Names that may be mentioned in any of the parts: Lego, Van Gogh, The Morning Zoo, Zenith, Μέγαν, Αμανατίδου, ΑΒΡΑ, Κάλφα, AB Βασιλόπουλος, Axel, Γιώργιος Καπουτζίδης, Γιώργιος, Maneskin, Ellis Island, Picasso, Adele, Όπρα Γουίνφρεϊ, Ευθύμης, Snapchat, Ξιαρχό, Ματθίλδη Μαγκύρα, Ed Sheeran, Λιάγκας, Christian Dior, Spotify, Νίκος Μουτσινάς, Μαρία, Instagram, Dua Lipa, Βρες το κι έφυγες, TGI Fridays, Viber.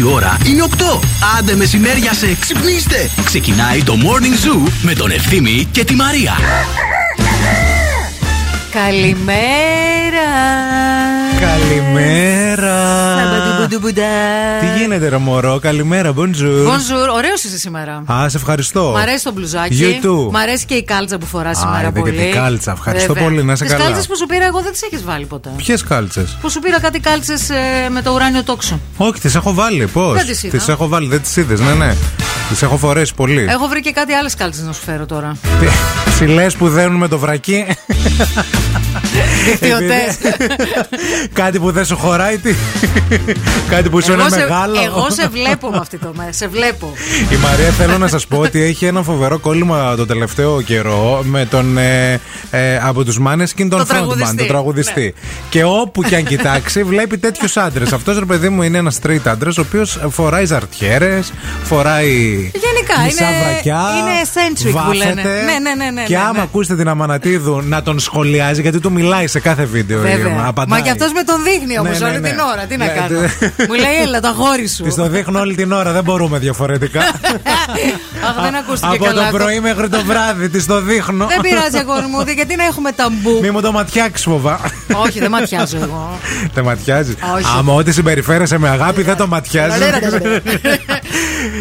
Η ώρα είναι 8. Άντε μεσημέριασε, ξυπνήστε. Ξεκινάει το Morning Zoo με τον Ευθύμη και τη Μαρία. Καλημέρα. Καλημέρα. Τι γίνεται ρε μωρό, καλημέρα, bonjour. Bonjour, ωραίος είσαι σήμερα. Α, σε ευχαριστώ. Μ' αρέσει το μπλουζάκι. Μ' αρέσει και η κάλτσα που φοράς σήμερα πολύ. Α, και την κάλτσα, ευχαριστώ πολύ, να είσαι καλά. Τις κάλτσες που σου πήρα εγώ δεν τις έχεις βάλει ποτέ. Ποιες κάλτσες? Που σου πήρα κάτι κάλτσες με το ουράνιο τόξο. Όχι, τις έχω βάλει, πώς? Δεν τις είδα. Τις έχω βάλει, δεν τις είδες, ναι. Τις έχω φορέσει πολύ. Έχω βρει και κάτι άλλες κάλτσες να σου φέρω τώρα. Ψηλές που δένουν με το βρακί. Κάτι που δεν σου χωράει. Κάτι που σου είναι μεγάλο. Εγώ σε βλέπω με αυτή το μέσα. Η Μαρία θέλω να σας πω ότι έχει ένα φοβερό κόλλημα το τελευταίο καιρό με τον από τους Maneskin, τον frontman, τον τραγουδιστή. Και όπου κι αν κοιτάξει βλέπει τέτοιους άντρες. Αυτός ρε παιδί μου είναι ένας straight άντρας, ο οποίος φοράει ζαρτιέρες, φοράει μισά βρακιά, βάφεται. Και άμα ακούσετε την Αμανατίδου να τον σχολιάζει, γιατί του μιλάει σε κάθε βίντεο. Μα και αυτός με τον δείχνει όμως όλη την ώρα. Τι να κάνω. Μου λέει έλα το αγόρι σου. Της το δείχνω όλη την ώρα. Δεν μπορούμε διαφορετικά. Αχ, δεν ακούστηκε καλά. Από το πρωί μέχρι το βράδυ της το δείχνω. Δεν πειράζει αγόρι μου, γιατί να έχουμε ταμπού. Μη μου το ματιάξεις φοβά. Όχι, δεν ματιάζω εγώ. Δεν ματιάζεις? Άμα ό,τι συμπεριφέρεσαι με αγάπη δεν το ματιάζεις.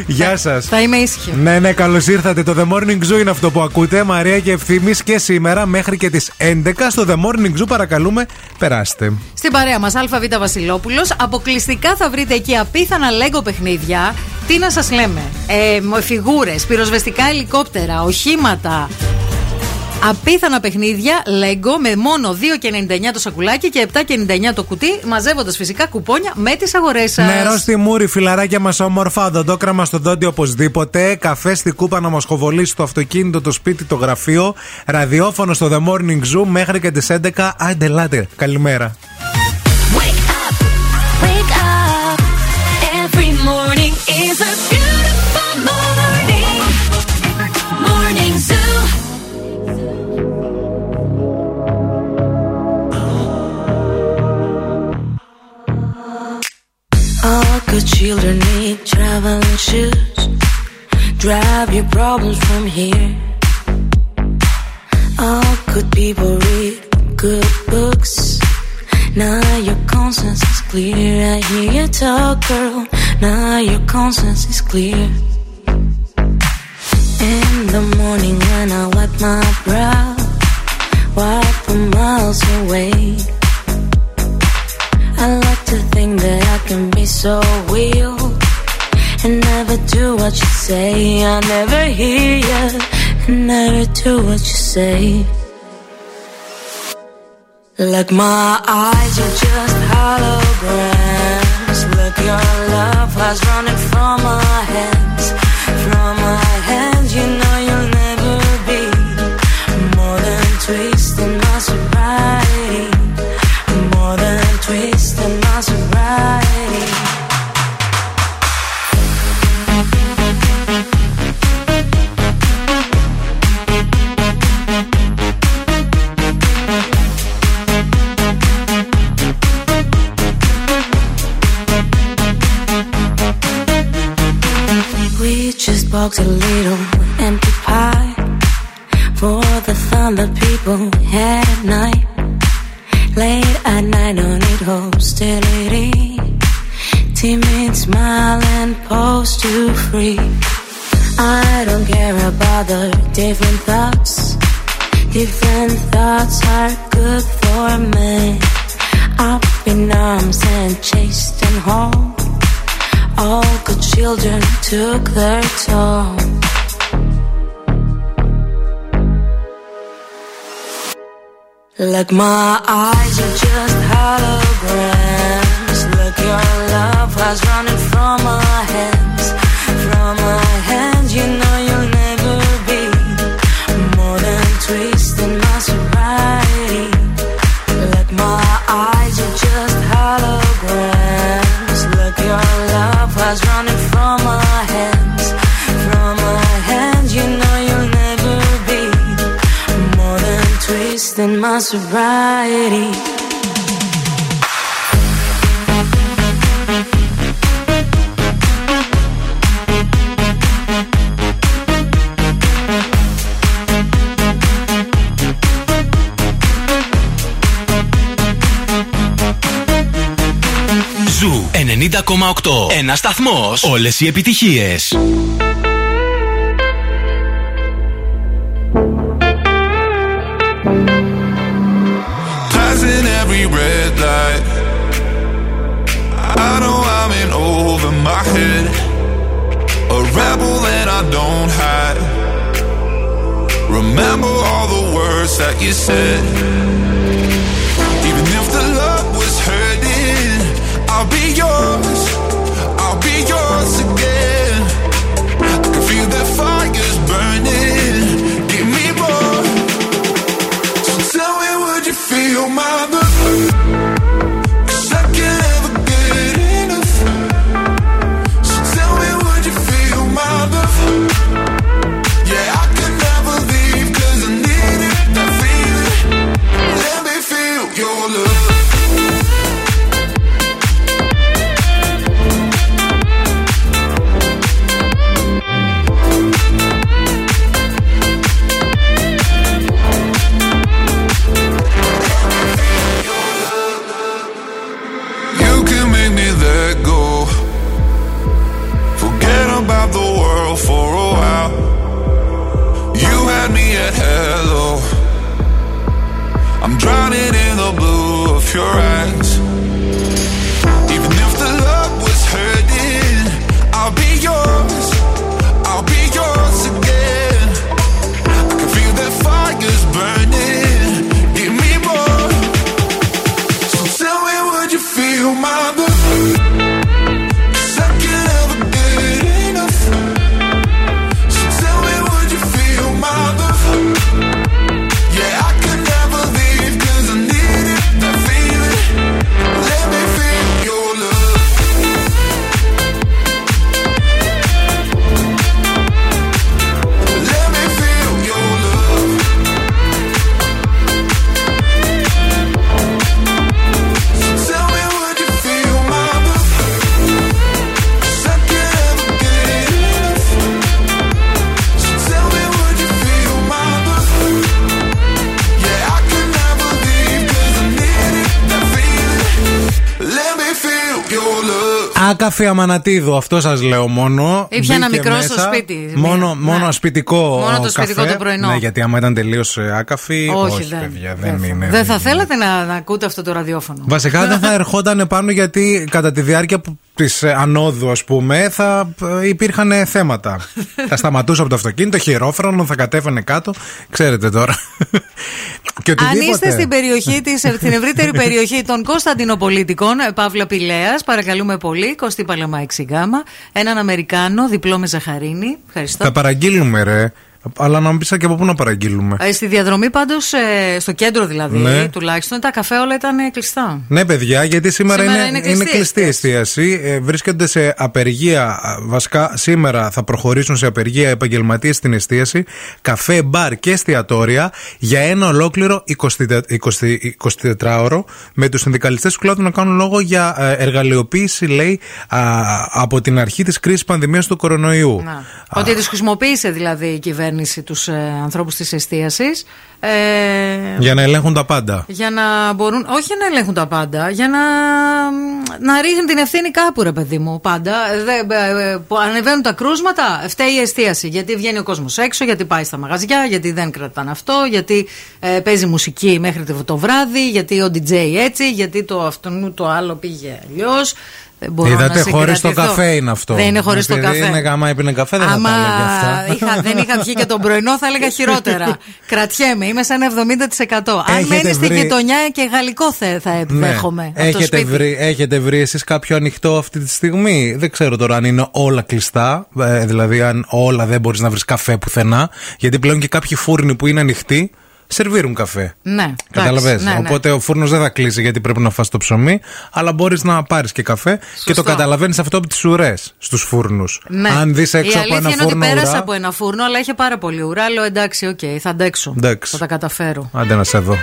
Γεια σας. Θα είμαι ήσυχη. Ναι, ναι, καλώς ήρθατε. Το The Morning Zoo είναι αυτό που ακούτε. Μαρία και Ευθύμης και σήμερα μέχρι και τις 11 στο The Morning Zoo, παρακαλούμε, περάστε. Στην παρέα μας ΑΒ Βασιλόπουλος. Αποκλειστικά θα βρείτε εκεί απίθανα Lego παιχνίδια. Τι να σας λέμε, φιγούρες, πυροσβεστικά ελικόπτερα, οχήματα. Απίθανα παιχνίδια Lego με μόνο 2,99 το σακουλάκι και 7,99 το κουτί, μαζεύοντας φυσικά κουπόνια με τις αγορές σας. Νερό στη μούρη, φιλαράκια μας όμορφα, οδοντόκραμα στο δόντι οπωσδήποτε, καφέ στη κούπα να μας χοβολήσει το αυτοκίνητο, το σπίτι, το γραφείο, ραδιόφωνο στο The Morning Zoo μέχρι και τις 11. Άντε, λάτε, καλημέρα. Wake up, every morning is a beautiful morning, Morning Zoo. All good children need traveling shoes, drive your problems from here. All good people read good books, now your conscience is clear. I hear you talk, girl. Now your conscience is clear. In the morning when I wipe my brow, wipe the miles away. I like to think that I can be so real and never do what you say. I never hear you and never do what you say. Like my eyes are just holograms. Look, your love has running from my hands. From my hands, you know you'll never be more than twisting my sobriety. More than twisting my sobriety. Just box a little empty pie for the fun that people had at night. Late at night, don't need hostility. Timid smile and pose to free. I don't care about the different thoughts. Different thoughts are good for me. Up in arms and chased and home. All good children took their toll. Like my eyes are just holograms. Look, your love has running from my hands. From my hands, you know you'll never be more than twisting my sobriety. Like my eyes are just holograms. Look, your love has running from my hands. From my hands, you know you'll in my sobriety. Ζου 90,8. Ένας σταθμός. Όλες οι επιτυχίες. Passing every red light. I know I'm in over my head. A rebel that I don't hide. Remember all the words that you said. Even if the love was hurting. I'll be yours again. I can feel the fire's burning. Give me more. So tell me, would you feel my love? Drowning in the blue of your eyes. Even if the love was hurting, I'll be yours again. I can feel that fire's burning. Give me more. So tell me, would you feel my love? Καφέ Αμανατίδου, αυτό σας λέω μόνο. Ήπια ένα μικρό μέσα, στο σπίτι. Μόνο ασπιτικό. Μόνο το σπιτικό το πρωινό. Ναι, γιατί άμα ήταν τελείως άκαφη. Όχι, παιδιά, δεν είναι. Δεν θα θέλατε να ακούτε αυτό το ραδιόφωνο. Βασικά δεν θα ερχόταν πάνω, γιατί κατά τη διάρκεια της ανόδου, ας πούμε, θα υπήρχαν θέματα. Θα σταματούσα από το αυτοκίνητο, χειρόφρονο, θα κατέφανε κάτω. Ξέρετε τώρα. Αν είστε στην ευρύτερη περιοχή των Κωνσταντινοπολίτικων, Παύλα Πηλέας, παρακαλούμε πολύ, Κωστή Παλαμά 6 γάμα, έναν Αμερικάνο, διπλό με ζαχαρίνη. Ευχαριστώ. Θα παραγγείλουμε, ρε. Αλλά να μου πεις και από πού να παραγγείλουμε. Στη διαδρομή πάντως, στο κέντρο δηλαδή, ναι, τουλάχιστον, τα καφέ όλα ήταν κλειστά. Ναι, παιδιά, γιατί σήμερα είναι κλειστή εστίαση. Βρίσκονται σε απεργία. Βασικά, σήμερα θα προχωρήσουν σε απεργία επαγγελματίες στην εστίαση, καφέ, μπαρ και εστιατόρια για ένα ολόκληρο 24ωρο. Με τους συνδικαλιστές του κλάδου να κάνουν λόγο για εργαλειοποίηση, λέει, από την αρχή της κρίσης πανδημίας του κορονοϊού. Να. Ότι τις χρησιμοποίησε δηλαδή η κυβέρνηση. Τους ανθρώπους της εστίασης, για να ελέγχουν τα πάντα. Για να μπορούν, όχι να ελέγχουν τα πάντα, για να ρίχνουν την ευθύνη κάπου, ρε παιδί μου, πάντα. Που ανεβαίνουν τα κρούσματα, φταίει η εστίαση. Γιατί βγαίνει ο κόσμος έξω, γιατί πάει στα μαγαζιά, γιατί δεν κρατάνε αυτό, γιατί παίζει μουσική μέχρι το βράδυ, γιατί ο DJ έτσι, γιατί το άλλο πήγε αλλιώς. Είδατε, χωρίς το καφέ είναι αυτό. Δεν είναι χωρίς το καφέ. Είναι γαμά, έπινε καφέ, δεν θα τα έλεγε αυτά. Δεν είχα πιει και τον πρωινό, θα έλεγα χειρότερα. Κρατιέμαι, είμαι σαν 70%. Αν μένει στην γειτονιά και γαλλικό θα επιδέχομαι. Ναι. Έχετε βρει εσείς κάποιο ανοιχτό αυτή τη στιγμή? Δεν ξέρω τώρα αν είναι όλα κλειστά. Δηλαδή, αν όλα δεν μπορείς να βρεις καφέ πουθενά. Γιατί πλέον και κάποιοι φούρνοι που είναι ανοιχτοί σερβίρουν καφέ. Ναι. Καταλαβαίνεις. Ναι, ναι. Οπότε ο φούρνος δεν θα κλείσει γιατί πρέπει να φας το ψωμί, αλλά μπορείς να πάρεις και καφέ. Σωστό. Και το καταλαβαίνεις αυτό από τις ουρές στους φούρνους. Ναι. Αν δεις έξω από ένα φούρνο. Η αλήθεια είναι ότι πέρασα από ένα φούρνο, αλλά είχε πάρα πολύ ουρά. Λέω εντάξει, οκ, θα αντέξω. Εντάξει. Θα τα καταφέρω. Άντε να σε δω.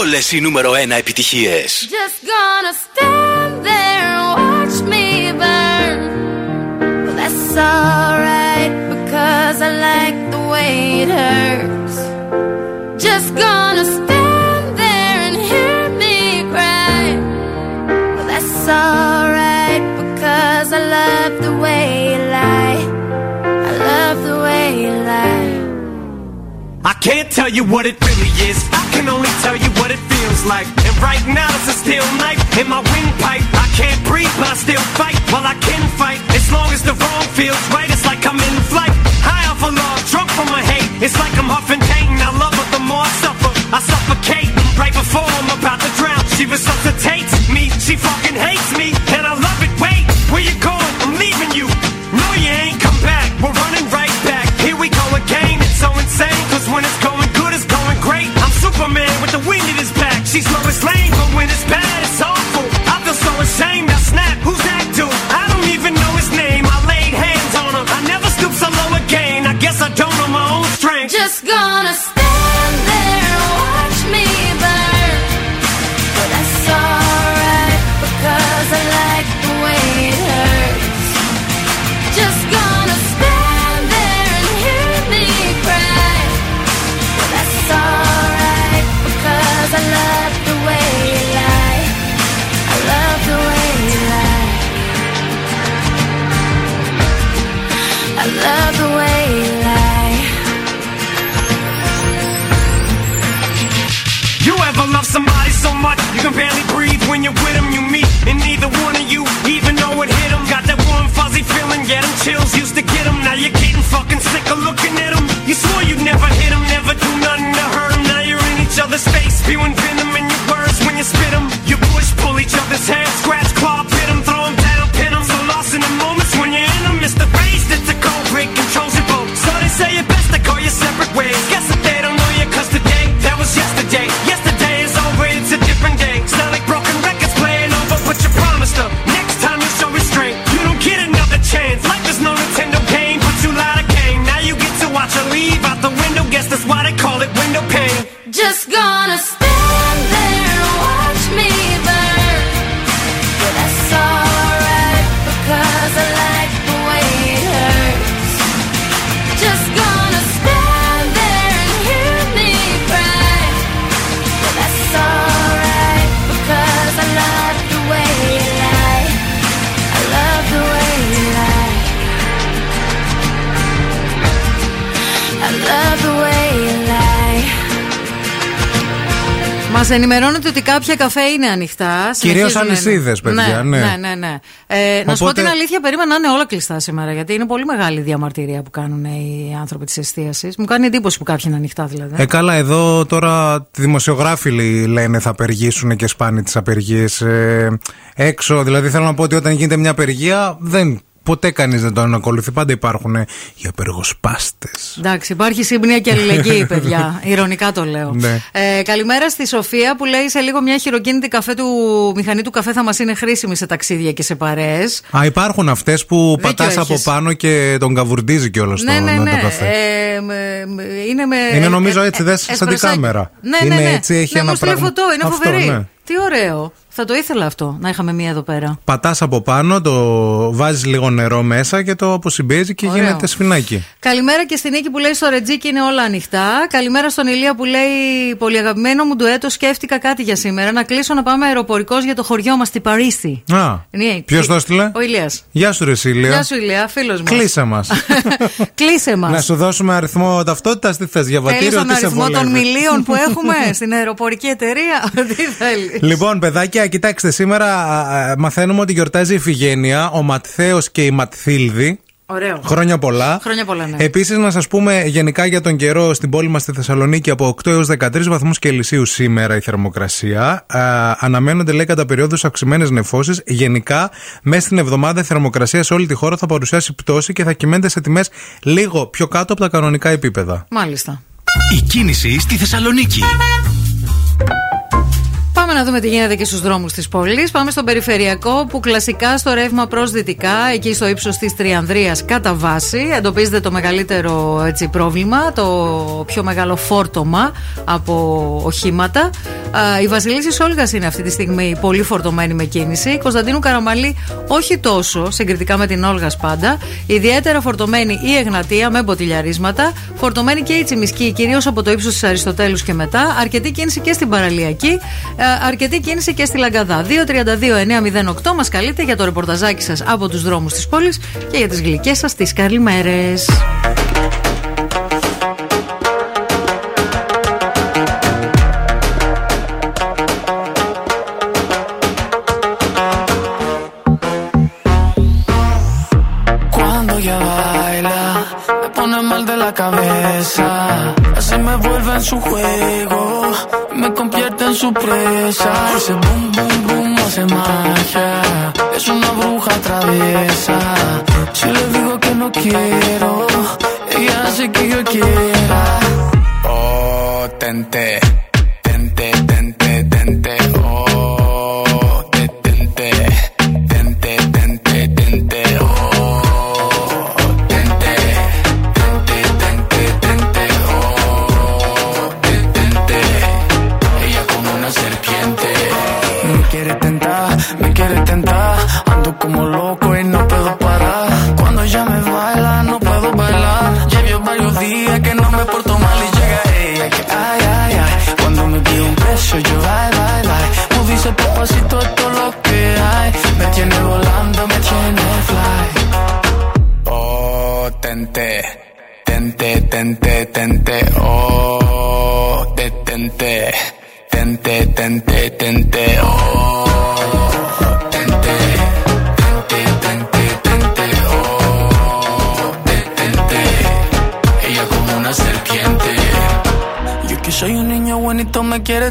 Όλες οι νούμερο 1 επιτυχίες. Just gonna stand there and watch me burn. Well, that's alright because I like the way it hurts. Just gonna stand there and hear me cry. Well, that's alright because I love the way you lie. I love the way you lie. I can't tell you what it really is. I can only tell you what it feels like. And right now it's a steel knife in my windpipe. I can't breathe but I still fight. Well, I can fight as long as the wrong feels right. It's like I'm in flight, high off a log, drunk from my hate. It's like I'm huffing pain. I love her, the more I suffocate. Right before I'm about to drown, she resuscitates me. She fucking hates me and I love it. Wait, where you going? I'm leaving you. No, you ain't come back. We're running right back. Here we go again. It's so insane, cause when it's going good, it's going great. Superman with the wind in his back. She's lowest lane, but when it's bad, it's awful. I feel so ashamed, I snap. Who's that dude? I don't even know his name. I laid hands on him. I never stoop so low again. I guess I don't know my own strength. Just gonna barely breathe when you're with them. You meet, and neither one of you even know it hit them. Got that warm fuzzy feeling, yeah, them chills used to get them. Now you're getting fucking sick of looking at them. You swore you'd never hit them, never do nothing to hurt them. Now you're in each other's face, spewing venom in your words when you spit them. You push, pull each other's hair, scratch, claw, pit them, throw them down, pin them. So lost in the moments when you're in them, it's the phase that's the cold break controls your boat. So they say it best to call you separate ways. Guess that they don't know you, cause today, that was yesterday. Just gonna stand there and watch me burn. But that's alright because I like the way it hurts. Just gonna stand there and hear me cry. But that's alright because I love the way you lie. I love the way you lie. I love the way you lie. Μας ενημερώνετε ότι κάποια καφέ είναι ανοιχτά. Κυρίως αλυσίδες, παιδιά. Ναι. Οπότε... Να σου πω την αλήθεια, περίμενα να είναι όλα κλειστά σήμερα. Γιατί είναι πολύ μεγάλη η διαμαρτυρία που κάνουν οι άνθρωποι της εστίασης. Μου κάνει εντύπωση που κάποιοι είναι ανοιχτά, δηλαδή. Καλά, εδώ τώρα οι δημοσιογράφοι λένε θα απεργήσουν και σπάνε τις απεργίες έξω. Δηλαδή, θέλω να πω ότι όταν γίνεται μια απεργία, δεν. Ποτέ κανείς δεν τον ακολουθεί. Πάντα υπάρχουν οι απεργοσπάστες. Εντάξει, υπάρχει σύμπνοια και αλληλεγγύη, παιδιά. Ειρωνικά το λέω. Ναι. Καλημέρα στη Σοφία που λέει: σε λίγο μια χειροκίνητη μηχανή του καφέ θα μας είναι χρήσιμη σε ταξίδια και σε παρέες. Α, υπάρχουν αυτές που πατάς από πάνω και τον καβουρντίζει κιόλας το καφέ. Είναι νομίζω έτσι, δες σαν την κάμερα. Είναι έτσι, έχει ένα πράγμα. Είναι φοβερή. Τι ωραίο. Θα το ήθελα αυτό, να είχαμε μία εδώ πέρα. Πατάς από πάνω, το βάζεις λίγο νερό μέσα και το αποσυμπέζει και ωραίο. Γίνεται σφινάκι. Καλημέρα και στην Νίκη που λέει στο ρετζίκι είναι όλα ανοιχτά. Καλημέρα στον Ηλία που λέει: πολύ αγαπημένο μου ντουέτο, σκέφτηκα κάτι για σήμερα. Να κλείσω να πάμε αεροπορικός για το χωριό μας στην Παρίσι. Α. Ναι. Ποιος το έστειλε? Ο Ηλίας. Γεια σου, Ρεσίλια. Γεια σου, Ηλία, φίλος μας. Κλείσε μας. Κλείσε μας. Να σου δώσουμε αριθμό ταυτότητας, τι θες, διαβατήριο, τον αριθμό των μιλίων που έχουμε στην αεροπορική εταιρεία. Τι θέλει. Λοιπόν, παιδάκια. Κοιτάξτε, σήμερα μαθαίνουμε ότι γιορτάζει η Ιφηγένεια, ο Ματθαίος και η Ματθίλδη. Ωραίο. Χρόνια πολλά. Χρόνια πολλά, ναι. Επίσης, να σας πούμε γενικά για τον καιρό στην πόλη μας στη Θεσσαλονίκη από 8 έως 13 βαθμούς Κελσίου σήμερα η θερμοκρασία. Αναμένονται, λέει, κατά περιόδους αυξημένες νεφώσεις. Γενικά, μέσα στην εβδομάδα η θερμοκρασία σε όλη τη χώρα θα παρουσιάσει πτώση και θα κυμαίνεται σε τιμές λίγο πιο κάτω από τα κανονικά επίπεδα. Μάλιστα. Η κίνηση στη Θεσσαλονίκη. Πάμε να δούμε τι γίνεται και στους δρόμους της πόλης. Πάμε στον περιφερειακό που κλασικά στο ρεύμα προς δυτικά, εκεί στο ύψος της Τριανδρίας κατά βάση, εντοπίζεται το μεγαλύτερο πρόβλημα, το πιο μεγάλο φόρτωμα από οχήματα. Η Βασιλίσσης Όλγας είναι αυτή τη στιγμή πολύ φορτωμένη με κίνηση. Η Κωνσταντίνου Καραμαλή όχι τόσο, συγκριτικά με την Όλγας πάντα. Ιδιαίτερα φορτωμένη η Εγνατία με μποτιλιαρίσματα. Φορτωμένη και η Τσιμισκή, κυρίως από το ύψος της Αριστοτέλους και μετά. Αρκετή κίνηση και στην Παραλιακή. Αρκετή κίνηση και στη Λαγκαδά. 232-908 μας καλείτε για το ρεπορταζάκι σας από τους δρόμους της πόλης και για τις γλυκές σας τις καλημέρες. Cabeza, se me vuelve en su juego, me convierte en su presa. Ese boom, boom, boom hace magia, es una bruja traviesa. Si le digo que no quiero, ella hace que yo quiera. Oh, tente, tente, tente, tente, oh, tente, tente, tente, tente, oh. Me quiere tentar, ando como loco y no puedo parar. Cuando ella me baila, no puedo bailar. Llevo varios días que no me porto mal y llega ella que ay, ay, ay. Cuando me pide un beso yo bye, bye, bye. Tú dices papacito, esto es lo que hay. Me tiene volando, me tiene fly. Oh, tente, tente, tente, tente. Oh, detente, tente. τέντε, τέντε, τέντε, soy un niño bonito, me quiere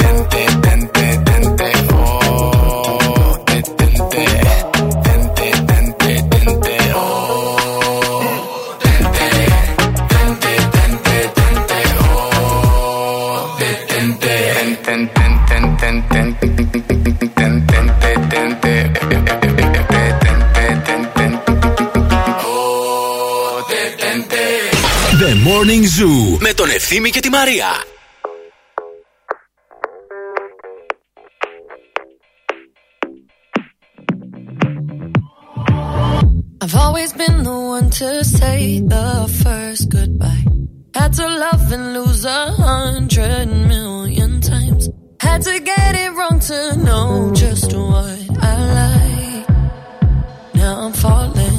tenté, tenté, tenté. Oh, tenté. The Morning Zoo με τον Ευθύμη και τη Μαρία. I've always been the one to say the first goodbye. Had to love and lose 100 million times. Had to get it wrong to know just what I like. Now I'm falling.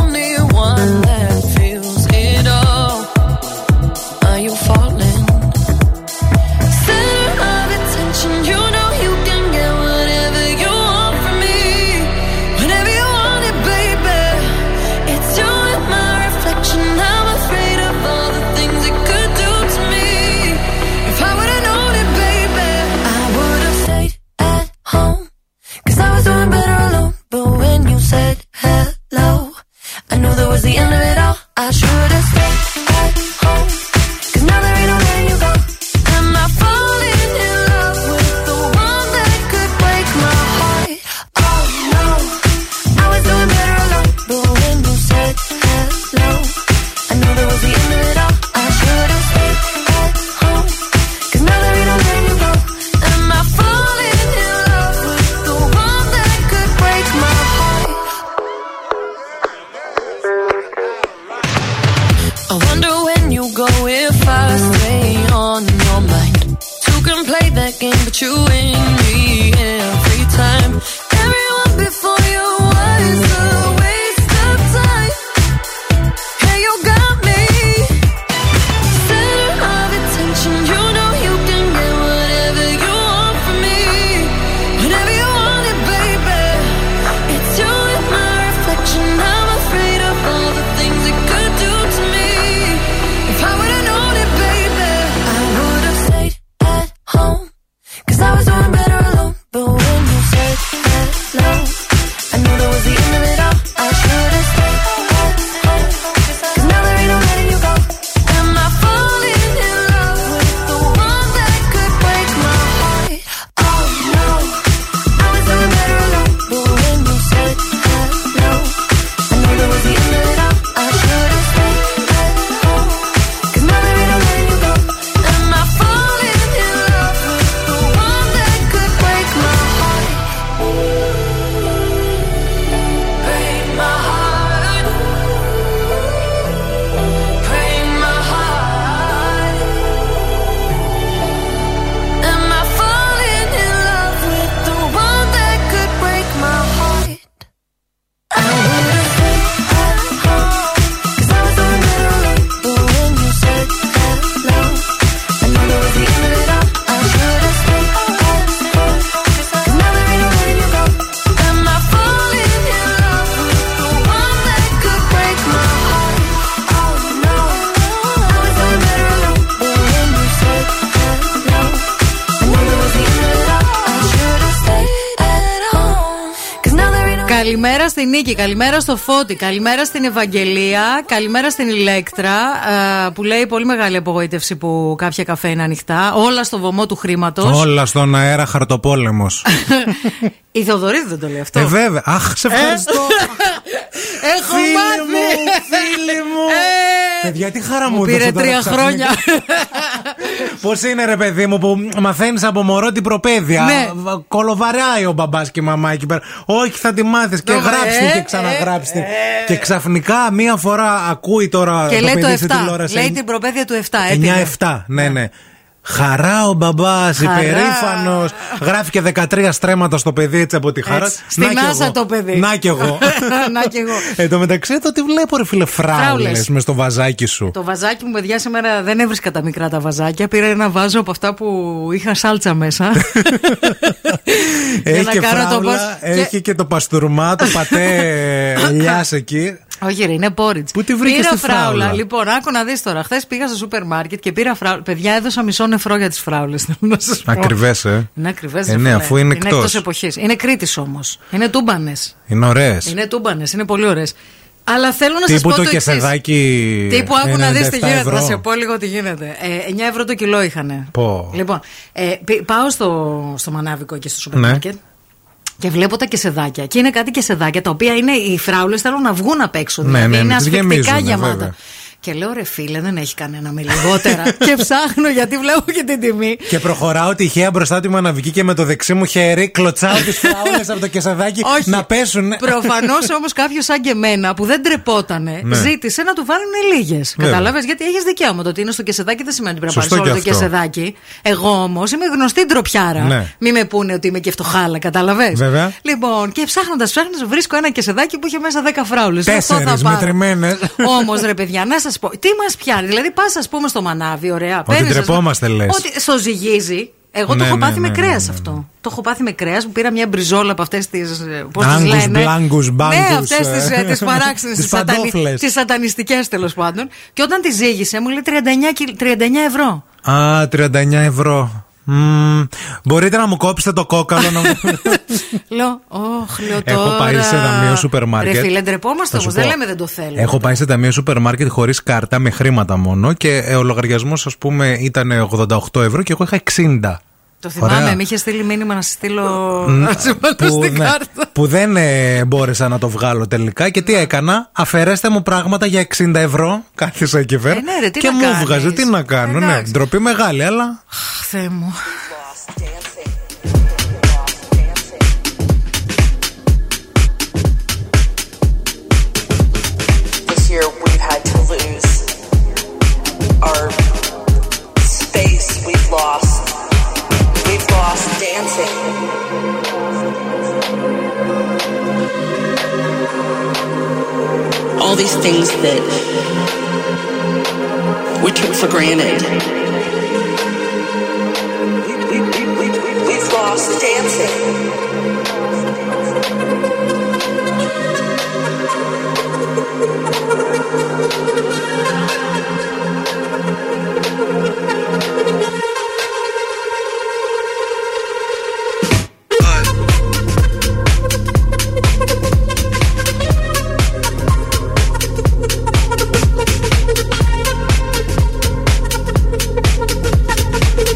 only one that feels it all. Are you falling? Center of attention, you know you can get whatever you want from me. Whenever you want it, baby. It's you and my reflection. I'm afraid of all the things it could do to me. If I would've known it, baby, I would've stayed at home. Cause I was doing better alone. But when you said hello, I knew that was the end of it all. I should've stayed at home. Cause now there ain't no letting you go. Am I falling in love with the one that could break my heart? Oh no, I was doing better alone. But when you said hello, I knew that was the end of it all. I should've stayed at home. Cause now there ain't no letting you go. Am I falling in love with the one that could break my heart? I wonder when you go if I stay on your mind. Two can play that game, but you win me every time. Everyone before you was a waste of time. Yeah, you got me. Center of attention, you know you can get whatever you want from me. Whenever you want it, baby. It's you and my reflection. I'm afraid of all the things it could do to me. If I would've known it, baby, I would've stayed at home. Cause I was doing better alone. But when you said hello, I knew that was the end of it all. I should've stayed at home. Cause now there ain't no letting you go. Am I falling in love with the one that could break my heart? Oh no, I was doing better alone. But when you said hello, I knew that was the end of it all. I should've stayed at home. Cause now there ain't no letting you go. Am I falling in love with the one that could break my heart? Break my heart. Break my heart. Am I falling in love with the one that could break my heart? I would've stayed at home. Cause I was doing better alone. But when you said hello, I knew that was the end of it all. I should've stayed at home. Cause now there ain't no letting you go. Am I falling in love with the one that could break my heart? Oh no, I was doing better alone. But when you said hello, I knew that was the end of it all. I should've stayed at home. Cause now there ain't no. Καλημέρα στην Νίκη, καλημέρα στο Φώτη, καλημέρα στην Ευαγγελία, καλημέρα στην Ηλέκτρα που λέει πολύ μεγάλη απογοήτευση που κάποια καφέ είναι ανοιχτά. Όλα στο βωμό του χρήματος. Όλα στον αέρα, χαρτοπόλεμος. Η Θεοδωρίδη δεν το λέει αυτό. Βέβαια. Αχ, σε ευχαριστώ. Έχω Φίλη μάθει. μου, φίλη μου. Παιδιά, τι χαρά μου πήρε 3 χρόνια. Πώς είναι, ρε παιδί μου, που μαθαίνεις από μωρό την προπαίδεια. Ναι. Κολοβαράει ο μπαμπάς και η μαμά εκεί πέρα. Όχι, θα τη μάθεις. Και γράψτε και ξαναγράψτε. Και ξαφνικά μία φορά ακούει τώρα και το λέει παιδί στην τηλεόραση. Λέει την προπαίδεια του 7. 9-7, ναι, ναι. Χαρά ο μπαμπάς, υπερήφανος. Γράφει και 13 στρέμματα στο παιδί έτσι από τη χαρά. Έτσι. Στην άσα το παιδί. Να κι εγώ. Εν τω μεταξύ εδώ τι βλέπω, ρε φίλε, φράουλες μες στο βαζάκι σου. Το βαζάκι μου, παιδιά, σήμερα δεν έβρισκα τα μικρά τα βαζάκια. Πήρα ένα βάζο από αυτά που είχα σάλτσα μέσα. Έχει και φράουλα, έχει και το παστούρμα, το πατέ ελιάς εκεί. Όχι, ρε, είναι πόριτς. Πού τη βρήκες τη φράουλα? Λοιπόν, άκου να δεις τώρα. Χθες πήγα στο σούπερ μάρκετ και πήρα φράουλα. Παιδιά, έδωσα μισό νεφρό για τις φράουλες. Ακριβές, Είναι ακριβές. Ναι, αφού είναι εκτός εποχής. Είναι Κρήτης όμως. Είναι τούμπανες. Είναι ωραίες. Είναι τούμπανες, είναι πολύ ωραίες. Αλλά θέλω να σας πω το εξής. Τύπου άκου να δεις τι γίνεται. Θα σε πω λίγο τι γίνεται. 9 ευρώ το κιλό είχανε. Λοιπόν, πάω στο μανάβικο και στο σούπερ μάρκετ. Και βλέπω τα κεσεδάκια. Και είναι κάτι κεσεδάκια τα οποία είναι οι φράουλες θέλουν να βγουν απ' έξω. Ναι, δηλαδή ναι, είναι ασφυκτικά γεμάτα. Βέβαια. Και λέω, ρε φίλε, δεν έχει κανένα με λιγότερα. Και ψάχνω γιατί βλέπω και την τιμή. Και προχωράω τυχαία μπροστά του με αναβική και με το δεξί μου χέρι κλωτσάω τις φράουλες από το κεσεδάκι να πέσουν. Προφανώς όμως κάποιος σαν και εμένα που δεν τρεπότανε ζήτησε να του βάλουν λίγες. Κατάλαβες, γιατί έχεις δικαίωμα. Το ότι είναι στο κεσεδάκι δεν σημαίνει ότι πρέπει να πάρεις όλο το κεσεδάκι. Εγώ όμως είμαι γνωστή ντροπιάρα. Ναι. Μη με πούνε ότι είμαι και φτωχάλα, κατάλαβες. Λοιπόν, και ψάχνοντας βρίσκω ένα κεσεδάκι που είχε μέσα 10 φράουλες. 4 μετρημένες. Όμως, ρε παιδιά, να σας πω, τι μας πιάνει, δηλαδή πας ας πούμε στο μανάβι, ωραία. Ότι τρεπόμαστε λες. Ότι στο ζυγίζει. Εγώ το έχω πάθει με κρέας αυτό. Το έχω πάθει με κρέας που πήρα μια μπριζόλα από αυτές τις. Πώς τις λένε. Μπλάνκους, μπάνκους. Ναι, αυτές τις παράξενες, τις σατανιστικές τέλος πάντων. Και όταν τη ζύγισε μου λέει 39 ευρώ. Α, 39 ευρώ. Μπορείτε να μου κόψετε το κόκαλο να μου. Λέω, λέω τώρα. Έχω πάει σε ταμείο σούπερ μάρκετ. Ρε φίλε, ντρεπόμαστε όμως, δεν λέμε δεν το θέλουμε. Έχω πάει σε ταμείο σούπερ μάρκετ χωρίς κάρτα, με χρήματα μόνο. Και ο λογαριασμός, ας πούμε, ήταν 88 ευρώ και εγώ είχα 60. Το θυμάμαι, με είχε στείλει μήνυμα να στείλω. Που δεν μπόρεσα να το βγάλω τελικά. Και τι έκανα, αφαιρέστε μου πράγματα για 60 ευρώ. Κάθισα εκεί πέρα. Και μου βγάζει, τι να κάνω. Ναι, ντροπή μεγάλη, αλλά. Θεέ μου. All these things that we took for granted. We've lost dancing.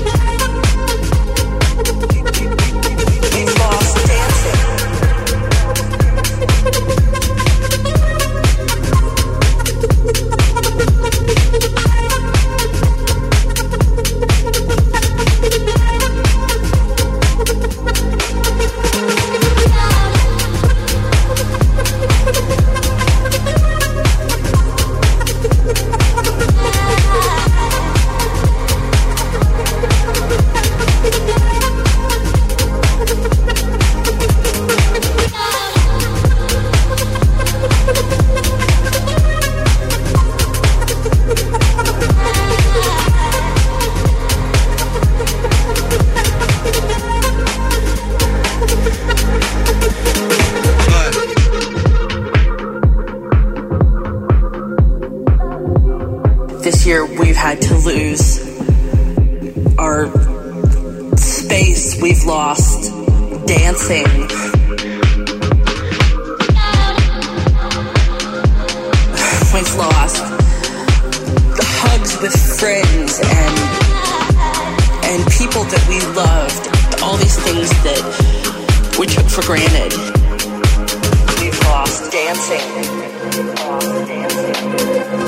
We took for granted. We've lost dancing.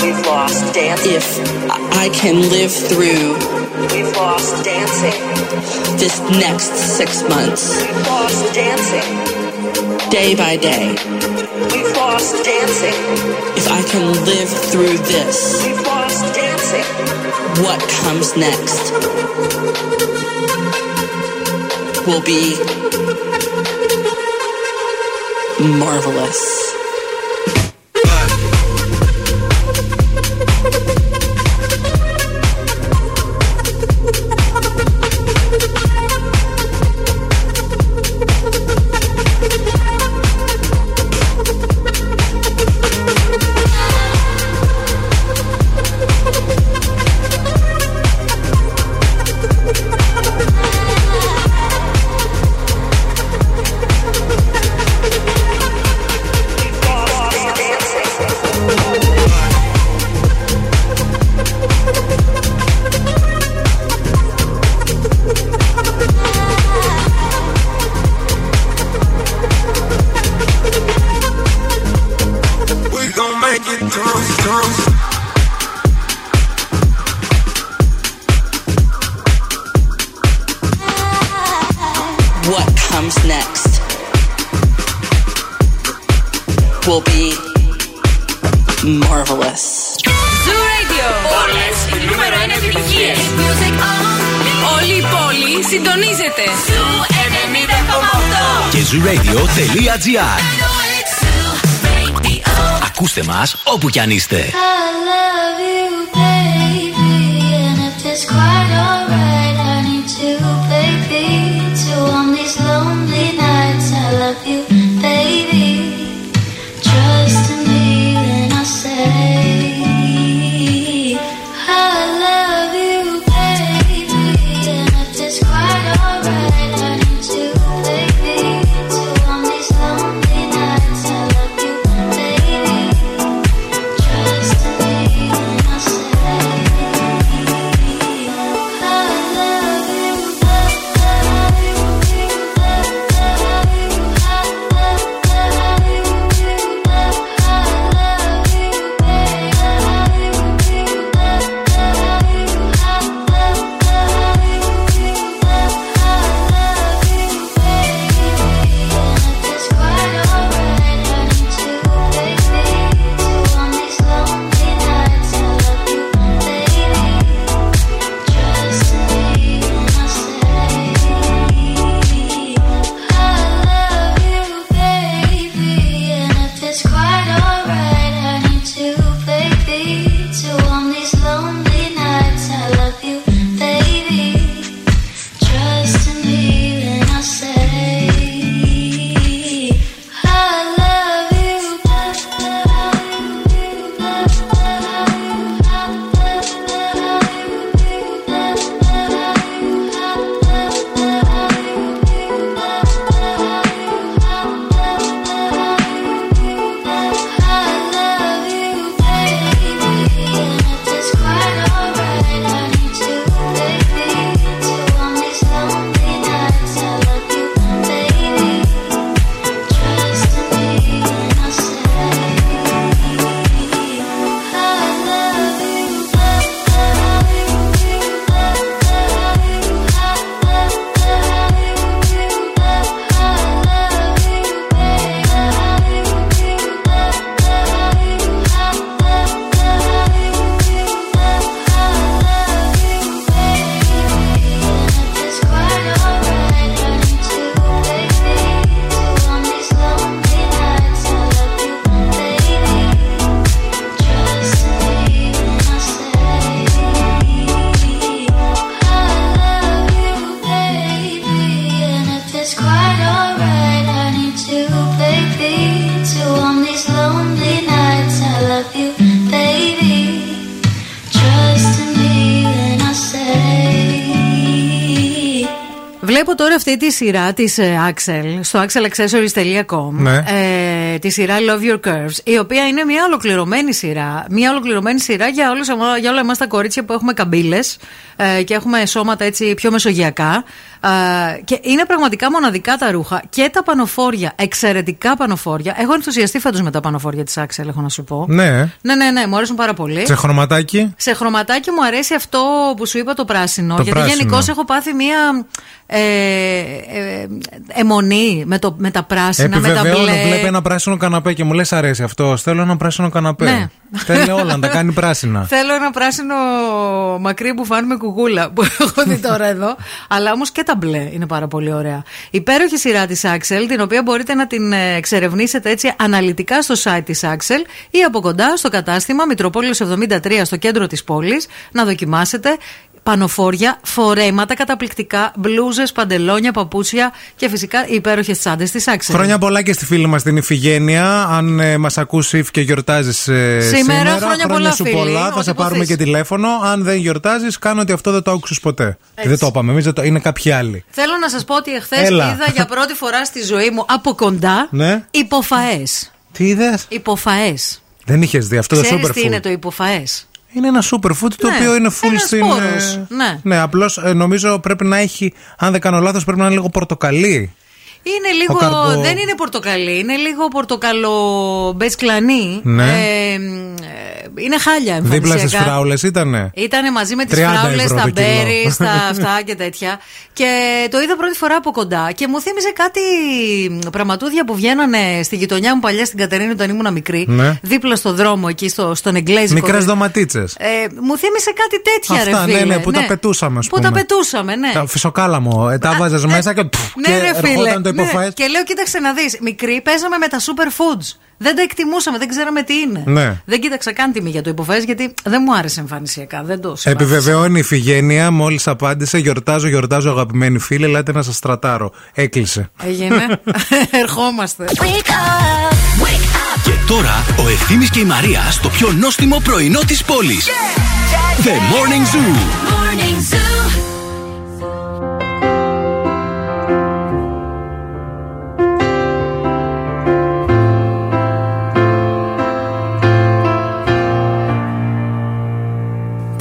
We've lost dancing. If I can live through We've lost dancing. This next 6 months. We've lost dancing. Day by day. We've lost dancing. If I can live through this. We've lost dancing. What comes next will be marvelous. Ακούστε μας όπου κι αν είστε. Βλέπω τώρα αυτή τη σειρά της Axel στο axelaccessories.com, ναι, τη σειρά Love Your Curves, η οποία είναι μια ολοκληρωμένη σειρά. Μια ολοκληρωμένη σειρά για, όλους, για όλα εμάς τα κορίτσια που έχουμε καμπύλες και έχουμε σώματα έτσι πιο μεσογειακά. Και είναι πραγματικά μοναδικά τα ρούχα και τα πανοφόρια, εξαιρετικά πανοφόρια. Έχω ενθουσιαστεί φέτος με τα πανοφόρια της Axel, έχω να σου πω. Ναι. Ναι, μου αρέσουν πάρα πολύ. Σε χρωματάκι. Σε χρωματάκι μου αρέσει αυτό που σου είπα, το πράσινο. Το γιατί γενικώς έχω πάθει μία αιμονή με τα πράσινα, με τα μπλε. Βλέπει ένα πράσινο καναπέ και μου λες αρέσει αυτό. Θέλω ένα πράσινο καναπέ. Ναι. Θέλω όλα να τα κάνει πράσινα. Θέλω ένα πράσινο μακρύ μπουφάν με κουκούλα που έχω δει τώρα εδώ. Αλλά όμως και τα μπλε είναι πάρα πολύ ωραία. Υπέροχη σειρά της Axel, την οποία μπορείτε να την εξερευνήσετε έτσι αναλυτικά στο site της Axel ή από κοντά στο κατάστημα Μητροπόλεως 73 στο κέντρο της πόλης να δοκιμάσετε. Πανοφόρια, φορέματα καταπληκτικά, μπλούζες, παντελόνια, παπούτσια και φυσικά οι υπέροχες τσάντες της Axel. Χρόνια πολλά και στη φίλη μας την Ιφηγένεια. Αν μας ακούσει και γιορτάζεις σήμερα, χρόνια πολλά, σου φίλοι, πολλά. Θα σε πάρουμε και τηλέφωνο. Αν δεν γιορτάζεις, κάνω ότι αυτό δεν το άκουσες ποτέ. Έτσι. Δεν το είπαμε εμείς, είναι κάποιοι άλλοι. Θέλω να σας πω ότι εχθές είδα για πρώτη φορά στη ζωή μου από κοντά υποφαές. Τι είδες? Υποφαές. Δεν είχες δει αυτό? Ξέρεις το superfood. Τι είναι το υποφαές? Είναι ένα superfood το οποίο είναι full στην. Ναι, απλώς νομίζω πρέπει να έχει, αν δεν κάνω λάθος, πρέπει να είναι λίγο πορτοκαλί. Είναι λίγο, δεν είναι πορτοκαλί, είναι λίγο πορτοκαλομπεσκλανί. Ναι. Είναι χάλια εμφανισιακά. Δίπλα στις φράουλες ήτανε. Ήτανε μαζί με τις φράουλες, τα μπέρι, στα αυτά και τέτοια. Και το είδα πρώτη φορά από κοντά και μου θύμιζε κάτι πραγματούδια που βγαίνανε στη γειτονιά μου παλιά στην Κατερίνη όταν ήμουν μικρή. Ναι. Δίπλα στο δρόμο εκεί στον Εγγλέζικο. Μικρές ντοματίτσες. Μου θύμισε κάτι τέτοια. Αυτά, ρε φίλε. Ναι, που τα πετούσαμε. Που τα πετούσαμε, ναι. Τα φυσοκάλαμο. Τα βάζες μέσα και. Ναι, ρε φίλε. Ναι, και λέω, κοίταξε να δεις. Μικροί παίζαμε με τα super foods. Δεν τα εκτιμούσαμε, δεν ξέραμε τι είναι. Ναι. Δεν κοίταξα καν τιμή για το υποφαές, γιατί δεν μου άρεσε εμφανισιακά. Δεν το συμπάθησα. Επιβεβαιώνει η Φιγένεια, μόλις απάντησε. Γιορτάζω, αγαπημένοι φίλοι. Ελάτε να σας στρατάρω. Έκλεισε. Έγινε. Ερχόμαστε. Wake up, wake up. Και τώρα ο Ευθύμης και η Μαρία στο πιο νόστιμο πρωινό της πόλης. Yeah. The Morning Zoo. Morning Zoo.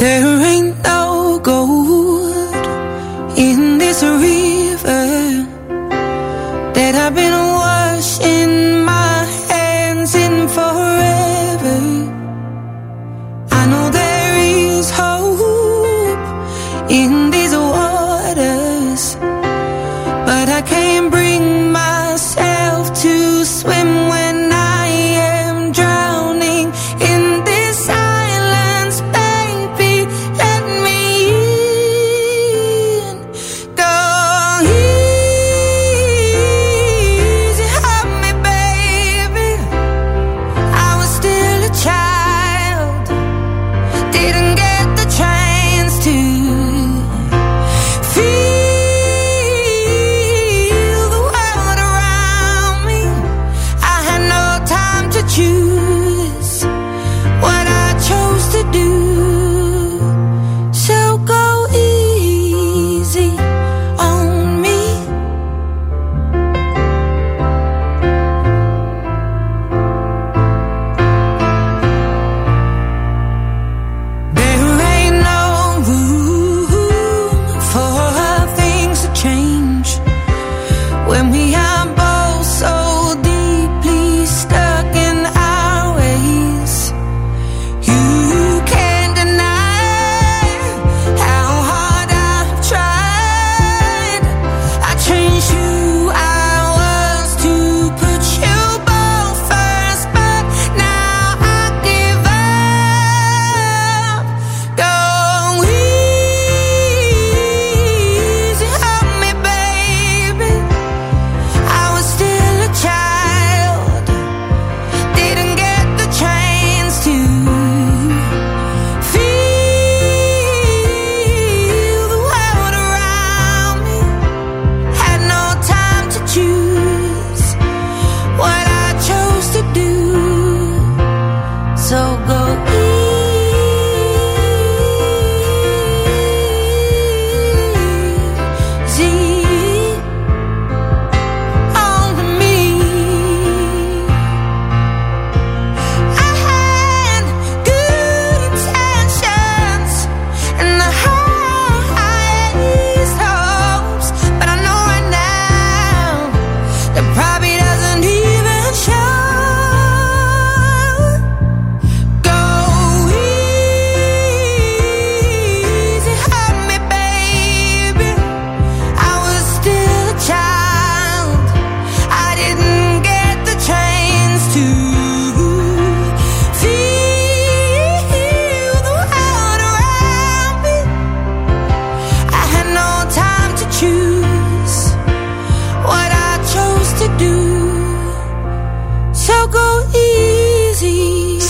There ain't no gold in this river that I've been washing my hands in forever. I know there is hope in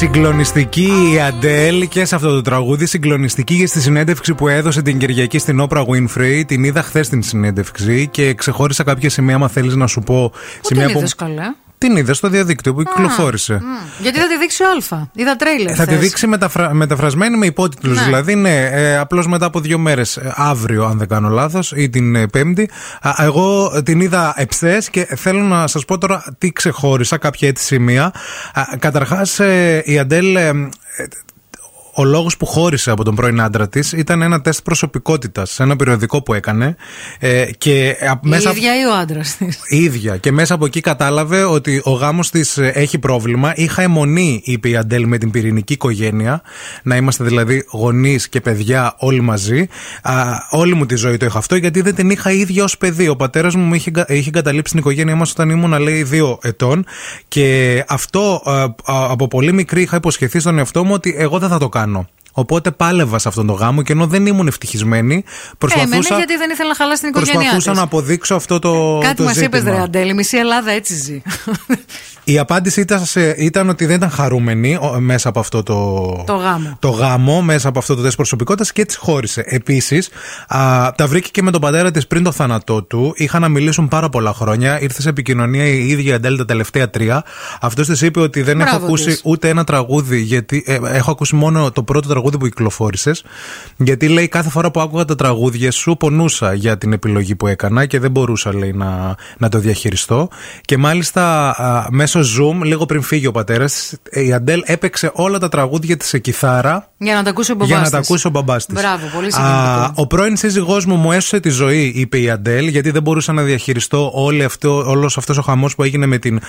Συγκλονιστική η Adele και σε αυτό το τραγούδι. Συγκλονιστική και στη συνέντευξη που έδωσε την Κυριακή στην Όπρα Γουίνφρεϊ. Την είδα χθες την συνέντευξη και ξεχώρισα κάποια σημεία. Μα θέλεις να σου πω. Πού την είδες καλά? Την είδα στο διαδίκτυο που κυκλοφόρησε. Γιατί θα τη δείξει Α. Είδα τρέιλερ. Θα τη δείξει μεταφρασμένη με υπότιτλους. Ναι. Δηλαδή, ναι, απλώς μετά από 2 μέρες, αύριο, αν δεν κάνω λάθος, ή την Πέμπτη. Εγώ την είδα εχθές και θέλω να σας πω τώρα τι ξεχώρισα, κάποια έτσι σημεία. Καταρχάς, η Αντέλ. Ο λόγος που χώρισε από τον πρώην άντρα της ήταν ένα τεστ προσωπικότητας σε ένα περιοδικό που έκανε. Και μέσα... Η ίδια ή ο άντρας της? Η ίδια. Και μέσα από εκεί κατάλαβε ότι ο γάμος της έχει πρόβλημα. Είχα αιμονή, είπε η Αντέλ, με την πυρηνική οικογένεια. Να είμαστε δηλαδή γονείς και παιδιά όλοι μαζί. Όλη μου τη ζωή το είχα αυτό, γιατί δεν την είχα ίδια ως παιδί. Ο πατέρας μου είχε εγκαταλείψει την οικογένειά μας όταν ήμουν, λέει, 2 ετών. Και αυτό από πολύ μικρή είχα υποσχεθεί στον εαυτό μου ότι εγώ δεν θα το κάνω. Οπότε πάλευα σε αυτόν τον γάμο και ενώ δεν ήμουν ευτυχισμένη, προσπαθούσα. Γιατί δεν ήθελα να χαλάσει την οικογένειά της. Προσπαθούσα να αποδείξω αυτό το. Κάτι μας είπες, ρε Αντέλη, μισή Ελλάδα έτσι ζει. Η απάντηση ήταν ότι δεν ήταν χαρούμενη μέσα από αυτό το γάμο, μέσα από αυτό το τεστ προσωπικότητας και έτσι χώρισε. Επίσης, τα βρήκε και με τον πατέρα της πριν το θάνατό του. Είχαν να μιλήσουν πάρα πολλά χρόνια. Ήρθε σε επικοινωνία η ίδια Αντέλη τα τελευταία 3. Αυτός της είπε ότι δεν έχω ακούσει ούτε ένα τραγούδι, γιατί έχω ακούσει μόνο το πρώτο τραγούδι που κυκλοφόρησες. Γιατί, λέει, κάθε φορά που άκουγα τα τραγούδια σου, πονούσα για την επιλογή που έκανα και δεν μπορούσα, λέει, να το διαχειριστώ. Και μάλιστα μέσα. Στο Zoom, λίγο πριν φύγει ο πατέρας, η Αντέλ έπαιξε όλα τα τραγούδια της σε κιθάρα για να τα ακούσει ο μπαμπάς της. Μπράβο, πολύ συγκεκριμένο. Ο πρώην σύζυγός μου μου έσωσε τη ζωή, είπε η Αντέλ, γιατί δεν μπορούσα να διαχειριστώ όλος αυτός ο χαμός που έγινε με την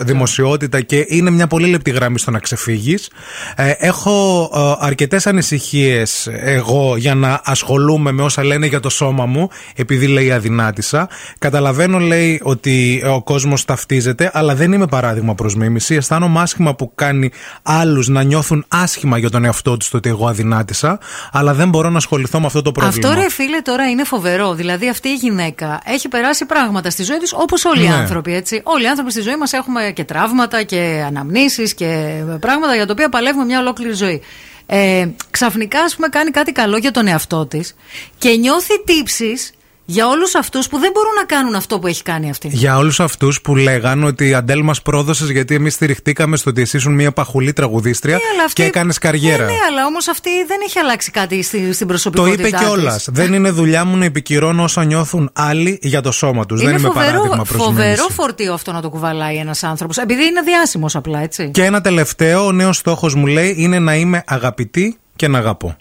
δημοσιότητα και είναι μια πολύ λεπτή γραμμή στο να ξεφύγεις. Έχω αρκετές ανησυχίες εγώ για να ασχολούμαι με όσα λένε για το σώμα μου, επειδή, λέει, αδυνάτησα. Καταλαβαίνω, λέει, ότι ο κόσμος ταυτίζεται. Αλλά δεν είμαι παράδειγμα προς μίμηση. Αισθάνομαι άσχημα που κάνει άλλους να νιώθουν άσχημα για τον εαυτό τους το ότι εγώ αδυνάτησα, αλλά δεν μπορώ να ασχοληθώ με αυτό το πρόβλημα. Αυτό, ρε φίλε, τώρα είναι φοβερό. Δηλαδή, αυτή η γυναίκα έχει περάσει πράγματα στη ζωή της, όπως όλοι οι άνθρωποι. Έτσι. Όλοι οι άνθρωποι στη ζωή μας έχουμε και τραύματα και αναμνήσεις και πράγματα για τα οποία παλεύουμε μια ολόκληρη ζωή. Ξαφνικά, ας πούμε, κάνει κάτι καλό για τον εαυτό της και νιώθει τύψεις. Για όλους αυτούς που δεν μπορούν να κάνουν αυτό που έχει κάνει αυτή. Για όλους αυτούς που λέγαν ότι Αντέλ μας πρόδωσες γιατί εμείς στηριχτήκαμε στο ότι εσύ ήσουν μια παχουλή τραγουδίστρια και έκανες καριέρα. Ναι, αλλά όμως αυτή δεν έχει αλλάξει κάτι στην προσωπικότητά της. Το είπε κιόλας. Δεν είναι δουλειά μου να επικυρώνω όσα νιώθουν άλλοι για το σώμα τους. Δεν είμαι παράδειγμα προς μίμηση. Φοβερό φορτίο αυτό να το κουβαλάει ένας άνθρωπος. Επειδή είναι διάσημος απλά, έτσι. Και ένα τελευταίο, ο νέος στόχος μου, λέει, είναι να είμαι αγαπητή και να αγαπώ.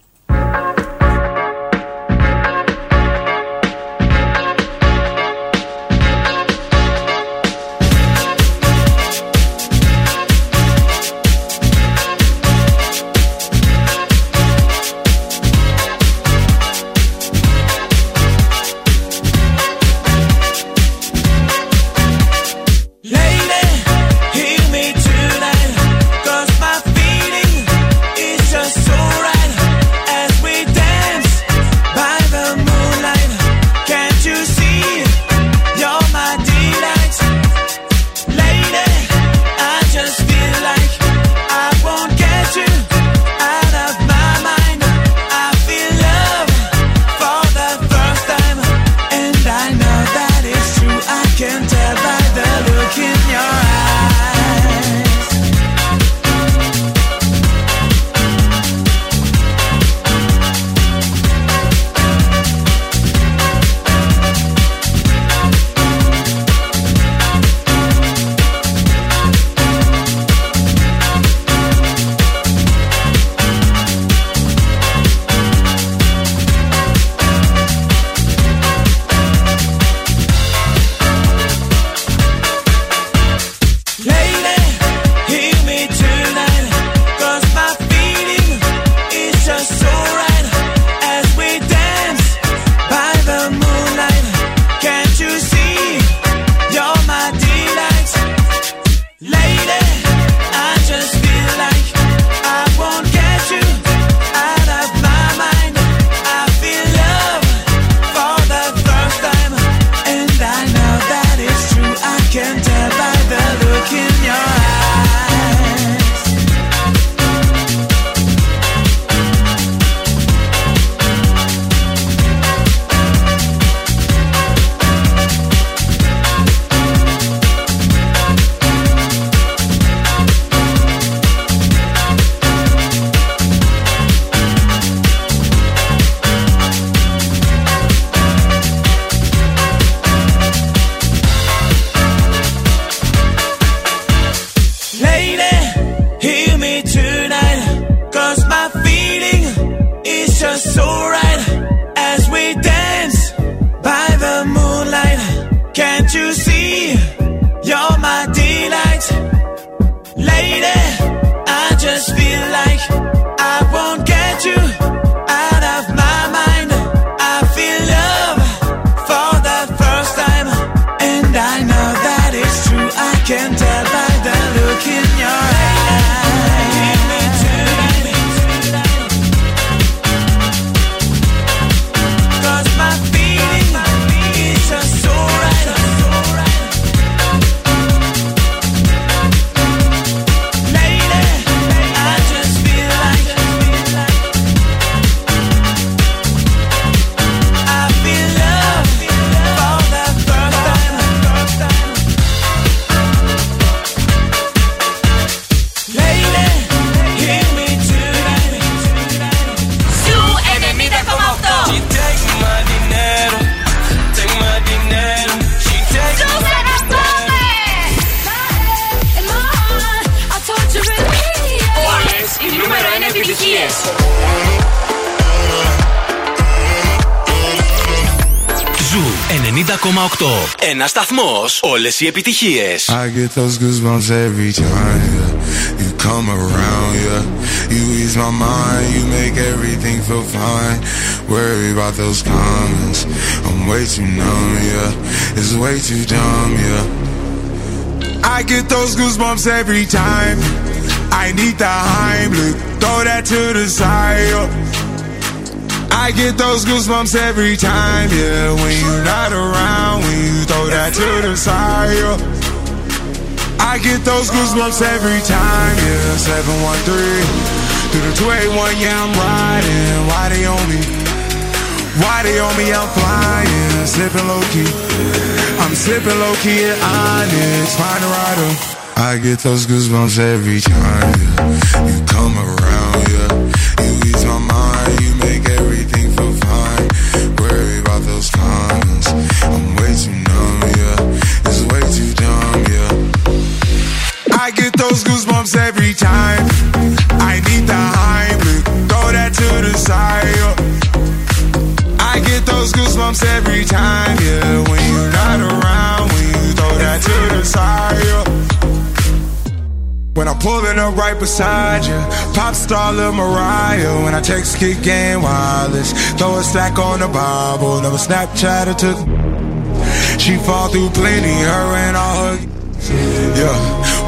right, lady. I just feel like I won't get you out of my mind. I feel love for the first time, and I know that it's true. I can tell by the look in your eyes. Give me tonight, 'cause my feeling is just so right. Ένας σταθμός, όλες οι επιτυχίες. I get those goosebumps every time you come around, yeah. You ease my mind, you make everything feel fine. Worry about those comments, I'm way too numb, yeah. It's way too dumb, yeah. I get those goosebumps every time. I need the Heimlich, throw that to the side, yeah. I get those goosebumps every time, yeah. When you're not around, when you throw that to the side, yeah. I get those goosebumps every time, yeah. 713 through the 281, yeah, I'm riding. Why they on me? Why they on me? I'm flying, slipping low key. I'm slipping low key at Onyx, find a rider. I get those goosebumps every time, yeah. You come around, yeah. You ease my mind, you make everything feel fine. Worry about those comments, I'm way too numb, yeah. It's way too dumb, yeah. I get those goosebumps every time. I need the Heimlich, throw that to the side, yeah. I get those goosebumps every time, yeah. When you're not around, when you throw that to the side, yeah. When I'm pulling up right beside you, pop star Lil Mariah. When I text kick game wireless, throw a stack on the Bible. Never Snapchat or took. She fall through plenty, her and all her. Yeah,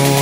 Or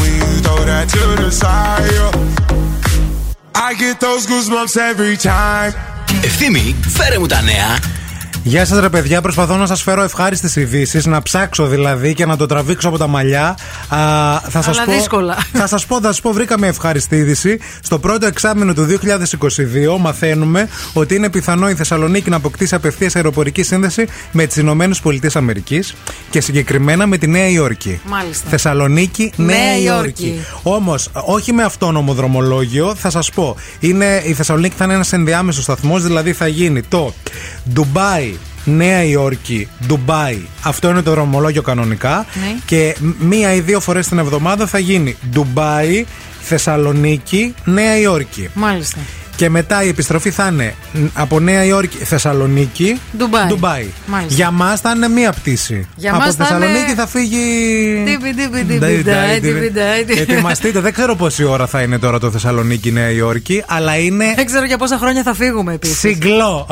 when you throw that to the side, yeah. I get those goosebumps every time. Ευθύμη, φέρε μου τα νέα. Γεια σας ρε παιδιά, προσπαθώ να σας φέρω ευχάριστες ειδήσεις, να ψάξω δηλαδή και να το τραβήξω από τα μαλλιά. Θα σας πω, δύσκολα. Θα σας πω, βρήκαμε ευχάριστη είδηση. Στο πρώτο εξάμηνο του 2022 μαθαίνουμε ότι είναι πιθανό η Θεσσαλονίκη να αποκτήσει απευθείας αεροπορική σύνδεση με τις Ηνωμένες Πολιτείες Αμερικής και συγκεκριμένα με τη Νέα Υόρκη. Μάλιστα. Θεσσαλονίκη, Νέα Υόρκη. Όμως, όχι με αυτόνομο δρομολόγιο, θα σας πω. Η Θεσσαλονίκη θα είναι ένας ενδιάμεσος σταθμός, δηλαδή θα γίνει το Ντουμπάι. Νέα Υόρκη, Ντουμπάι. Αυτό είναι το δρομολόγιο κανονικά. Ναι. Και μία ή δύο φορές την εβδομάδα θα γίνει Ντουμπάι, Θεσσαλονίκη, Νέα Υόρκη. Μάλιστα. Και μετά η επιστροφή θα είναι από Νέα Υόρκη, Θεσσαλονίκη, Ντουμπάι. Για μας θα είναι μία πτήση. Για από Θεσσαλονίκη είναι... θα φύγει. Ετοιμαστείτε, δεν ξέρω πόση ώρα θα είναι τώρα το Θεσσαλονίκη, Νέα Υόρκη, αλλά είναι. Δεν ξέρω για πόσα χρόνια θα φύγουμε επίσης. Συγκλώ.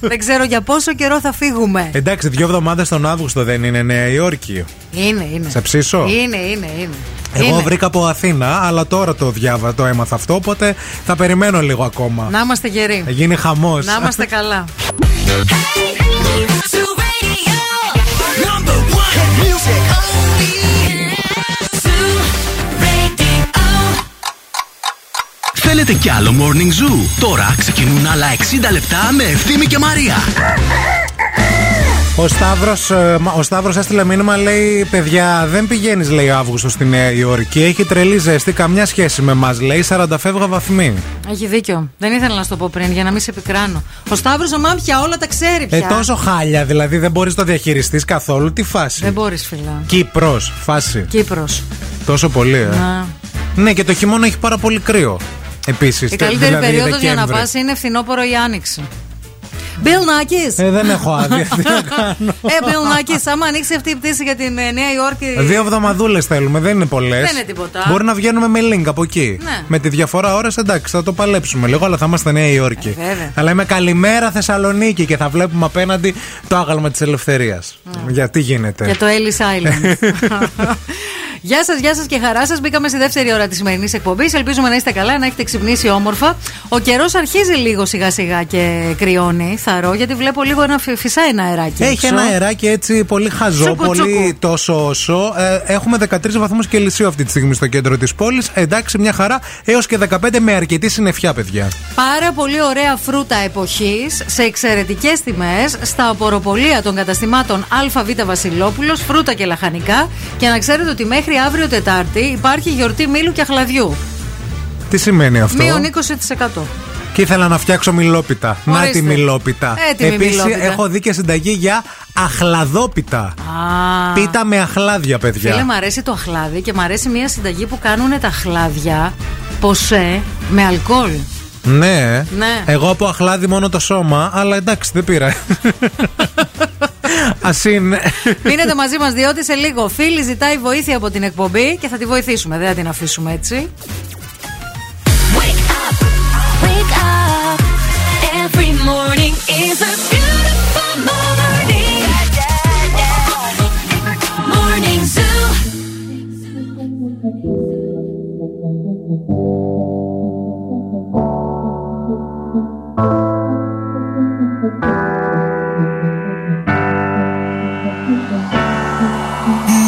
Δεν ξέρω για πόσο καιρό θα φύγουμε. Εντάξει, 2 εβδομάδες τον Αύγουστο δεν είναι Νέα Υόρκη. Είναι. Σε ψήσω. Είναι. Εγώ βρήκα από Αθήνα, αλλά τώρα το έμαθα αυτό, οπότε θα περιμένω λίγο ακόμα. Να είμαστε γεροί. Θα γίνει χαμός. Να είμαστε καλά. Θέλετε κι άλλο Morning Zoo? Τώρα ξεκινούν άλλα 60 λεπτά με Ευθύμη και Μαρία. Ο Σταύρος έστειλε μήνυμα, λέει: Παιδιά, δεν πηγαίνεις, λέει, Αύγουστο στη Νέα Υόρκη. Έχει τρελή ζέστη, καμιά σχέση με μας, λέει. 40 φεύγα βαθμοί. Έχει δίκιο. Δεν ήθελα να σου το πω πριν, για να μην σε επικράνω. Ο Σταύρος, ο μάμπια, όλα τα ξέρει πια. Τόσο χάλια, δηλαδή δεν μπορείς να το διαχειριστείς καθόλου. Τι φάση. Δεν μπορείς, φιλά. Κύπρος, φάση. Κύπρος. Τόσο πολύ, Ναι, και το χειμώνα έχει πάρα πολύ κρύο. Επίσης, η καλύτερη περίοδος για να πας είναι φθινόπωρο ή άνοιξη. Μπιλνάκης! Δεν έχω άδεια, τι να κάνω. Μπιλνάκης, άμα ανοίξει αυτή η πτήση για την Νέα Υόρκη. 2 εβδομαδούλες θέλουμε, δεν είναι πολλές. Δεν είναι τίποτα. Μπορεί να βγαίνουμε με link από εκεί. Ναι. Με τη διαφορά ώρες, εντάξει, θα το παλέψουμε λίγο, αλλά θα είμαστε Νέα Υόρκη. Θα λέμε καλημέρα Θεσσαλονίκη και θα βλέπουμε απέναντι το άγαλμα της ελευθερίας. Γιατί γίνεται. Για το Ellis Island. Γεια σας και χαρά σας. Μπήκαμε στη δεύτερη ώρα της σημερινής εκπομπής. Ελπίζουμε να είστε καλά, να έχετε ξυπνήσει όμορφα. Ο καιρός αρχίζει λίγο σιγά-σιγά και κρυώνει. Θαρώ, γιατί βλέπω λίγο να φυσάει ένα αεράκι. Έχει ένα αεράκι έτσι πολύ χαζό, πολύ τόσο όσο. Έχουμε 13 βαθμούς Κελσίου αυτή τη στιγμή στο κέντρο της πόλης. Εντάξει, μια χαρά. Έως και 15 με αρκετή συννεφιά, παιδιά. Πάρα πολύ ωραία φρούτα εποχής σε εξαιρετικές τιμές στα απορροπολία των καταστημάτων ΑΒ Βασιλόπουλος, φρούτα και λαχανικά. Και να ξέρετε ότι μέχρι αύριο Τετάρτη υπάρχει γιορτή μήλου και αχλαδιού. Τι σημαίνει αυτό? Μείον 20%. Και ήθελα να φτιάξω μιλόπιτα. Ορίστε. Να τη μιλόπιτα. Επίσης έχω δει και συνταγή για αχλαδόπιτα. Πίτα με αχλάδια, παιδιά. Φίλε, μου αρέσει το αχλάδι και μου αρέσει μια συνταγή που κάνουν τα αχλάδια ποσέ με αλκοόλ. Ναι. Εγώ από αχλάδι μόνο το σώμα, αλλά εντάξει, δεν πήρα. Ας είναι. Μείνετε μαζί μας, διότι σε λίγο φίλη ζητάει βοήθεια από την εκπομπή και θα τη βοηθήσουμε. Δεν θα την αφήσουμε έτσι. Wake up, every morning is a beautiful morning. Morning Zoo.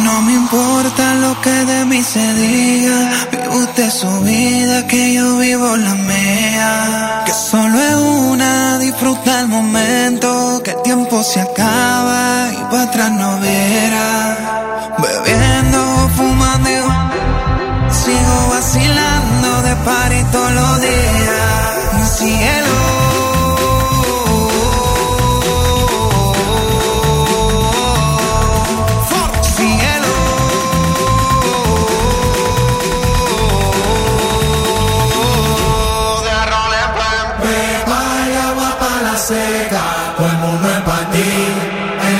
No me importa lo que de mí se diga. Vive usted su vida, que yo vivo la mía. Que solo es una, disfruta el momento, que el tiempo se acaba y para atrás no verá. Bebiendo, fumando, sigo vacilando de party todos los días. Mi cielo, seca, todo el mundo en patín, en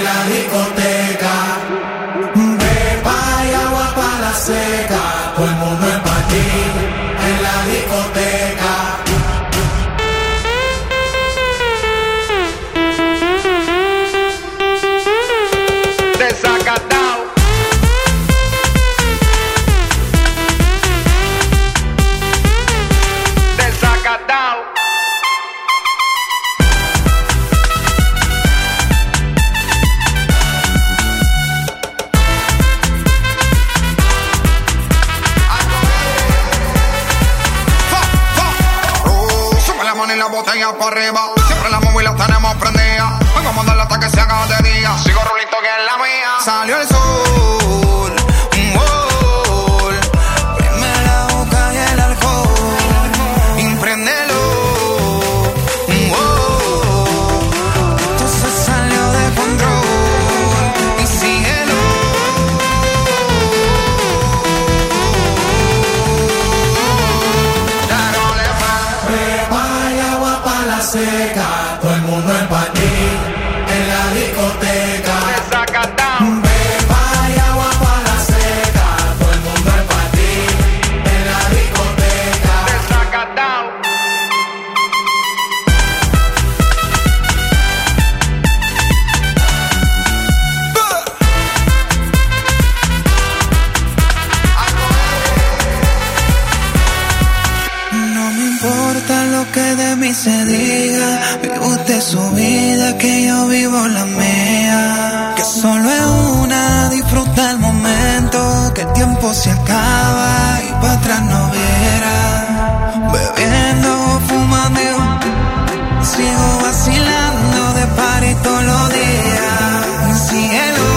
la disco. solo es una, disfruta el momento, que el tiempo se acaba y para atrás no viera. Bebiendo, fumando, sigo vacilando de party todos los días. Cielo.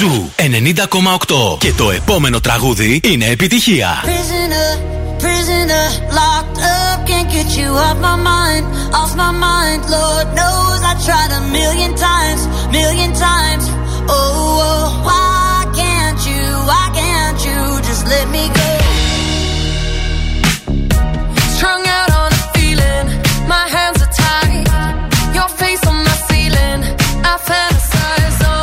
Ζου 90,8 και το επόμενο τραγούδι είναι επιτυχία. Prisoner, prisoner, locked up, can't get you off my mind, Lord knows I tried a million times, oh, oh, why can't you just let me go? Strung out on a feeling, my hands are tied, your face on my ceiling, I fantasize, oh,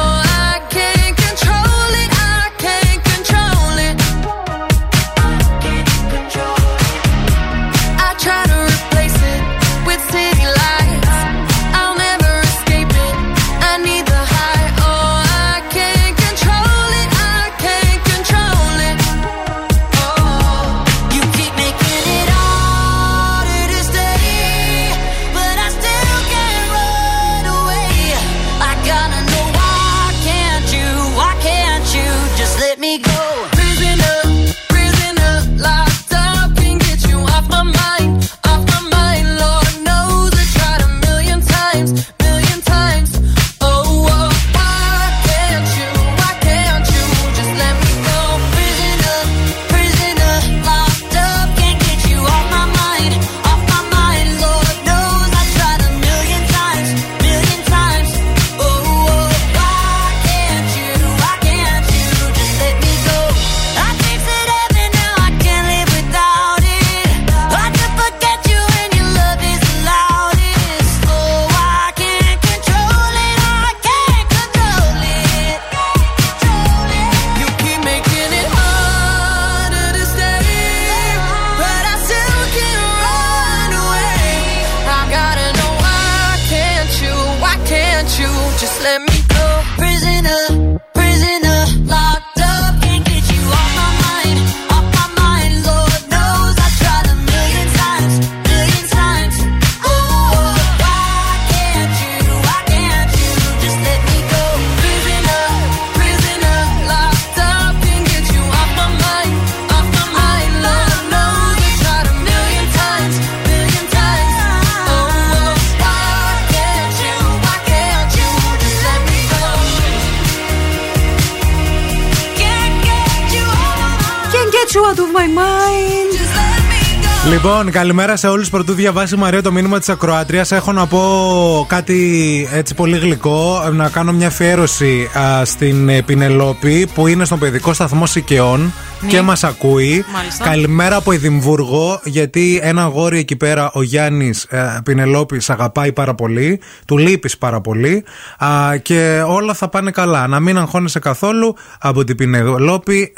Λοιπόν, καλημέρα σε όλους. Πρωτού διαβάσει Μαρία το μήνυμα της ακροάτριας, έχω να πω κάτι έτσι πολύ γλυκό. Να κάνω μια αφιέρωση στην Πινελόπη που είναι στον παιδικό σταθμό Σικαιών και μας ακούει. Μάλιστα. Καλημέρα από Εδιμβούργο, γιατί ένα αγόρι εκεί πέρα, ο Γιάννης Πινελόπη, σ' αγαπάει πάρα πολύ. Του λείπεις πάρα πολύ. Και όλα θα πάνε καλά. Να μην αγχώνεσαι καθόλου. Από την Πινελόπη,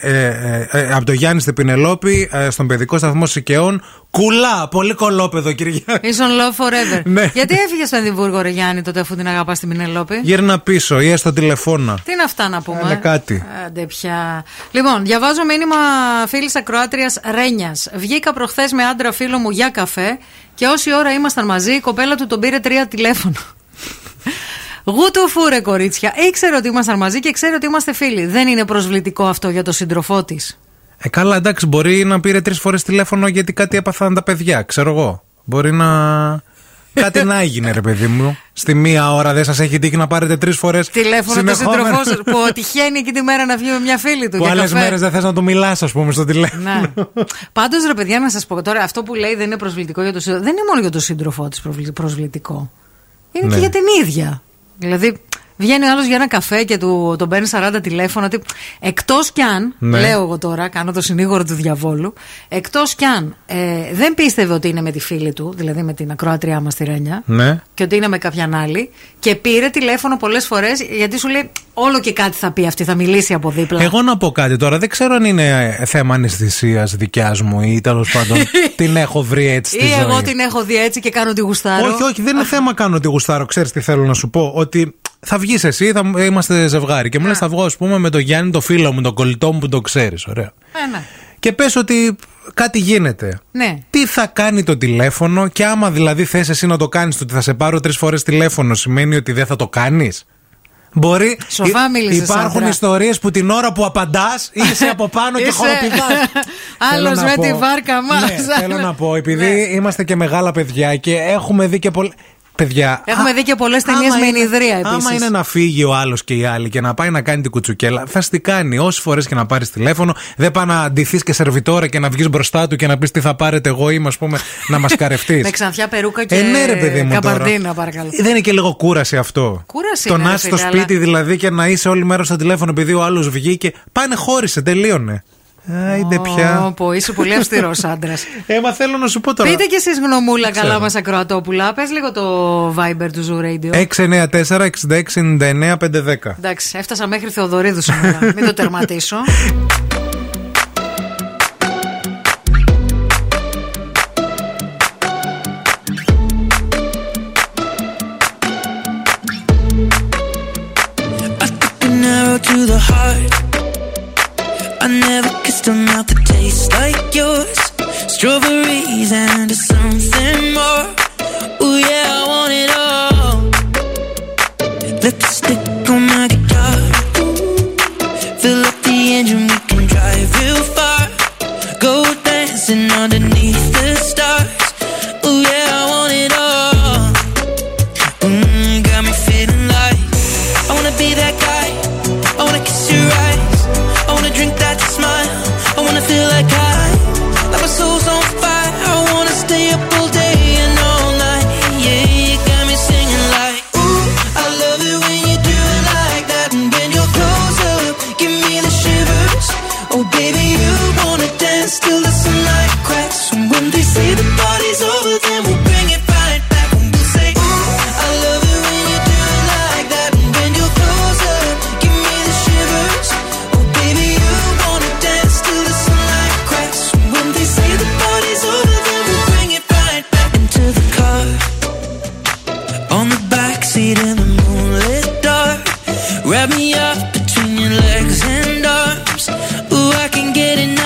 από το Γιάννη στην Πινελόπη, στον παιδικό σταθμό Σικαιών. Κουλά, πολύ κολόπεδο, κύριε Γιάννη. Is on love forever. Ναι. Γιατί έφυγε στο Εδιμβούργο, ρε Γιάννη, τότε αφού την αγαπά στην Πινελόπη? Γύρνα πίσω ή έστω τηλεφώνα. Τι είναι αυτά να πούμε. Κάτι. Άντε πια. Λοιπόν, διαβάζω μήνυμα φίλης ακροάτριας Ρένιας. Βγήκα προχθές με άντρα φίλο μου για καφέ και όση ώρα ήμασταν μαζί, η κοπέλα του τον πήρε 3 τηλέφωνα. Γούτου φούρε, κορίτσια. Ήξερε ότι ήμασταν μαζί και ξέρει ότι είμαστε φίλοι. Δεν είναι προσβλητικό αυτό για τον σύντροφό της? Καλά, εντάξει, μπορεί να πήρε 3 φορές τηλέφωνο γιατί κάτι έπαθαν τα παιδιά, ξέρω εγώ. Μπορεί να. Κάτι να έγινε, ρε παιδί μου. Στη μία ώρα δεν σας έχει τύχει να πάρετε 3 φορές τηλέφωνο του σύντροφό σας που τυχαίνει εκείνη τη μέρα να βγει με μια φίλη του. Που άλλες μέρες δεν θες να του μιλάς, ας πούμε, στο τηλέφωνο. Πάντως, ρε παιδιά, να σας πω τώρα, αυτό που λέει δεν είναι προσβλητικό για τον σύντροφο. Δεν είναι μόνο για τον σύντροφό της προσβλητικό. Είναι και για την ίδια. Δηλαδή, βγαίνει ο άλλος για ένα καφέ και τον παίρνει 40 τηλέφωνα. Εκτός κι αν, λέω εγώ τώρα, κάνω το συνήγορο του διαβόλου, εκτός κι αν δεν πίστευε ότι είναι με τη φίλη του, δηλαδή με την ακροάτριά μας τη Ρένια, και ότι είναι με κάποιαν άλλη, και πήρε τηλέφωνο πολλές φορές γιατί σου λέει όλο και κάτι θα πει αυτή, θα μιλήσει από δίπλα. Εγώ να πω κάτι τώρα, δεν ξέρω αν είναι θέμα αναισθησίας δικιάς μου ή τέλος πάντων την έχω βρει έτσι στη ζωή. Ή εγώ την έχω δει έτσι και κάνω τη γουστάρω. Όχι, όχι, δεν είναι θέμα κάνω τη γουστάρω. Ξέρεις τι θέλω να σου πω, ότι. Θα βγεις εσύ, θα είμαστε ζευγάρι. Και μου λες θα βγω, ας πούμε, με τον Γιάννη, τον φίλο μου, τον κολλητό μου που τον ξέρεις. Ωραία. Και πες ότι κάτι γίνεται. Ναι. Τι θα κάνει το τηλέφωνο, και άμα δηλαδή θες εσύ να το κάνεις, το ότι θα σε πάρω 3 φορές τηλέφωνο, σημαίνει ότι δεν θα το κάνεις. Μπορεί. Σοφά μίλησες. Υπάρχουν ιστορίες που την ώρα που απαντάς είσαι από πάνω και χοροπηδάς. Άλλος με τη βάρκα μας. Ναι, θέλω να πω, επειδή είμαστε και μεγάλα παιδιά και έχουμε δει και πολλά. Παιδιά, έχουμε δει και πολλές ταινίες με ενηδρία επίσης. Άμα είναι να φύγει ο άλλος και η άλλη και να πάει να κάνει την κουτσουκέλα, θα στη κάνει όσες φορές και να πάρεις τηλέφωνο. Δεν πάει να ντυθείς και σερβιτόρα και να βγεις μπροστά του και να πεις τι θα πάρετε εγώ ή ας πούμε να μας καρευτείς. Με ξανθιά περούκα και καμπαρντίνα, παρακαλώ. Δεν είναι και λίγο κούραση αυτό? Κούραση. Το να είσαι στο σπίτι δηλαδή και να είσαι όλη μέρα στο τηλέφωνο επειδή ο άλλος βγήκε. Πάνε, χώρισε, τελείωνε. Άιντε πια. Είσαι πολύ αυστηρός άντρας. Μα θέλω να σου πω τώρα. Πείτε και εσείς γνωμούλα, καλά μας ακροατόπουλα. Πες λίγο το Viber του Zoo Radio. 694-6699-510. Εντάξει, έφτασα μέχρι Θεοδωρίδου σήμερα. Μην το τερματίσω. I never kissed a mouth that tastes like yours. Strawberries and something more. Ooh yeah, I want it all. Lipstick on my guitar. Fill up the engine, we can drive real far. Go dancing underneath the stars. Ooh yeah, I want it all. Got me feeling like I wanna be that guy. I wanna kiss your eyes. I wanna drink that smile. I wanna feel like my soul's on fire. I wanna stay up all day and all night. Yeah, you got me singing like, ooh, I love it when you do it like that. And when you're close up, give me the shivers. Oh, baby, you wanna dance till the sunlight cracks. And when they say the party's over, then we'll bring it right back. And we'll say, ooh, I love it when you do it like that. And when you're close up, give me the shivers. In the moonlit dark, wrap me up between your legs and arms. Ooh, I can get in.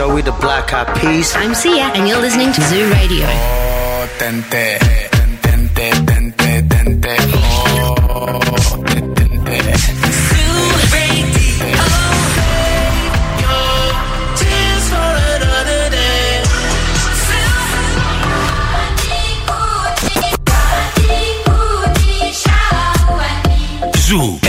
Yo, we the Black Eyed Peas. I'm Sia, and you're listening to Zoo Radio. Oh, tente, tente, tente, tente. Oh, tente. Ζου 90,8.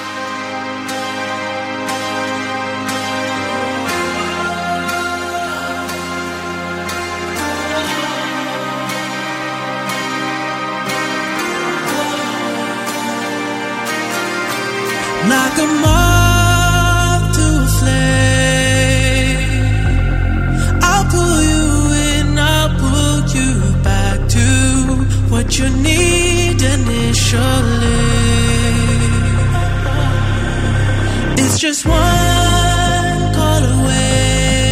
Knock 'em off to a flame. I'll pull you in, I'll pull you back to what you need. Surely it's just one call away,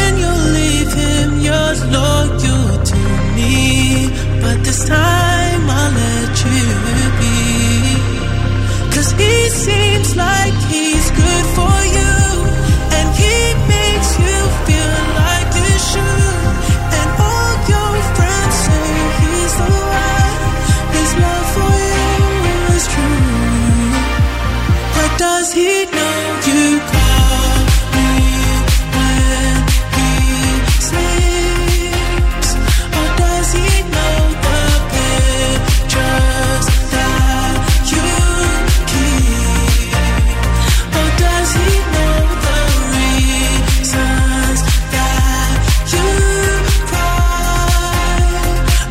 and you'll leave him your loyal to me. But this time I'll let you be, 'cause he seems like he's good for you, and he makes you feel like you should. And all your friends say he's the one. Love for you is true, but does he know you call me when he sleeps? Or does he know the pictures that you keep? Or does he know the reasons that you cry?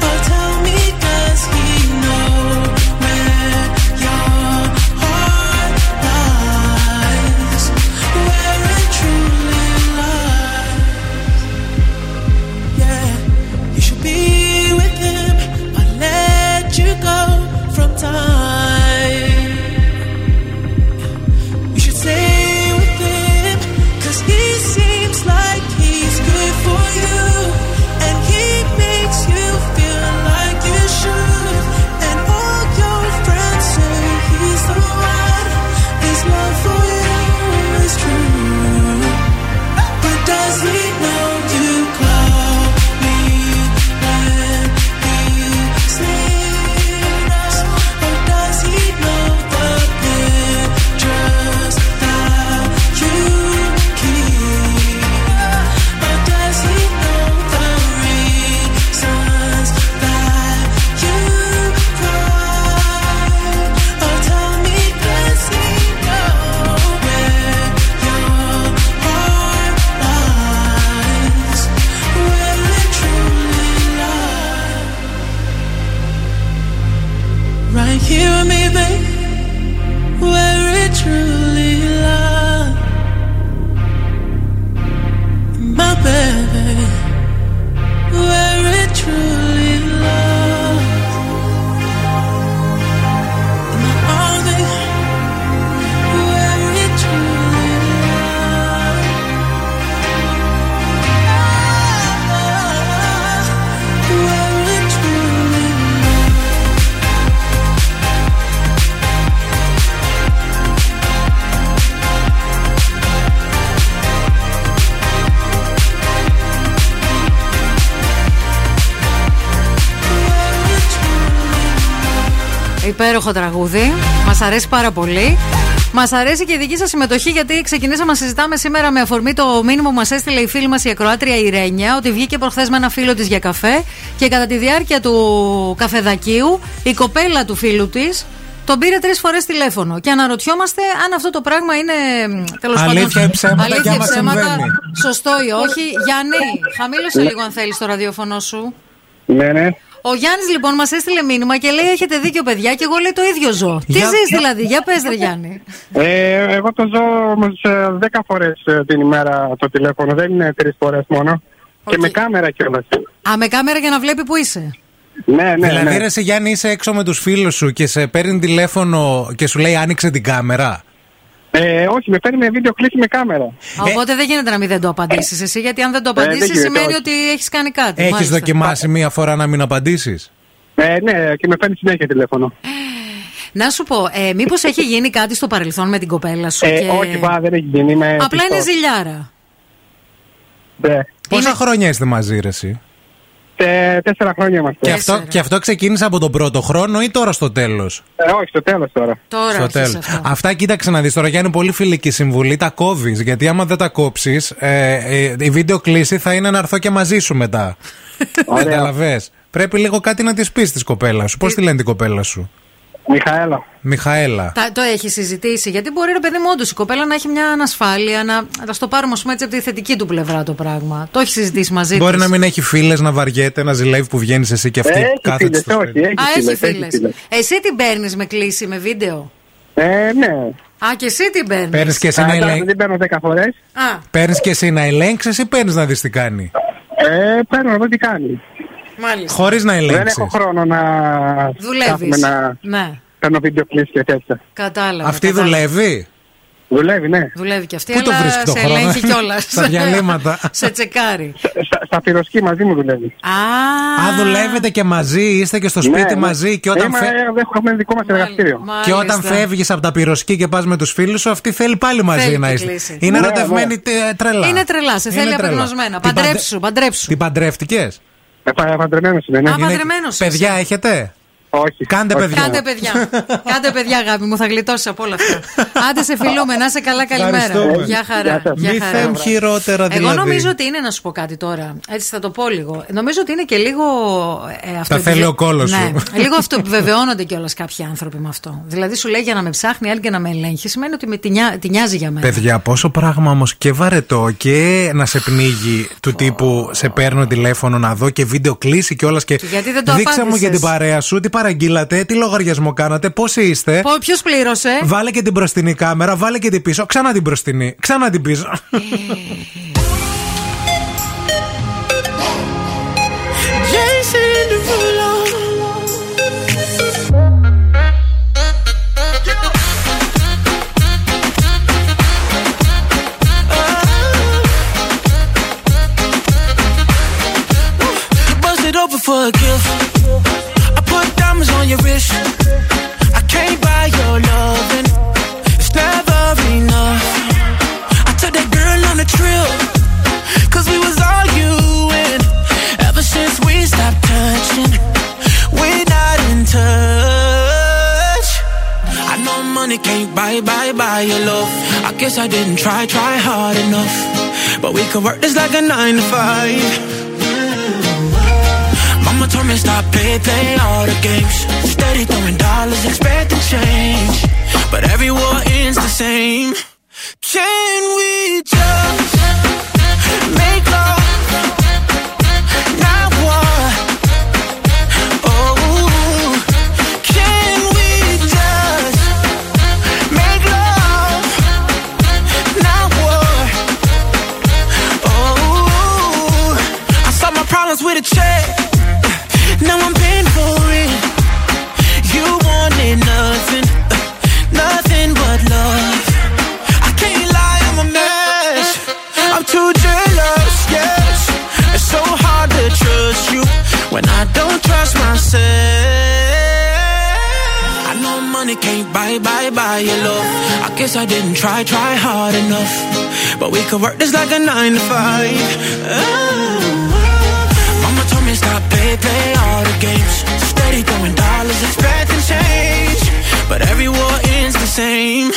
Or tell me, does he? Υπέροχο τραγούδι, μας αρέσει πάρα πολύ. Μας αρέσει και η δική σας συμμετοχή, γιατί ξεκινήσαμε να συζητάμε σήμερα με αφορμή το μήνυμα που μας έστειλε η φίλη μας η ακροάτρια η Ρένια, ότι βγήκε προχθές με ένα φίλο της για καφέ και κατά τη διάρκεια του καφεδακίου η κοπέλα του φίλου της τον πήρε 3 φορές τηλέφωνο. Και αναρωτιόμαστε αν αυτό το πράγμα είναι τέλος πάντων αλήθεια ψέματα, σωστό ή όχι. Γιάννη, χαμήλωσε λίγο αν θέλεις το ραδιοφωνό σου. Ναι. Ο Γιάννης λοιπόν μας έστειλε μήνυμα και λέει: έχετε δίκιο, παιδιά, και εγώ λέει το ίδιο ζω. Τι ζεις δηλαδή, για πες ρε Γιάννη. Εγώ το ζω όμως 10 φορές την ημέρα το τηλέφωνο, δεν είναι 3 φορές μόνο. Okay. Και με κάμερα κιόλας. Α, με κάμερα για να βλέπει που είσαι. Ναι. Δηλαδή ρε σε Γιάννη, είσαι έξω με τους φίλους σου και σε παίρνει τηλέφωνο και σου λέει άνοιξε την κάμερα. Όχι, με παίρνει με βίντεο κλήση με κάμερα. Οπότε δεν γίνεται να μην δεν το απαντήσεις εσύ, γιατί αν δεν το απαντήσεις σημαίνει ότι έχεις κάνει κάτι. Έχεις δοκιμάσει μία φορά να μην απαντήσεις? Ναι, και με παίρνει συνέχεια τηλέφωνο. Να σου πω, μήπως έχει γίνει κάτι στο παρελθόν με την κοπέλα σου? Όχι, δεν έχει γίνει. Απλά είναι ζηλιάρα. Ναι. Πόσα χρόνια είστε μαζί, ρε εσύ? 4 χρόνια είμαστε. Και αυτό ξεκίνησε από τον πρώτο χρόνο ή τώρα στο τέλος? Όχι, στο τέλος τώρα. Αυτά κοίταξε να δεις τώρα, για είναι πολύ φιλική συμβουλή. Τα κόβεις, γιατί άμα δεν τα κόψεις, η βίντεο κλήση θα είναι να έρθω και μαζί σου μετά. Καταλαβες. Πρέπει λίγο κάτι να της πεις της κοπέλα σου. Πώς τη λένε την κοπέλα σου? Μιχαέλα. Το έχει συζητήσει? Γιατί μπορεί, ρε παιδί μου, όντως η κοπέλα να έχει μια ανασφάλεια. Να στο πάρουμε, ας πούμε, έτσι από τη θετική του πλευρά το πράγμα. Το έχει συζητήσει μαζί της? Μπορεί να μην έχει φίλες, να βαριέται, να ζηλεύει που βγαίνεις εσύ και αυτή κάθεται στο σπίτι. Έχει φίλες. Εσύ την παίρνεις με κλήση, με βίντεο? Ναι. Και εσύ την παίρνεις? Παίρνεις και εσύ να ελέγξεις? Δεν παίρνω 10 φορές. Παίρνεις και εσύ να ελέγξεις ή παίρνεις να δεις τι κάνει? Παίρνω να δω τι κάνει. Χωρίς να ελέγξεις. Δεν έχω χρόνο να δουλεύεις. Ναι. Κάνω βίντεο κλίση και τέτοια. Κατάλαβα. Αυτή δουλεύει. Δουλεύει, ναι. Δουλεύει και αυτή. Πού το βρίσκει το χρόνο? Σε ελέγχει κιόλας. Στα διαλύματα. Σε τσεκάρει. Στα πυροσκή μαζί μου δουλεύει. Α, δουλεύετε και μαζί, είστε και στο σπίτι μαζί. Και όταν έχουμε δικό μας εργαστήριο. Και όταν φεύγεις από τα πυροσκή και πας με τους φίλους σου, αυτή θέλει πάλι μαζί να είσαι. Είναι ερωτευμένη τρελά. Είναι τρελά, σε θέλει απεγνωσμένα. Παντρέψου. Την παντρεύτηκες? Παντρεμένος είναι. Παιδιά έχετε? Όχι. Κάντε παιδιά. Κάντε παιδιά, αγάπη μου, θα γλιτώσεις από όλα αυτά. Άντε, σε φιλούμε, να είσαι καλά, καλημέρα. Γεια χαρά. Μη θέμ χειρότερα δηλαδή. Εγώ νομίζω ότι είναι, να σου πω κάτι τώρα, έτσι θα το πω λίγο. Νομίζω ότι είναι και λίγο τα θέλει ο κόλος σου. Λίγο αυτοβεβαιώνονται κιόλας κάποιοι άνθρωποι με αυτό. Δηλαδή σου λέει για να με ψάχνει άλλη και να με ελέγχει, σημαίνει ότι με τη νοιάζει για μένα. Παιδιά, πόσο πράγμα όμως και βαρετό και να σε πνίγει του τύπου σε παίρνω τηλέφωνο να δω και βίντεο κλείσει κιόλας και δείξα μου για την παρέα σου. Παραγγείλατε, τι λογαριασμό κάνατε, πόσοι είστε. Ποιος πλήρωσε. Βάλε και την μπροστινή κάμερα, βάλε και την πίσω. Ξανά την μπροστινή, ξανά την πίσω. On your wrist, I can't buy your loving. It's never enough. I took that girl on a trip, 'cause we was arguing. Ever since we stopped touching, we're not in touch. I know money can't buy your love. I guess I didn't try hard enough. But we could work this like a 9 to 5. Mama told me stop play all the games. Steady throwing dollars, expect to change, but every war ends the same. Can we just make love, not war? Oh, can we just make love, not war? Oh, I solved my problems with a check. Now I'm paying for it. You wanted nothing, nothing but love. I can't lie, I'm a mess. I'm too jealous, yes. It's so hard to trust you when I don't trust myself. I know money can't buy your love. I guess I didn't try hard enough. But we could work this like a 9 to 5. Stop play all the games. Steady throwing dollars, expecting change, but every war ends the same.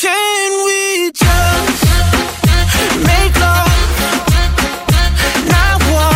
Can we just make love? Not war.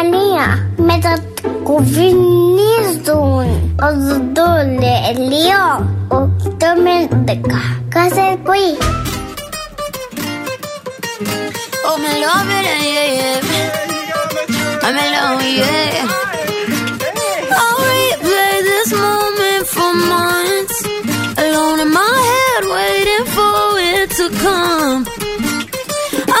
Γερμανία με τα κουβινίζουν ο δολελείο 8 με 10 κάθε πρωί. Oh, I'm in love with it, yeah, yeah. I'm in love, yeah. I'll replay this moment for months, alone in my head, waiting for it to come.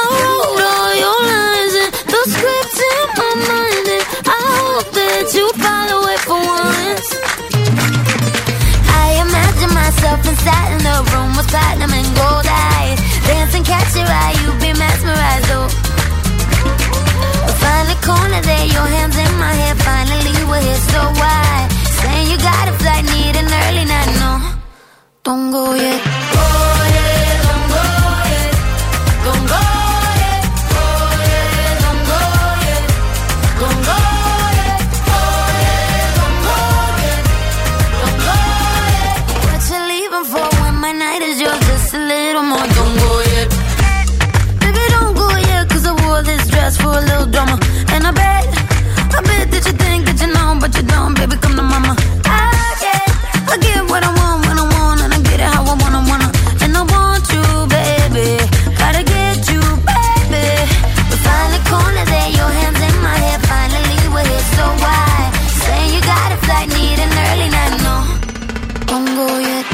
I wrote all your lines and the scripts in my mind, and I hope that you follow it for once. I imagine myself inside in a room with platinum and gold eyes, dancing, catch your eye, you be mesmerized, oh. Find the corner there, your hands in my hair, finally we're here, so why? Saying you got a flight, need an early night, no, don't go yet. Oh yeah, don't go yet, don't go yet, oh yeah, don't go yet, don't go yet, oh yeah, don't go yet, don't go yet. What you leaving for when my night is yours, just a little more, don't go yet. This dress for a little drama, and I bet that you think that you know, but you don't. Baby, come to mama. I get what I want when I want, and I get it how I wanna, and I want you, baby. Gotta get you, baby. We find the corner there, your hands in my hair. Finally, we're here, so why? Saying you got a flight, need an early night, no, don't go yet.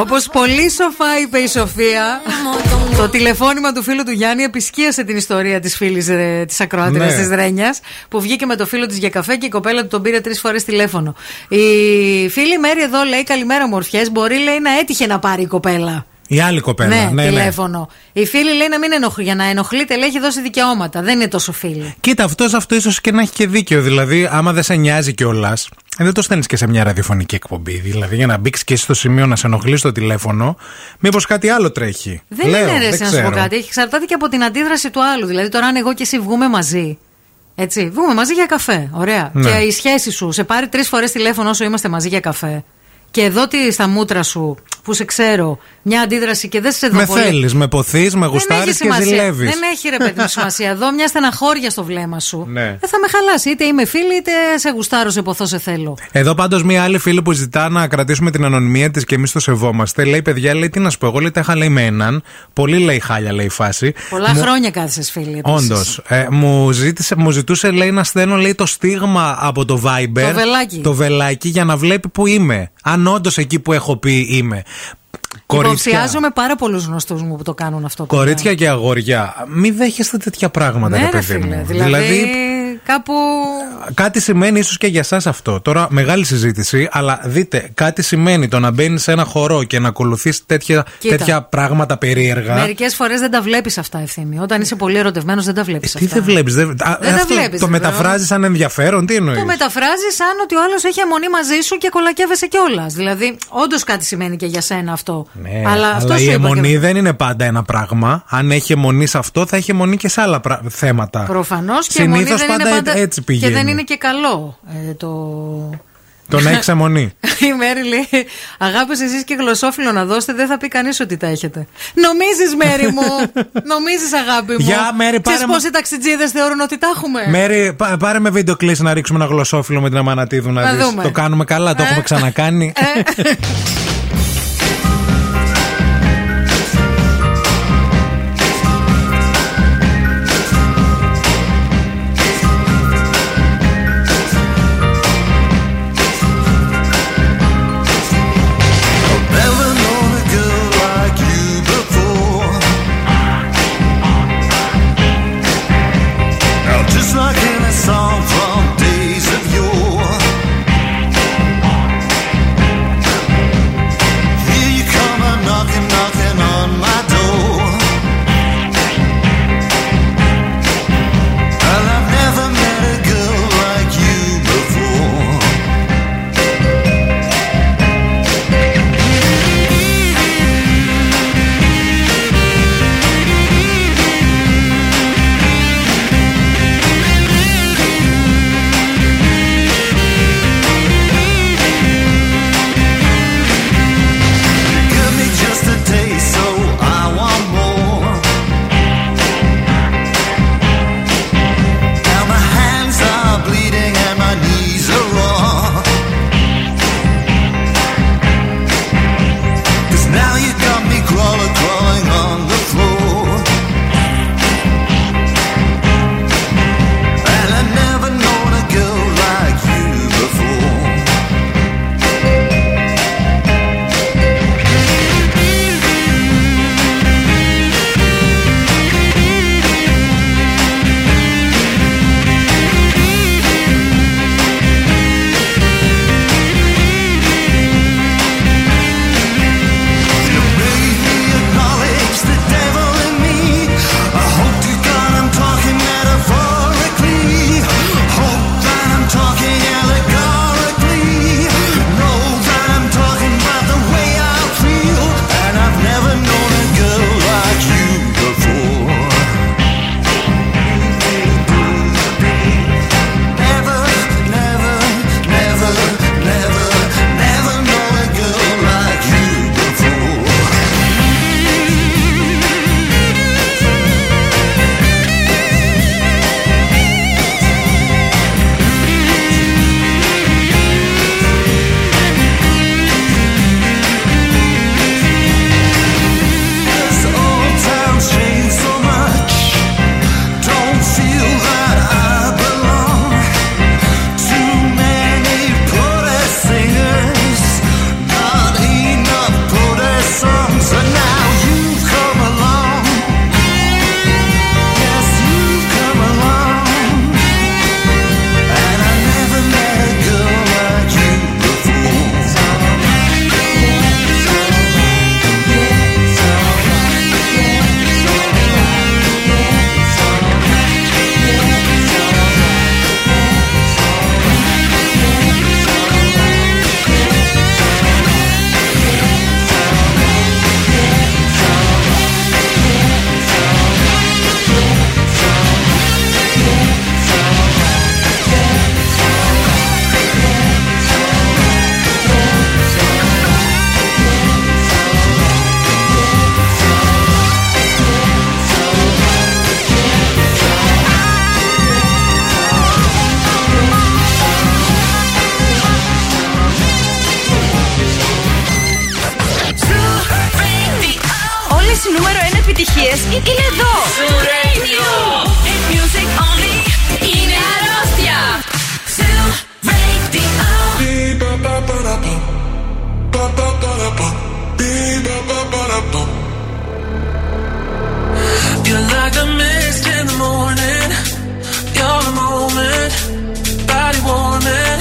Όπως πολύ σοφά είπε η Σοφία, το τηλεφώνημα του φίλου του Γιάννη επισκίασε την ιστορία της φίλης της ακροάτριας, ναι, της Ρένιας, που βγήκε με το φίλο της για καφέ και η κοπέλα του τον πήρε 3 φορές τηλέφωνο. Η φίλη Μέρη εδώ λέει: καλημέρα, μορφιές. Μπορεί, λέει, να έτυχε να πάρει η κοπέλα. Η άλλη κοπέλα, ναι, τηλέφωνο. Ναι. Η φίλη λέει να μην ενοχλεί, για να ενοχλείται, λέει, έχει δώσει δικαιώματα. Δεν είναι τόσο φίλη. Κοίτα, αυτό ίσως και να έχει και δίκιο. Δηλαδή, άμα δεν σε νοιάζει κιόλας, δεν το στέλνεις και σε μια ραδιοφωνική εκπομπή. Δηλαδή, για να μπήξεις και στο σημείο να σε ενοχλεί το τηλέφωνο, μήπως κάτι άλλο τρέχει. Δεν είναι ρε, να σου πω κάτι. Εξαρτάται και από την αντίδραση του άλλου. Δηλαδή, τώρα αν εγώ και εσύ βγούμε μαζί. Έτσι, βγούμε μαζί για καφέ. Ωραία. Ναι. Και η σχέση σου σε πάρει 3 φορές τηλέφωνο όσο είμαστε μαζί για καφέ. Και εδώ τι στα μούτρα σου, που σε ξέρω, μια αντίδραση και δεν σε δω. Με θέλεις, με ποθείς, με γουστάρεις και ζηλεύεις. Δεν έχει, ρε παιδί μου, σημασία. Εδώ μια στεναχώρια στο βλέμμα σου. Ναι. Δεν θα με χαλάσει. Είτε είμαι φίλη, είτε σε γουστάρω, σε ποθώ, σε θέλω. Εδώ πάντως μια άλλη φίλη που ζητά να κρατήσουμε την ανωνυμία της και εμείς το σεβόμαστε. Λέει, παιδιά, λέει, τι να σου πω. Εγώ, λέει, τα είχα, λέει, με έναν. Πολύ, λέει, χάλια, λέει, φάση. Πολλά χρόνια κάθεσες φίλη. Όντως. Μου ζητούσε, λέει, να στέλνω, λέει, το στίγμα από το Viber. Το βελάκι για να βλέπει που είμαι. Όντως εκεί που έχω πει είμαι. Υποψιάζομαι πάρα πολλούς γνωστούς μου που το κάνουν αυτό. Κορίτσια και αγόρια, μην δέχεστε τέτοια πράγματα, ναι, ρε παιδί μου. Δηλαδή κάπου... Κάτι σημαίνει ίσως και για εσάς αυτό. Τώρα μεγάλη συζήτηση, αλλά δείτε, κάτι σημαίνει το να μπαίνεις σε ένα χορό και να ακολουθείς τέτοια πράγματα περίεργα. Μερικές φορές δεν τα βλέπεις αυτά, Ευθύμη. Όταν είσαι πολύ ερωτευμένος, δεν τα βλέπεις αυτά. Τι δεν βλέπεις, το μεταφράζεις σαν ενδιαφέρον, τι εννοείς. Το μεταφράζεις σαν ότι ο άλλος έχει αιμονή μαζί σου και κολακεύεσαι κιόλας. Δηλαδή, όντως κάτι σημαίνει και για σένα αυτό. Ναι, αλλά η αιμονή δεν είναι πάντα ένα πράγμα. Αν έχει αιμονή σε αυτό, θα έχει αιμονή και σε άλλα θέματα. Προφανώς και συνήθως πάντα έτσι πηγαίνει. Και δεν είναι και καλό το να έχεις αιμονή. Η Μέρη λέει: αγάπες, εσείς και γλωσσόφυλλο να δώσετε, δεν θα πει κανείς ότι τα έχετε. Νομίζεις, Μέρη μου, νομίζεις, αγάπη μου. Για Μέρη, ξέρεις πόσοι ταξιτζίδες θεωρούν ότι τα έχουμε. Μέρη, πάρε με βίντεο κλείς να ρίξουμε ένα γλωσσόφυλλο με την Αμανατίδου να δεις. Το κάνουμε καλά, το έχουμε ξανακάνει. είναι εδώ. Zoo Radio. It's music only. Είναι αρρώστια. Zoo Radio. You're like a mist in the morning. You're the moment. Body warming.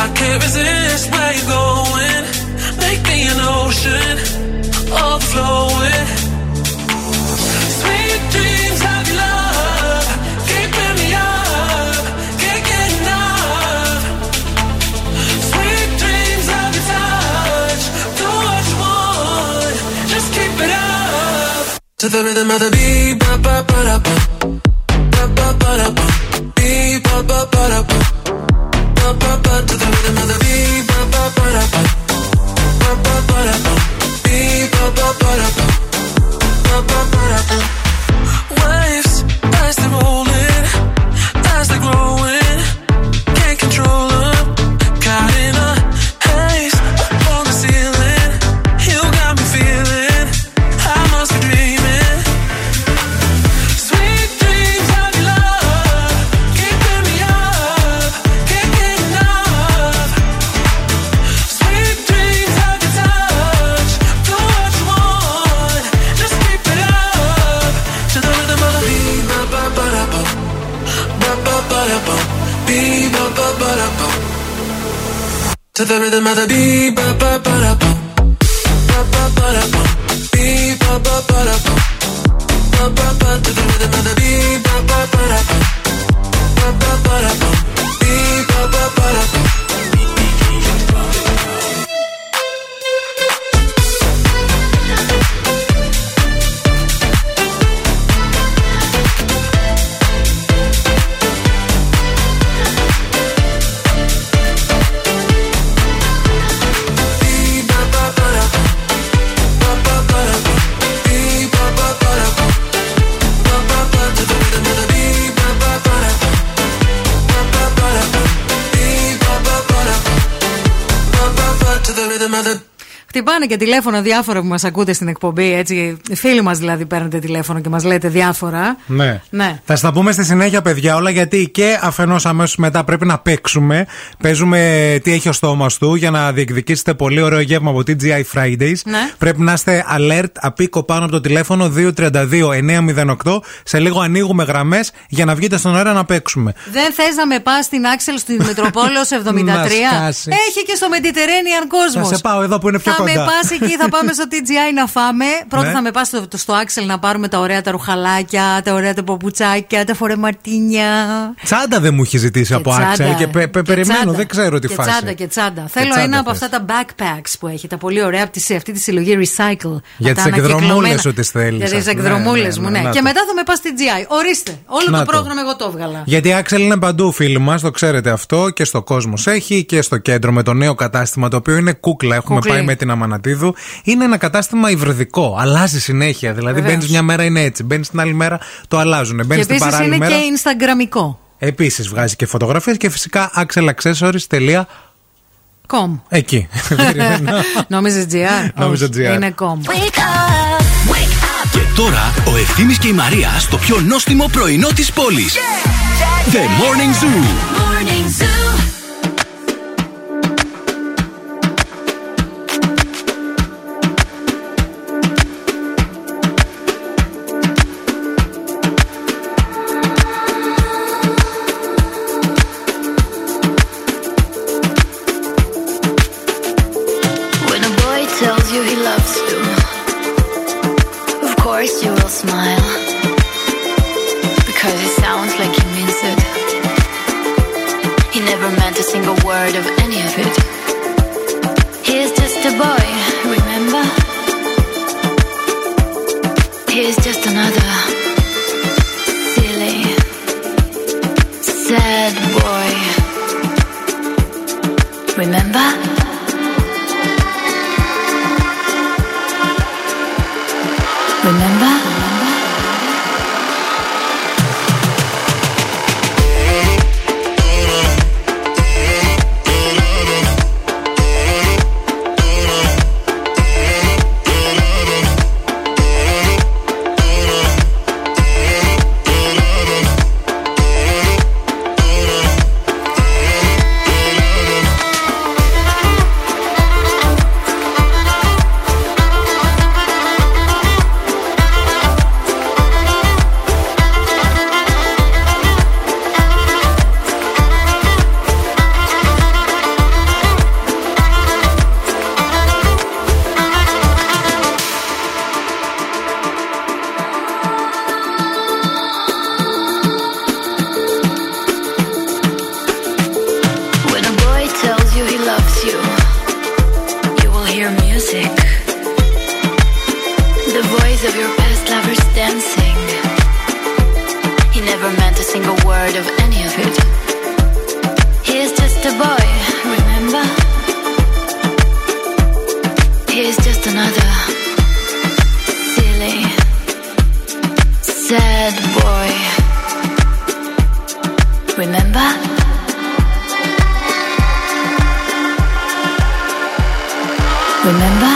I can't resist where you're going. Make me an ocean. Overflowing. Sweet dreams of your love. Keeping me up. Can't get enough. Sweet dreams of your touch. Do what you want. Just keep it up. To the rhythm of the beat. Ba ba ba da ba. Ba ba ba da ba. Beat ba ba ba da ba. Ba ba ba. To the rhythm of the beat. Ba ba ba da ba. Ba ba ba da ba. Waves as they're rolling, as they're growing, can't control them. Caught in a haze on the ceiling, you got me feeling I must be dreaming. Sweet dreams of your love, keeping me up, can't get enough. Sweet dreams of your touch, do what you want, just keep it up. To the rhythm of the beat, ba ba ba da ba, ba ba ba da ba, beat ba ba ba da ba. To the rhythm of the beat, ba ba ba da ba, ba ba ba da ba, beat ba ba ba da ba, ba ba ba. To the rhythm of the beat, ba ba ba da ba, ba ba ba da ba, beat ba ba ba da ba. Χτυπάνε και τηλέφωνα διάφορα που μας ακούτε στην εκπομπή. Έτσι, φίλοι μας δηλαδή παίρνετε τηλέφωνο και μας λέτε διάφορα. Ναι. Θα στα πούμε στη συνέχεια, παιδιά, όλα, γιατί και αφενός αμέσως μετά πρέπει να παίξουμε. Παίζουμε τι έχει ο στόμας του για να διεκδικήσετε πολύ ωραίο γεύμα από TGI Fridays. Ναι. Πρέπει να είστε alert, απίκο πάνω από το τηλέφωνο 232-908. Σε λίγο ανοίγουμε γραμμές για να βγείτε στον αέρα να παίξουμε. Δεν θες να με πας στην Axel στη Μετροπόλεως 73. Έχει και στο Mediterranean κόσμο. Θα σε πάω εδώ που είναι πιο. Θα με πας εκεί, θα πάμε στο TGI να φάμε. Πρώτα θα με πας στο Axel να πάρουμε τα ωραία τα ρουχαλάκια, τα ωραία τα παπουτσάκια, τα φορεματίνια. Τσάντα δεν μου έχει ζητήσει από Axel και περιμένω, δεν ξέρω τι φάση. Τσάντα. Θέλω ένα από αυτά τα backpacks που έχει, τα πολύ ωραία από αυτή τη συλλογή Recycle. Για τις εκδρομούλες ό,τι θέλεις. Για τις εκδρομούλες μου, ναι. Και μετά θα με πας στη TGI. Ορίστε, όλο το πρόγραμμα εγώ το έβγαλα. Γιατί Axel είναι παντού, φίλοι μας, το ξέρετε αυτό, και στο κόσμο έχει και στο κέντρο με το νέο κατάστημα το οποίο είναι κούκλα. Έχουμε πάει με την Αμανατίδου. Είναι ένα κατάστημα υβριδικό. Αλλάζει συνέχεια. Δηλαδή μπαίνεις μια μέρα είναι έτσι, μπαίνεις την άλλη μέρα το αλλάζουν. Μπαίνεις την παράλληλη μέρα. Και επίσης είναι και Instagramικό. Επίσης βγάζει και φωτογραφίες και φυσικά axelaccessories.com. Εκεί. Νόμιζες GR. Είναι com. Και τώρα ο Ευθύμης και η Μαρία στο πιο νόστιμο πρωινό της πόλης. The Morning Zoo. Smile, because it sounds like he means it. He never meant a single word of any of it. He's just a boy, remember? He's just another silly, sad boy. Remember? Remember? heard of any of it. He's just a boy, remember? He's just another silly, sad boy, remember? Remember?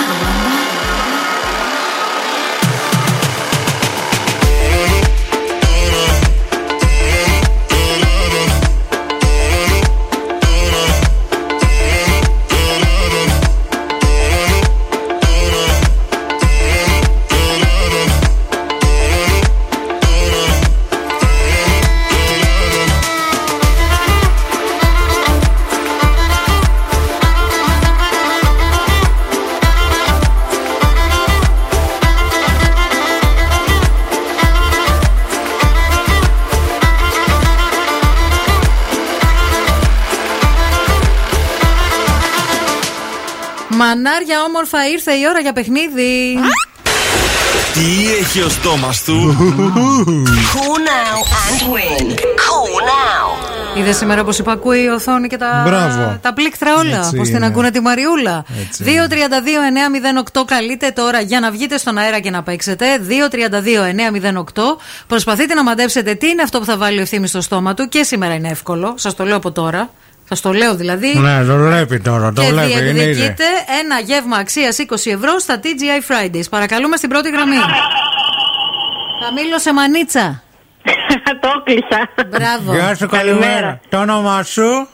Μανάρια όμορφα, ήρθε η ώρα για παιχνίδι. Τι έχει ο στόμας του? Cool now and win. Cool now. Είδες σήμερα πως υπακούει η οθόνη και τα πλήκτρα όλα. Έτσι πως την ακούνε τη Μαριούλα. 2-32-908 καλείτε τώρα για να βγείτε στον αέρα και να παίξετε. 2-32-908. Προσπαθείτε να μαντέψετε τι είναι αυτό που θα βάλει ο Ευθύμης στο στόμα του. Και σήμερα είναι εύκολο, σας το λέω από τώρα. Σας το λέω δηλαδή. Ναι, το βλέπει τώρα. Το βλέπει. Και διεκδικείτε ένα γεύμα αξίας 20 ευρώ στα TGI Fridays. Παρακαλούμε στην πρώτη γραμμή. Χαμήλωσε μανίτσα. Το κλείσα. Μπράβο. Γεια σου, καλημέρα. Το όνομά σου?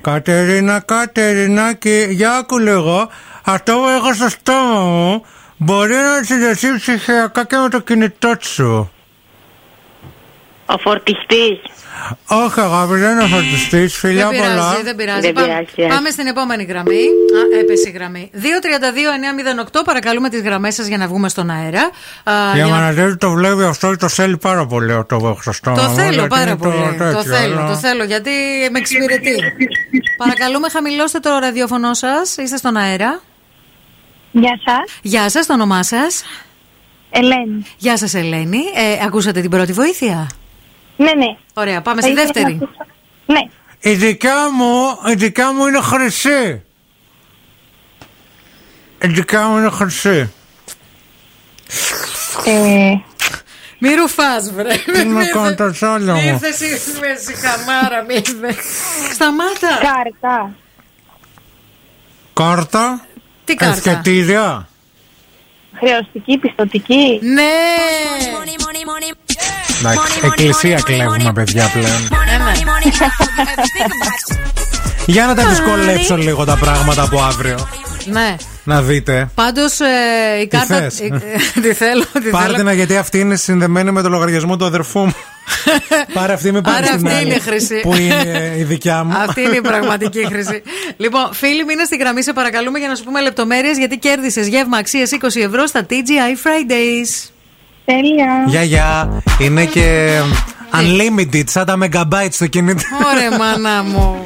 Κατερίνα. Κατερίνα, και για άκου λίγο. Αυτό που έχω στο στόμα μου μπορεί να συνδεθεί ψυχιακά και με το κινητό σου. Ο φορτιστής. Όχι, αγάπη, δεν είναι ο φορτιστής. Φιλιά πολλά. Δεν πειράζει. Πάμε στην επόμενη γραμμή. Έπεσε η γραμμή. 2-32-908. Παρακαλούμε τις γραμμές σας για να βγούμε στον αέρα. Η Αμανατίδου το βλέπει αυτό και το θέλει πάρα πολύ. Το θέλω πάρα πολύ. Το θέλω γιατί με εξυπηρετεί. Παρακαλούμε, χαμηλώστε το ραδιόφωνο σας. Είστε στον αέρα. Γεια σας. Γεια σας, το όνομά σας? Ελένη. Γεια σας, Ελένη. Ακούσατε την πρώτη βοήθεια? Ναι. Ωραία, πάμε στη δεύτερη. Ναι. Η δικιά μου είναι χρυσή. Μη ρουφάς, βρε. Τι με κάνω το σόλο μου. Ήρθες η χαμάρα, μη ήρθες. Σταμάτα. Κάρτα. Τι κάρτα? Ευκαιτήρια. Χρεωστική, πιστωτική. Ναι. Εκκλησία κλέβουμε, παιδιά, πλέον. Για να τα δυσκολέψω λίγο τα πράγματα από αύριο. Ναι. Να δείτε. Πάντως η κάρτα. Τη θέλω. Πάρτενα, γιατί αυτή είναι συνδεμένη με το λογαριασμό του αδερφού μου. Πάρε αυτή, με πάρε την άλλη, που είναι η δικιά μου. Αυτή είναι η πραγματική χρυσή. Λοιπόν, φίλοι, μείνε στη γραμμή, σε παρακαλούμε, για να σου πούμε λεπτομέρειες, γιατί κέρδισες γεύμα αξίας 20 ευρώ στα TGI Fridays. Τέλεια. Γεια. Είναι και unlimited, σαν τα megabytes στο κινητό. Ωραία, μάνα μου.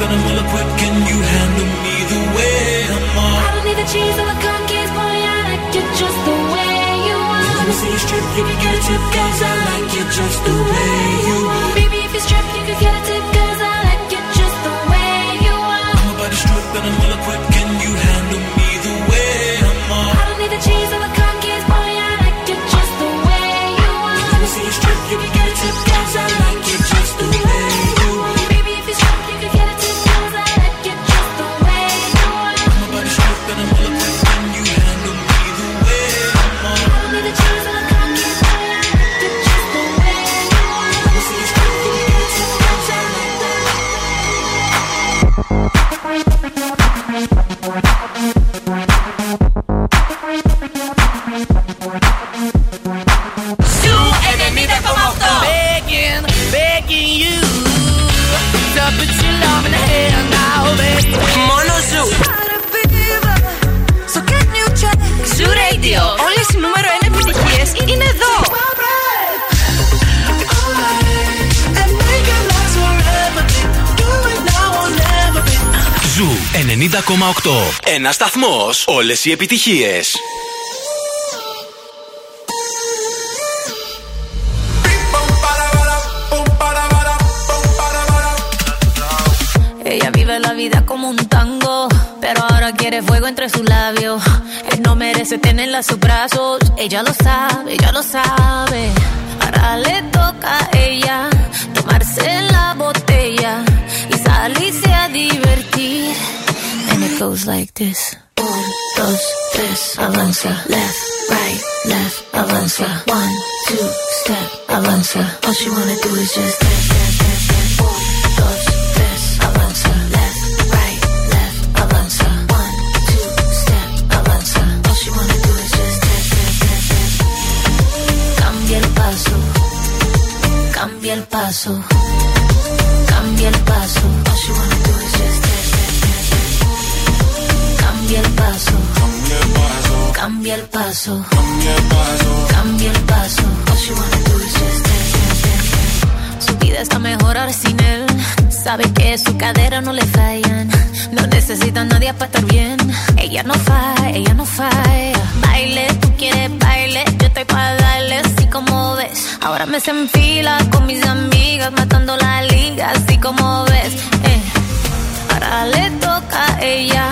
then I'm all quick. Can you handle me the way I'm on? I don't need the cheese or the cookies, boy, I like it just the way you are. Let me see you strip, you can get a tip, cause I like it just the way you are. Baby, if you strip, you can get a tip, cause I like it just the way you are. I'm about to strip, then I'm all quick. Can you handle me the way I'm on? I don't need the cheese or the cookies, boy, I like it just the way you are. Let me see you strip, you can get a tip, cause I like it just the way you are. Ένας σταθμός, όλες οι επιτυχίες. Ella vive la vida como un tango, pero ahora quiere fuego entre sus labios. Él no merece tenerla en sus brazos, ella lo sabe, ahora le toca a ella tomarse la botella y salirse a divertir. Goes like this. 1, 2, 3, avanza. Left, right, left, avanza. 1, 2, step, avanza. All she wanna do is just that, that, that, that. 1, 2, 3, avanza. Left, right, left, avanza. 1, 2, step, avanza. All she wanna do is just that, that, that, that. Cambia el paso, cambia el paso, cambia el paso. All she wanna do is just that. Cambia el paso, cambia el paso, cambia el paso, cambia el paso. All she wanna do is just dance, dance, dance. Su vida está mejor ahora sin él. Sabe que su cadera no le fallan. No necesita nadie para estar bien. Ella no falla, ella no falla. Baile, tú quieres baile, yo estoy para darle así como ves. Ahora me se enfila con mis amigas matando la liga así como ves. Ahora le toca a ella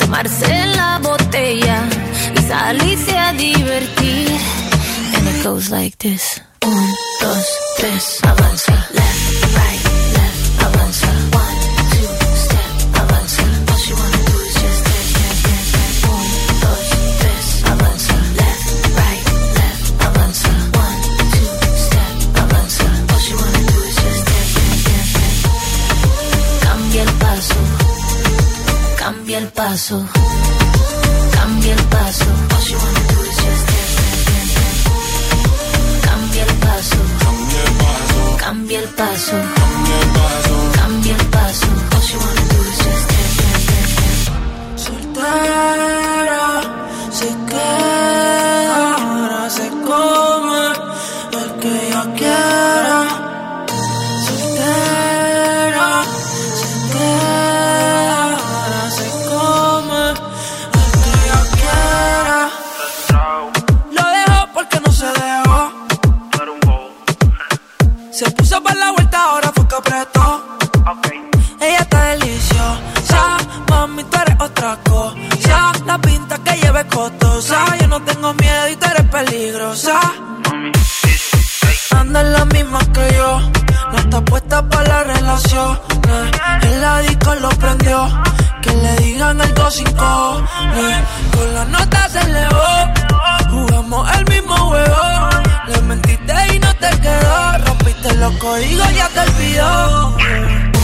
tomarse la botella y salirse a divertir. And it goes like this. 1, 2, 3, avanza. Left, right, left, avanza. 1, 2, step, avanza. All she wanna do is just dance, dance, dance, dance. 1, 2, 3, avanza. Left, right, left, avanza. 1, 2, step, avanza. All she wanna do is just dance, dance, dance, dance. Cambia el paso, cambia el paso, cambia el paso. All she wanna do is just dance, dance, dance. Cambia el paso, cambia el paso, cambia el paso, cambia el paso. All she wanna do is just dance, dance, dance. Soltera, se queda, ahora se come el que ella quiera. Soltera, se queda. Se puso pa' la vuelta, ahora fue que apretó. Okay. Ella está deliciosa, mami, tú eres otra cosa. La pinta que lleva es costosa, yo no tengo miedo y tú eres peligrosa. Anda en la misma que yo, no está puesta pa' la relación. El la disco lo prendió, que le digan algo sin cojones. Con la nota se elevó, jugamos el mismo juego. Le mentiste y no te quedó, rompiste los códigos, ya te olvidó. 1, 2, 3,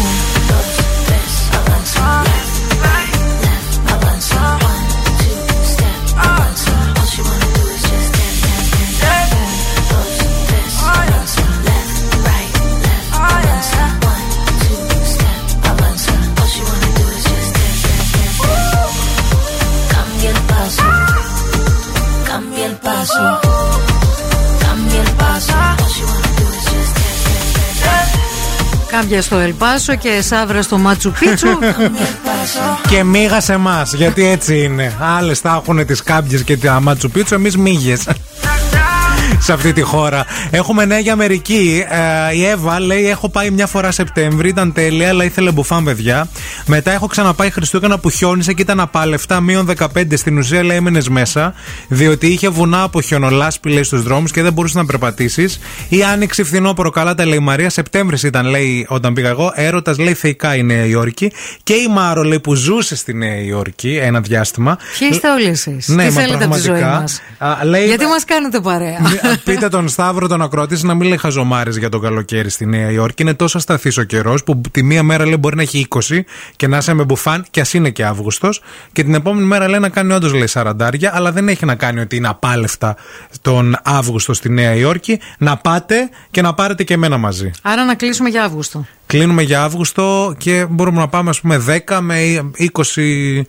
avanza. Left, right, left, avanza. 1, 2, step, avanza. All she wanna do is just dance, dance, dance, dance. 1, 2, 3, avanza. Left, right, left, avanza. 1, 2, step, avanza. All she wanna do is just dance, dance, dance, dance. Cambia el paso, cambia el paso. καράβια στο Ελπάσο και σαύρα στο Ματσουπίτσου. Και μίγα σε εμάς, γιατί έτσι είναι. Άλλες θα έχουν τις κάμπιες και τα Ματσουπίτσου, εμείς μύγες. Σε αυτή τη χώρα. Έχουμε νέα για Αμερική. Η Εύα λέει: έχω πάει μια φορά Σεπτέμβρη, ήταν τέλεια, αλλά ήθελε μπουφάν, παιδιά. Μετά έχω ξαναπάει Χριστούγεννα που χιόνισε και ήταν απάλευτα, μείον 15. Στην ουσία λέει: έμενες μέσα, διότι είχε βουνά από χιονολάσπη, λέει, στους δρόμους και δεν μπορούσε να περπατήσεις. Η άνοιξη φθινόπωρο, καλά τα λέει η Μαρία. Σεπτέμβρης ήταν, λέει, όταν πήγα εγώ. Έρωτας, λέει, θεϊκά η Νέα Υόρκη. Και η Μάρο, λέει, που ζούσε στη Νέα Υόρκη ένα διάστημα. Ποιοι είστε όλοι εσείς? Ναι, τι θέλετε από τη ζωή μας? Λέει... γιατί μας κάνετε παρέα? Πείτε τον Σταύρο τον ακρότη να μην λέει χαζομάρες για το καλοκαίρι στη Νέα Υόρκη. Είναι τόσο ασταθής ο καιρός που τη μία μέρα, λέει, μπορεί να έχει 20 και να είσαι με μπουφάν κι ας είναι και Αύγουστος. Και την επόμενη μέρα, λέει, να κάνει όντως, λέει, σαραντάρια. Αλλά δεν έχει να κάνει ότι είναι απάλευτα τον Αύγουστο στη Νέα Υόρκη. Να πάτε και να πάρετε και εμένα μαζί. Άρα να κλείσουμε για Αύγουστο. Κλείνουμε για Αύγουστο και μπορούμε να πάμε, ας πούμε, 10 με 20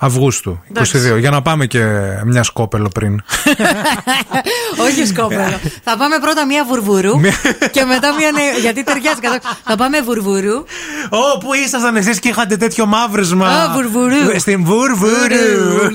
Αυγούστου, 22, εντάξει, για να πάμε και μια σκόπελο πριν. Όχι σκόπελο. Θα πάμε πρώτα μια Βουρβουρού και μετά μια νέα, γιατί ταιριάζει. Θα πάμε Βουρβουρού. Ω, πού ήσασταν εσείς και είχατε τέτοιο μαύρισμα? Α, Βουρβουρού. Στην Βουρβουρού.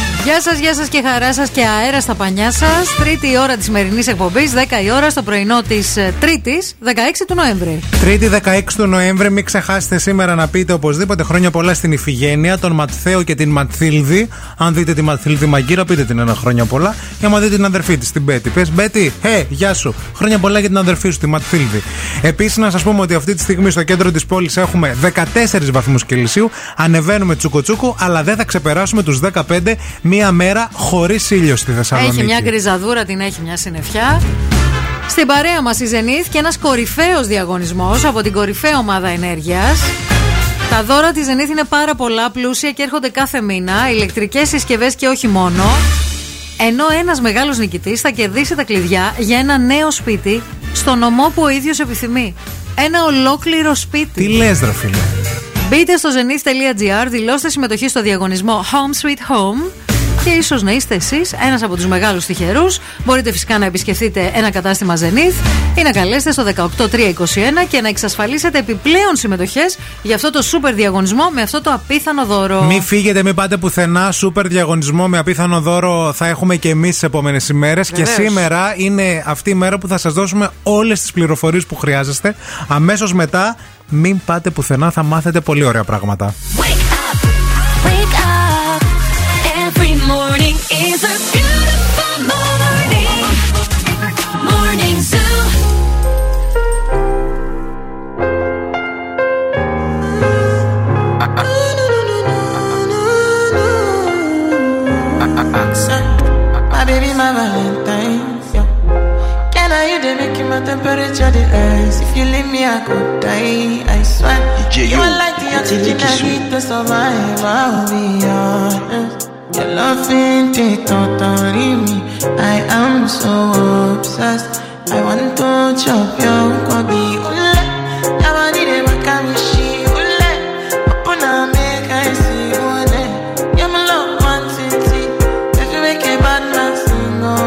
Γεια σας, γεια σας και χαρά σας και αέρα στα πανιά σας. Τρίτη ώρα της σημερινής εκπομπής, 10 η ώρα στο πρωινό της Τρίτης, 16 του Νοέμβρη. Τρίτη 16 του Νοέμβρη, μην ξεχάσετε σήμερα να πείτε οπωσδήποτε χρόνια πολλά στην Ιφηγένεια, τον Ματθαίο και την Ματθίλδη. Αν δείτε τη Ματθίλδη Μαγκύρα, πείτε την ένα χρόνια πολλά. Και άμα δείτε την αδερφή της, την Μπέτη, πες Μπέτη, γεια σου. Χρόνια πολλά για την αδερφή σου, τη Ματθίλδη. Επίσης, να σας πούμε ότι αυτή τη στιγμή στο κέντρο της πόλης έχουμε 14 βαθμούς Κελσίου. Ανεβαίνουμε τσουκοτσούκο, αλλά δεν θα ξεπεράσουμε τους 15. Μία μέρα χωρίς ήλιο στη Θεσσαλονίκη. Έχει μια γκριζαδούρα, την έχει μια συννεφιά. Στην παρέα μας η Zenith και ένας κορυφαίος διαγωνισμός από την κορυφαία ομάδα ενέργειας. Τα δώρα της Zenith είναι πάρα πολλά, πλούσια και έρχονται κάθε μήνα. Ηλεκτρικές συσκευές και όχι μόνο. Ενώ ένας μεγάλος νικητής θα κερδίσει τα κλειδιά για ένα νέο σπίτι στο νομό που ο ίδιος επιθυμεί. Ένα ολόκληρο σπίτι. Τι λες, ρε φίλε? Μπείτε στο zenith.gr, δηλώστε συμμετοχή στο διαγωνισμό Home Sweet Home. Και ίσως να είστε εσείς ένας από τους μεγάλους τυχερούς. Μπορείτε φυσικά να επισκεφτείτε ένα κατάστημα Zenith ή να καλέσετε στο 18321 και να εξασφαλίσετε επιπλέον συμμετοχές για αυτό το σούπερ διαγωνισμό με αυτό το απίθανο δώρο. Μην φύγετε, μην πάτε πουθενά. Σούπερ διαγωνισμό με απίθανο δώρο θα έχουμε και εμείς τις επόμενες ημέρες. Και σήμερα είναι αυτή η μέρα που θα σας δώσουμε όλες τις πληροφορίες που χρειάζεστε. Αμέσως μετά, μην πάτε πουθενά, θα μάθετε πολύ ωραία πράγματα. Wake up, wake up. Every morning is a beautiful morning. Morning Zoo. My baby, my Valentine's. Yeah. Can I hear them making my temperature rise? If you leave me, I could die. I swear. You are like the oxygen I need to survive. I'll be honest. Your love ain't it totally me. I am so obsessed. I want to chop your gobi. Ule, I need a makamishi. Ule, Opuna make I see one. You're my love, one city. If you make a bad man sing, oh,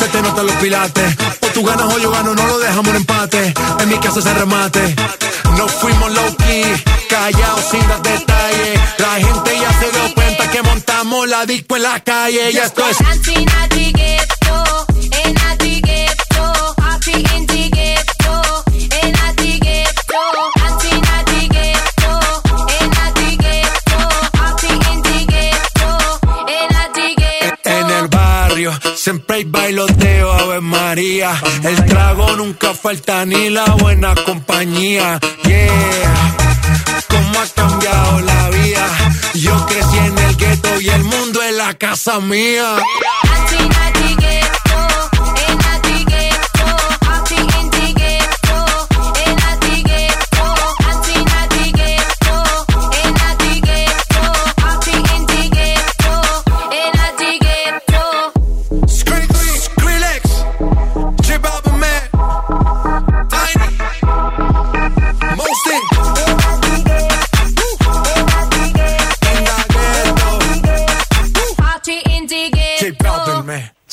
Se te notan los pilates. O tú ganas o yo gano, no lo dejamos en empate. En mi casa se remate. Nos fuimos low key, callados sin dar detalles. La gente ya se dio cuenta que montamos la disco en la calle. Y esto es. Siempre hay bailoteo, Ave María. El trago nunca falta ni la buena compañía. Yeah, cómo ha cambiado la vida. Yo crecí en el gueto y el mundo es la casa mía.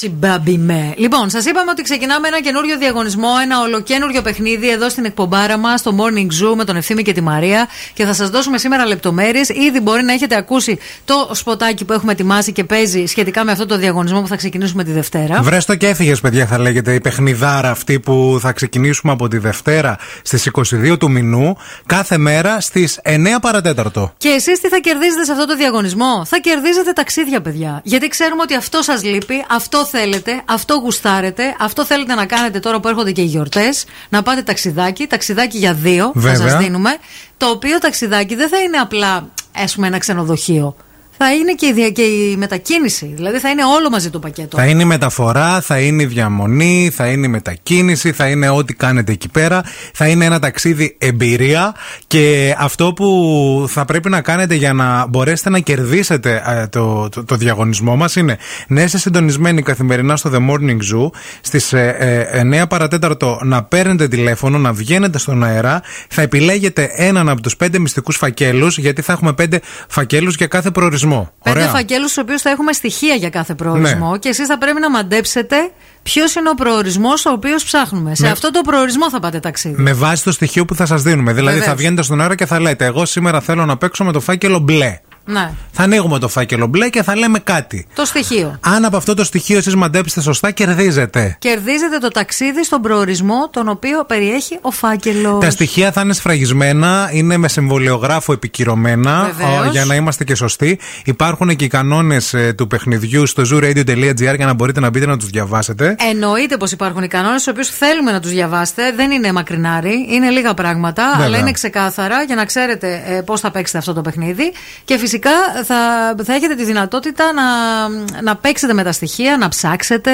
Μπαμπιμέ. Λοιπόν, σας είπαμε ότι ξεκινάμε ένα καινούριο διαγωνισμό, ένα ολοκένουριο παιχνίδι εδώ στην εκπομπάρα μας, στο Morning Zoo με τον Ευθύμη και τη Μαρία. Και θα σας δώσουμε σήμερα λεπτομέρειες. Ήδη μπορεί να έχετε ακούσει το σποτάκι που έχουμε ετοιμάσει και παίζει σχετικά με αυτό το διαγωνισμό που θα ξεκινήσουμε τη Δευτέρα. Βρες το κι έφυγες, παιδιά, θα λέγεται η παιχνιδάρα αυτή που θα ξεκινήσουμε από τη Δευτέρα στις 22 του μηνού, κάθε μέρα στις 9 παρατέταρτο. Και εσείς τι θα κερδίζετε σε αυτό το διαγωνισμό? Θα κερδίζετε ταξίδια, παιδιά. Γιατί ξέρουμε ότι αυτό σας λείπει, αυτό θέλετε, αυτό γουστάρετε, αυτό θέλετε να κάνετε τώρα που έρχονται και οι γιορτές. Να πάτε ταξιδάκι, ταξιδάκι για δύο. Βέβαια. Θα σας δίνουμε. Το οποίο ταξιδάκι δεν θα είναι απλά ένα ξενοδοχείο. Θα είναι και η μετακίνηση. Δηλαδή θα είναι όλο μαζί το πακέτο. Θα είναι η μεταφορά, θα είναι η διαμονή, θα είναι η μετακίνηση, θα είναι ό,τι κάνετε εκεί πέρα. Θα είναι ένα ταξίδι εμπειρία. Και αυτό που θα πρέπει να κάνετε για να μπορέσετε να κερδίσετε το διαγωνισμό μας είναι να είστε συντονισμένοι καθημερινά στο The Morning Zoo. Στις 9 παρατέταρτο να παίρνετε τηλέφωνο, να βγαίνετε στον αέρα. Θα επιλέγετε έναν από τους 5 μυστικούς φακέλους, γιατί θα έχουμε 5 φακέλους για κάθε προορισμό. 5 φακέλους στους οποίους θα έχουμε στοιχεία για κάθε προορισμό, ναι. Και εσείς θα πρέπει να μαντέψετε ποιος είναι ο προορισμός ο οποίος ψάχνουμε. Σε αυτό το προορισμό θα πάτε ταξίδι. Με βάση το στοιχείο που θα σας δίνουμε. Δηλαδή, βεβαίως, θα βγαίνετε στον αέρα και θα λέτε: εγώ σήμερα θέλω να παίξω με το φάκελο μπλε. Ναι. Θα ανοίγουμε το φάκελο μπλε και θα λέμε κάτι. Το στοιχείο. Αν από αυτό το στοιχείο εσείς μαντέψετε σωστά, κερδίζετε. Κερδίζετε το ταξίδι στον προορισμό, τον οποίο περιέχει ο φάκελος. Τα στοιχεία θα είναι σφραγισμένα, είναι με συμβολιογράφο επικυρωμένα. Για να είμαστε και σωστοί. Υπάρχουν και οι κανόνες του παιχνιδιού στο zooradio.gr για να μπορείτε να μπείτε να τους διαβάσετε. Εννοείται πως υπάρχουν οι κανόνες, του οποίου θέλουμε να τους διαβάσετε. Δεν είναι μακρινάρι, είναι λίγα πράγματα, βέβαια, αλλά είναι ξεκάθαρα για να ξέρετε πώς θα παίξετε αυτό το παιχνίδι. Και φυσικά θα έχετε τη δυνατότητα να παίξετε με τα στοιχεία, να ψάξετε.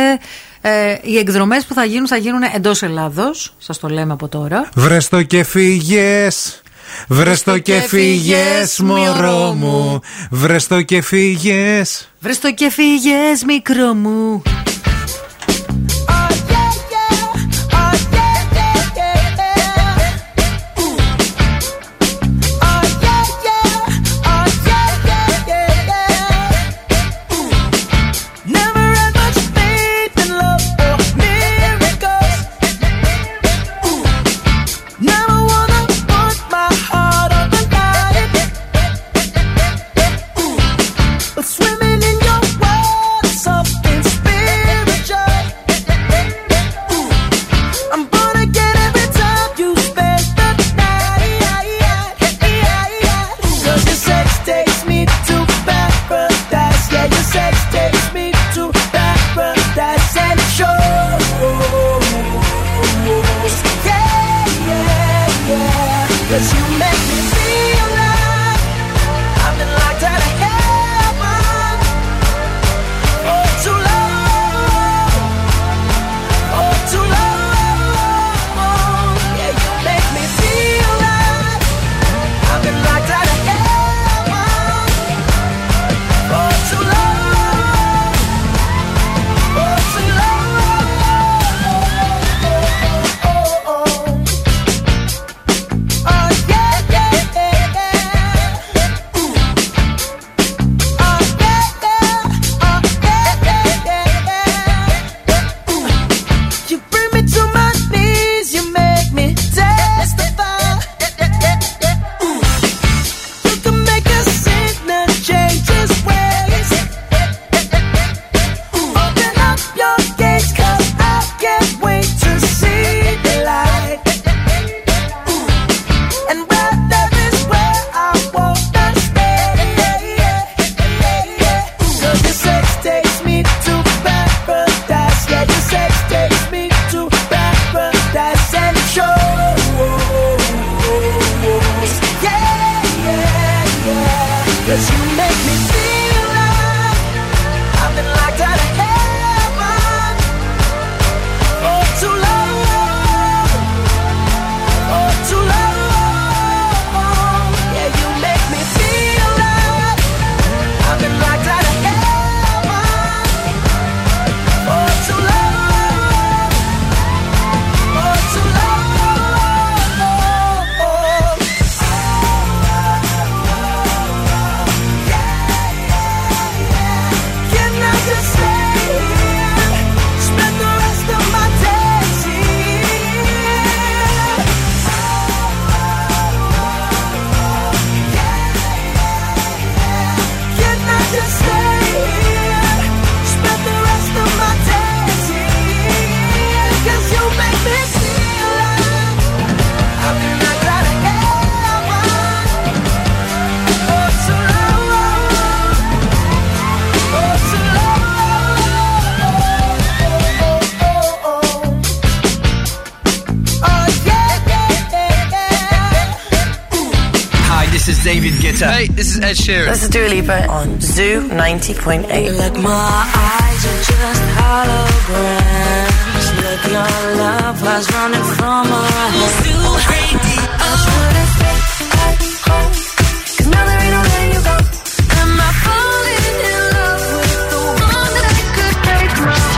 Οι εκδρομές που θα γίνουν εντός Ελλάδος, σας το λέμε από τώρα. Βρες το κι έφυγες, βρες το κι έφυγες μωρό μου, βρες το κι έφυγες, βρες το κι έφυγες μικρό μου. Hey, this is Ed Sheeran. This is Dua Lipa on Zoo 90.8. Like my eyes are just holograms. Like your love was running from her head. Zoo Radio. I just wanna stay at home, 'cause now there ain't no way you go. Am I falling in love with the one that I could break my heart?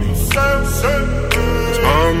me. 'Cause I'm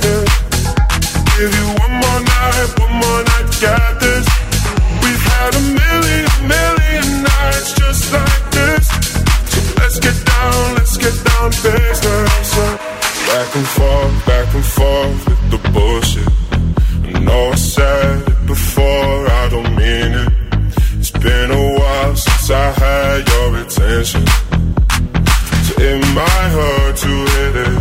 Give you one more night to get this. We've had a million nights just like this. So let's get down to business. Back and forth with the bullshit. I know I said it before, I don't mean it. It's been a while since I had your attention, so it might hurt to hit it.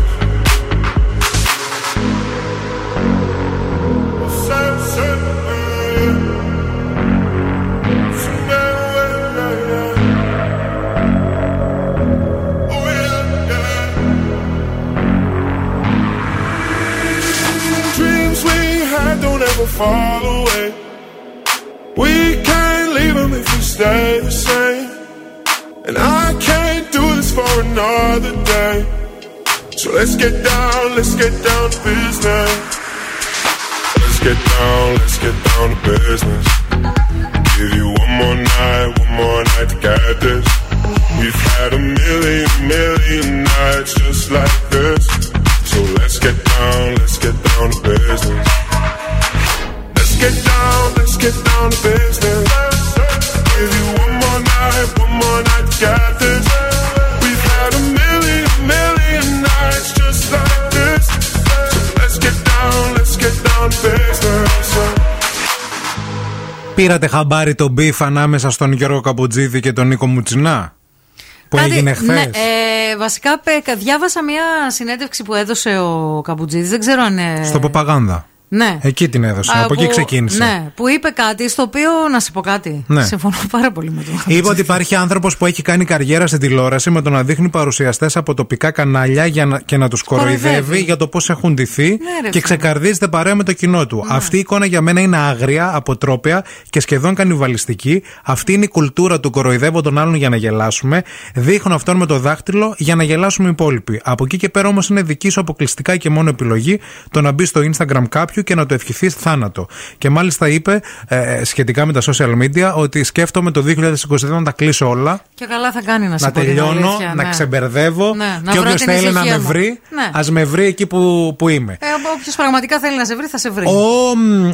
Dreams we had don't ever fall away. We can't leave them if we stay the same. And I can't do this for another day. So let's get down to business. Let's get down to business. Give you one more night to get this. We've had a million nights just like this. So let's get down to business. Let's get down to business. Give you one more night to get this. We've had a million nights just like this. So let's get down to business. Πήρατε χαμπάρι το μπιφ ανάμεσα στον Γιώργο Καπουτζίδη και τον Νίκο Μουτσινά που έγινε χθες? Ναι, βασικά διάβασα μια συνέντευξη που έδωσε ο Καπουτζίδης. Δεν ξέρω αν είναι... Στο Παπαγάνδα. Ναι. Εκεί την έδωσε. Από εκεί ξεκίνησε. Ναι, που είπε κάτι στο οποίο να σε πω κάτι. Ναι. Συμφωνώ πάρα πολύ με τον Καπουτζίδη. Είπε ότι υπάρχει άνθρωπος που έχει κάνει καριέρα στην τηλεόραση με το να δείχνει παρουσιαστές από τοπικά κανάλια και να τους κοροϊδεύει για το πώς έχουν ντυθεί, ναι, και ξεκαρδίζεται παρέα με το κοινό του. Ναι. Αυτή η εικόνα για μένα είναι άγρια, αποτρόπαια και σχεδόν κανιβαλιστική. Αυτή είναι η κουλτούρα του κοροϊδεύω τον άλλον για να γελάσουμε. Δείχνω αυτόν με το δάχτυλο για να γελάσουμε οι υπόλοιποι. Από εκεί και πέρα όμως είναι δική σου αποκλειστικά και μόνο επιλογή το να μπει στο Instagram κάποιου και να το ευχηθείς θάνατο. Και μάλιστα είπε σχετικά με τα social media ότι σκέφτομαι το 2022 να τα κλείσω όλα. Και καλά θα κάνει να τελειώνω, αλήθεια, να ξεμπερδεύω. Ναι, και όποιος θέλει να με βρει, ναι, ας με βρει εκεί που είμαι. Όποιος πραγματικά θέλει να σε βρει, θα σε βρει.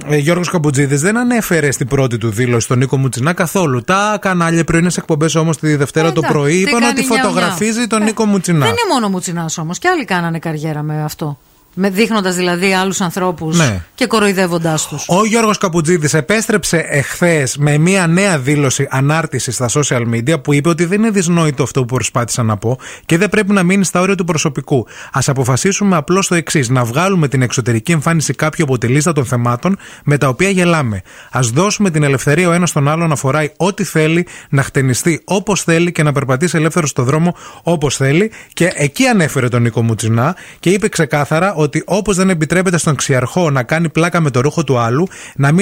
Ο Γιώργος Καπουτζίδης δεν ανέφερε στην πρώτη του δήλωση τον Νίκο Μουτσινά καθόλου. Τα κανάλια πρωινές εκπομπές όμως τη Δευτέρα το πρωί είπαν ότι φωτογραφίζει τον Νίκο Μουτσινά. Δεν είναι μόνο Μουτσινάς όμως, και άλλοι κάνανε καριέρα με αυτό. Δείχνοντας δηλαδή άλλους ανθρώπους, ναι, και κοροϊδεύοντάς τους. Ο Γιώργος Καπουτζίδης επέστρεψε εχθές με μια νέα δήλωση ανάρτηση στα social media που είπε ότι δεν είναι δυσνόητο αυτό που προσπάθησα να πω και δεν πρέπει να μείνει στα όρια του προσωπικού. Ας αποφασίσουμε απλώς το εξής: να βγάλουμε την εξωτερική εμφάνιση κάποιου από τη λίστα των θεμάτων με τα οποία γελάμε. Ας δώσουμε την ελευθερία ο ένας τον άλλον να φοράει ό,τι θέλει, να χτενιστεί όπως θέλει και να περπατήσει ελεύθερο στον δρόμο όπως θέλει. Και εκεί ανέφερε τον Νίκο Μουτσινά και είπε ξεκάθαρα ότι όπως δεν επιτρέπεται στον Ξιαρχό να κάνει πλάκα με το ρούχο του άλλου, να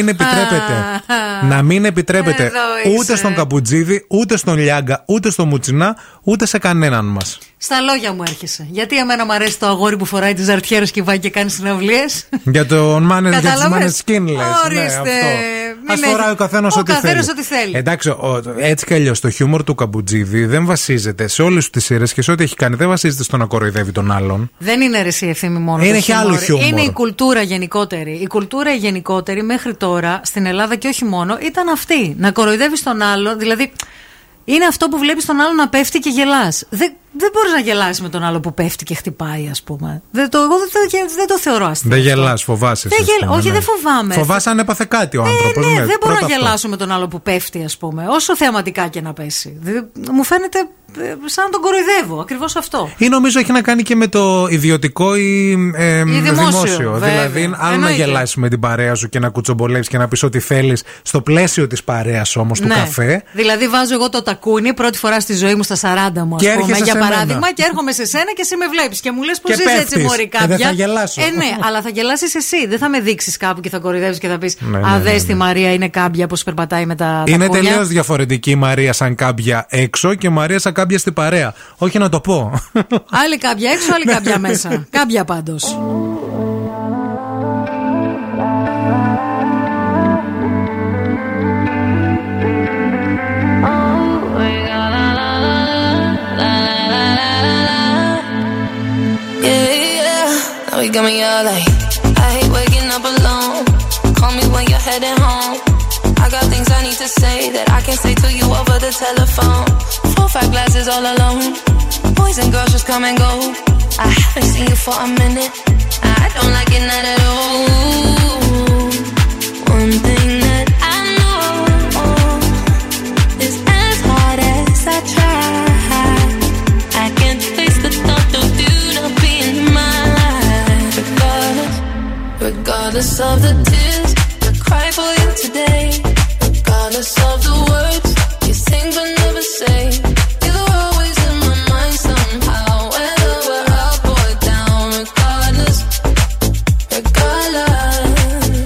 μην επιτρέπεται, ούτε στον Καπουτζίδη, ούτε στον Λιάγκα, ούτε στον Μουτσινά, ούτε σε κανέναν μας. Στα λόγια μου έρχεσαι. Γιατί εμένα μου αρέσει το αγόρι που φοράει τις ζαρτιέρες και βάει και κάνει συναυλίες. Για τον Maneskin, λες. Ορίστε. Ας φοράει ο καθένας ό,τι θέλει. Εντάξει, έτσι κι αλλιώς το χιούμορ του Καπουτζίδη δεν βασίζεται σε όλες τις σειρές και σε ό,τι έχει κάνει. Δεν βασίζεται στο να κοροϊδεύει τον άλλον. Δεν είναι αιρεσία ευθύνη μόνο. Είναι η κουλτούρα γενικότερη. Η κουλτούρα γενικότερη μέχρι τώρα στην Ελλάδα και όχι μόνο ήταν αυτή. Να κοροϊδεύεις τον άλλον. Δηλαδή, είναι αυτό που βλέπεις τον άλλον να πέφτει και γελάς. Δεν μπορείς να γελάσεις με τον άλλο που πέφτει και χτυπάει, ας πούμε. Εγώ δεν το θεωρώ αστείο. Δεν γελάς, φοβάσαι. Όχι, δεν φοβάμαι. Φοβάσαι αν έπαθε κάτι ο άνθρωπος. Ναι, δεν μπορώ να γελάσω με τον άλλο που πέφτει, ας πούμε. Όσο θεαματικά και να πέσει. Μου φαίνεται. σαν να τον κοροϊδεύω, ακριβώς αυτό. Ή νομίζω έχει να κάνει και με το ιδιωτικό ή δημόσιο. Δηλαδή, αν να γελάσεις με την παρέα σου και να κουτσομπολέψεις και να πεις ό,τι θέλεις στο πλαίσιο της παρέας όμως, ναι, του καφέ. Δηλαδή, βάζω εγώ το τακούνι πρώτη φορά στη ζωή μου στα 40 μου, ας πούμε, για παράδειγμα, και έρχομαι σε σένα και εσύ με βλέπεις και μου λες πως ζεις έτσι, μωρή, κάποια. Δεν θα γελάσω. Ναι, αλλά θα γελάσεις εσύ. Δεν θα με δείξεις κάπου και θα κοροϊδεύεις και θα πεις α, δες τη Μαρία είναι κάμπια πως περπατάει με τα. Είναι τελείως διαφορετική η Μαρία σαν κάμπια έξω και η Μαρία σαν κάμπια στην παρέα. Όχι να το πω. Άλλη κάμπια έξω, άλλη κάμπια μέσα. Κάμπια πάντως. You got me all like, I hate waking up alone. Call me when you're heading home. I got things I need to say that I can't say to you over the telephone. 4-5 glasses all alone. Boys and girls just come and go. I haven't seen you for a minute. I don't like it not at all. One thing that I know is as hard as I try, I can't face the thought of you not being mine. Regardless of the tears I cry for you today, regardless of the words you sing but never say, you're always in my mind somehow. Whether we're up or down, regardless, regardless.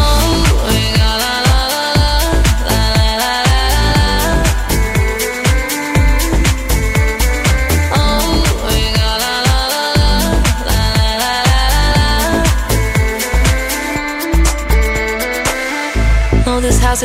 Oh, la la la la la la la la. Oh, la la la la la la la. House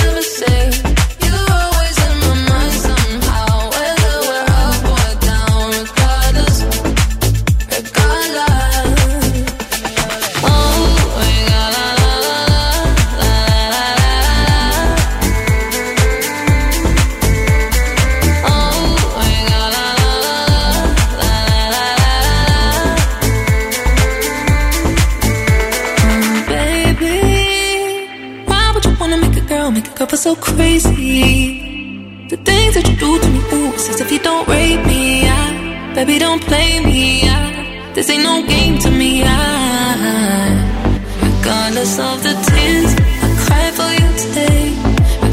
never say, you're always in my mind somehow. Whether we're up or down, regardless, regardless. Oh, la la la la la la la. Oh, la la la la la la. But so crazy, the things that you do to me, ooh, it's as if you don't rape me, baby, don't play me, this ain't no game to me, regardless of the tears I cry for you today,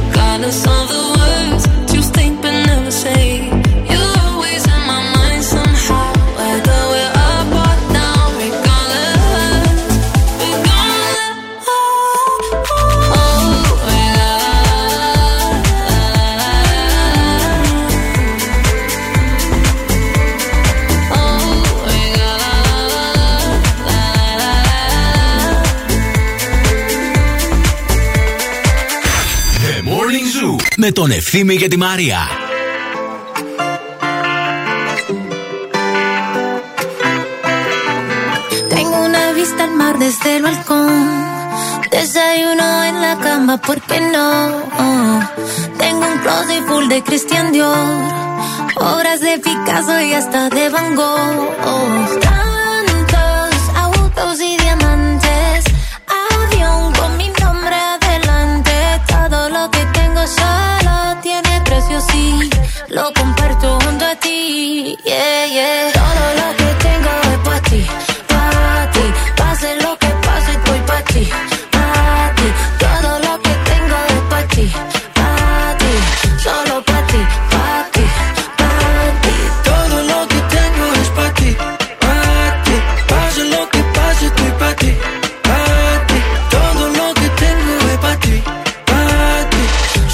regardless of the words you think but never say, you're always in my mind somehow. Whether we're up or down, regardless, regardless. Oh, oh. Με τον Ευθύμη και τη Μαρία. Tengo una vista al mar desde el balcón. Desayuno en la cama, ¿por qué no? Tengo un closet full de Christian Dior. Obras de Picasso y hasta de Van Gogh. Tantos autos y diamantes. Avión con mi nombre adelante. Todo lo que tengo soy. Tiene precio si lo comparto junto a ti, yeah, yeah. Todo lo que tengo es para ti, pase lo que pase voy para ti, todo lo que tengo es para ti, solo para ti, para ti, para ti. Todo lo que tengo es para ti, pase lo que pase voy para ti, todo lo que tengo es para ti,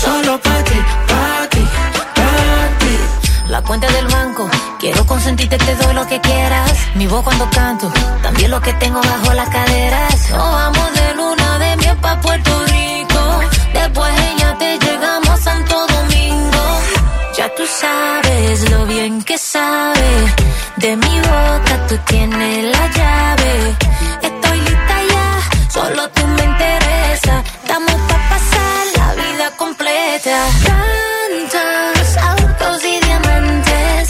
solo para ti. La cuenta del banco, quiero consentirte, te doy lo que quieras. Mi voz cuando canto, también lo que tengo bajo las caderas. Nos vamos de luna de miel. pa' Puerto Rico. Después ella te llegamos a Santo Domingo. Ya tú sabes lo bien que sabe. De mi boca tú tienes la llave. Estoy lista ya, solo tú me interesa. Estamos pa' pasar la vida completa. Tantos autos y diamantes.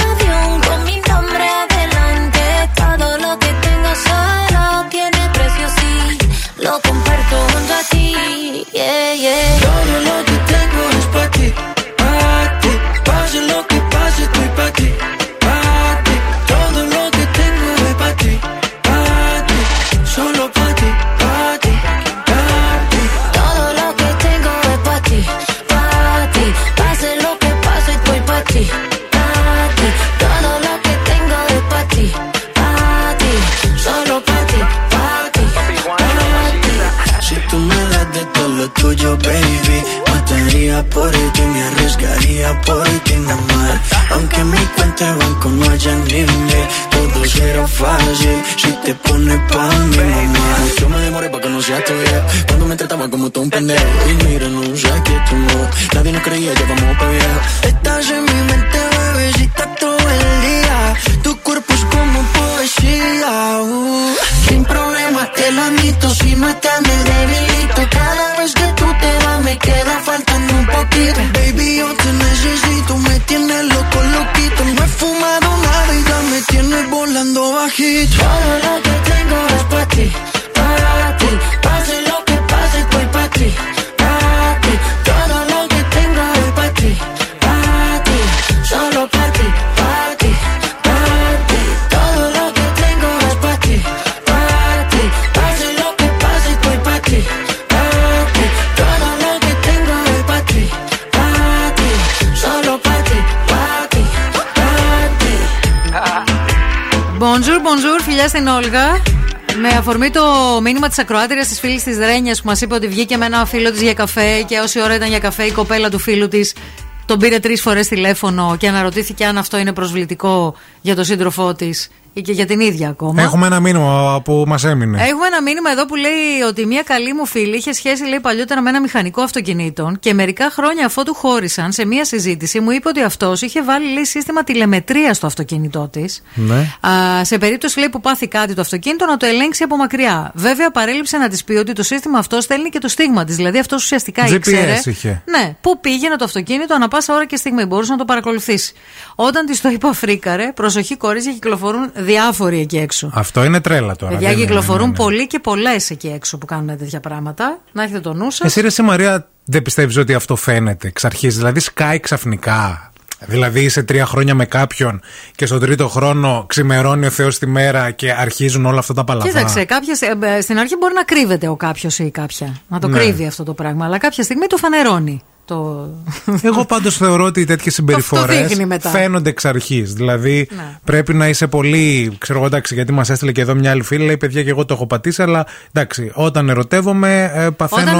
Avión con mi nombre adelante. Todo lo que tengo solo tiene precio, sí. Lo comparto junto a ti. Yeah, yeah. Todo lo que tengo es pa' ti. Pa' ti. Pase lo que pase, estoy pa' ti. Tuyo, baby, mataría por ti, me arriesgaría por ti, mamá. Aunque mi cuenta de banco no haya nivel, todo será fácil si te pones pa' mi mamá. Yo me demoré pa' que no seas tu vida, cuando me trataba como todo un pendejo. Y mira, no sé qué tomó, nadie nos creía, ya vamos pa' viejo. Estás en mi mente, bebecita, todo el día. Tu cuerpo es como poesía, Sin problema, te lo admito, si no estás me debilito. Cada vez que tú te vas me queda faltando un poquito. Baby, yo te necesito, me tienes loco, loquito. No he fumado nada y ya me tienes volando bajito. Todo lo que tengo es pa' ti, para ti. Pase lo que pase, estoy pa' ti, para ti. Todo lo que tengo es pa' ti, para ti. Solo pa' ti, para ti, para ti. Todo lo que tengo es pa' ti, para ti. Pase lo que pase, estoy pa' ti. Bonjour, bonjour, φιλιά στην Όλγα. Με αφορμή το μήνυμα της ακροάτριας της φίλης της Ρένιας που μας είπε ότι βγήκε με ένα φίλο της για καφέ και όση ώρα ήταν για καφέ η κοπέλα του φίλου της τον πήρε 3 φορές τηλέφωνο και αναρωτήθηκε αν αυτό είναι προσβλητικό για τον σύντροφό της ή και για την ίδια ακόμα. Έχουμε ένα μήνυμα που μας έμεινε. Έχουμε ένα μήνυμα εδώ που λέει ότι μια καλή μου φίλη είχε σχέση, λέει, παλιότερα με ένα μηχανικό αυτοκινήτων και μερικά χρόνια αφότου χώρισαν, σε μια συζήτηση μου είπε ότι αυτός είχε βάλει, λέει, σύστημα τηλεμετρία στο αυτοκίνητό της. Ναι. Σε περίπτωση, λέει, που πάθει κάτι το αυτοκίνητο να το ελέγξει από μακριά. Βέβαια, παρέλειψε να της πει ότι το σύστημα αυτό στέλνει και το στίγμα της. Δηλαδή, αυτός ουσιαστικά GPS ήξερε. Είχε. Ναι, πού πήγαινε το αυτοκίνητο ανά πάσα ώρα και στιγμή. Μπορούσε να το παρακολουθήσει. Όταν της το είπα, φρίκαρε, προσοχή κορίτσια, κυκλοφορούν διάφοροι εκεί έξω. Αυτό είναι τρέλα τώρα. Παιδιά, κυκλοφορούν πολλοί και πολλές εκεί έξω που κάνουν τέτοια πράγματα. Να έχετε το νου σας. Εσύ, ρε εσύ, Μαρία, δεν πιστεύεις ότι αυτό φαίνεται εξ αρχής? Δηλαδή, σκάει ξαφνικά. Δηλαδή, είσαι 3 χρόνια με κάποιον και στον 3ο χρόνο ξημερώνει ο Θεός τη μέρα και αρχίζουν όλα αυτά τα παλαβά. Κοίταξε, στην αρχή μπορεί να κρύβεται ο κάποιος ή η κάποια. Να το κρύβει αυτό το πράγμα. Αλλά κάποια στιγμή το φανερώνει. Εγώ πάντως θεωρώ ότι τέτοιες συμπεριφορές φαίνονται εξ αρχής. Δηλαδή πρέπει να είσαι πολύ. Ξέρω, εντάξει, γιατί μας έστειλε και εδώ μια άλλη φίλη. Λέει, παιδιά, και εγώ το έχω πατήσει, αλλά εντάξει, όταν ερωτεύομαι παθαίνω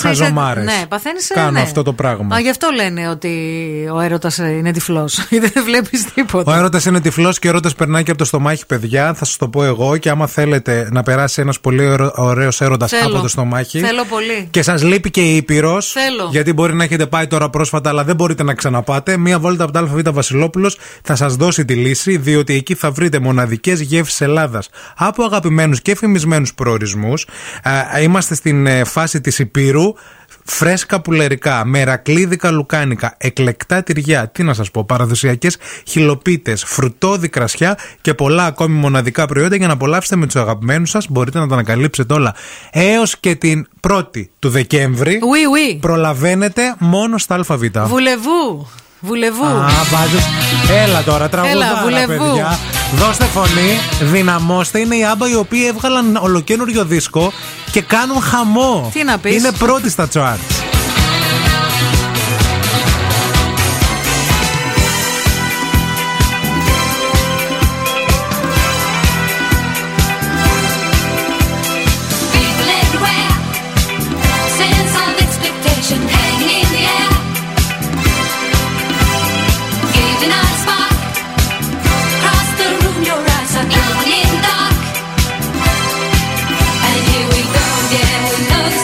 χαζομάρες. Ναι, παθαίνεις. Κάνω αυτό το πράγμα. Μα γι' αυτό λένε ότι ο έρωτας είναι τυφλός. Γιατί δεν βλέπεις τίποτα. Ο έρωτας είναι τυφλός και ο έρωτας περνάει και από το στομάχι, παιδιά. Θα σας το πω εγώ. Και άμα θέλετε να περάσει ένας πολύ ωραίος έρωτας από το στομάχι. Θέλω πολύ. Και σας λείπει και η Ήπειρος. Γιατί μπορεί να έχετε πάει τώρα πρόσφατα, αλλά δεν μπορείτε να ξαναπάτε. Μία βόλτα από το ΑΒ Βασιλόπουλος θα σας δώσει τη λύση, διότι εκεί θα βρείτε μοναδικές γεύσεις Ελλάδας από αγαπημένους και φημισμένους προορισμούς. Είμαστε στην φάση της Υπήρου. Φρέσκα πουλερικά, μερακλίδικα λουκάνικα, εκλεκτά τυριά, τι να σας πω, παραδοσιακές χυλοπίτες, φρουτόδι κρασιά και πολλά ακόμη μοναδικά προϊόντα για να απολαύσετε με τους αγαπημένους σας. Μπορείτε να τα ανακαλύψετε όλα έως και την 1η του Δεκέμβρη. Oui, oui. Προλαβαίνετε μόνο στα ΑΒ. Βουλεβού! Βουλεβού! Α, βάζεις. Έλα τώρα, τραγουδάρα, παιδιά. Δώστε φωνή, δυναμώστε. Είναι οι Άμπα οι οποίοι έβγαλαν ολοκένουργιο δίσκο και κάνουν χαμό. Τι να πεις. Είναι πρώτοι στα charts. Those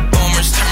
boomers. Turn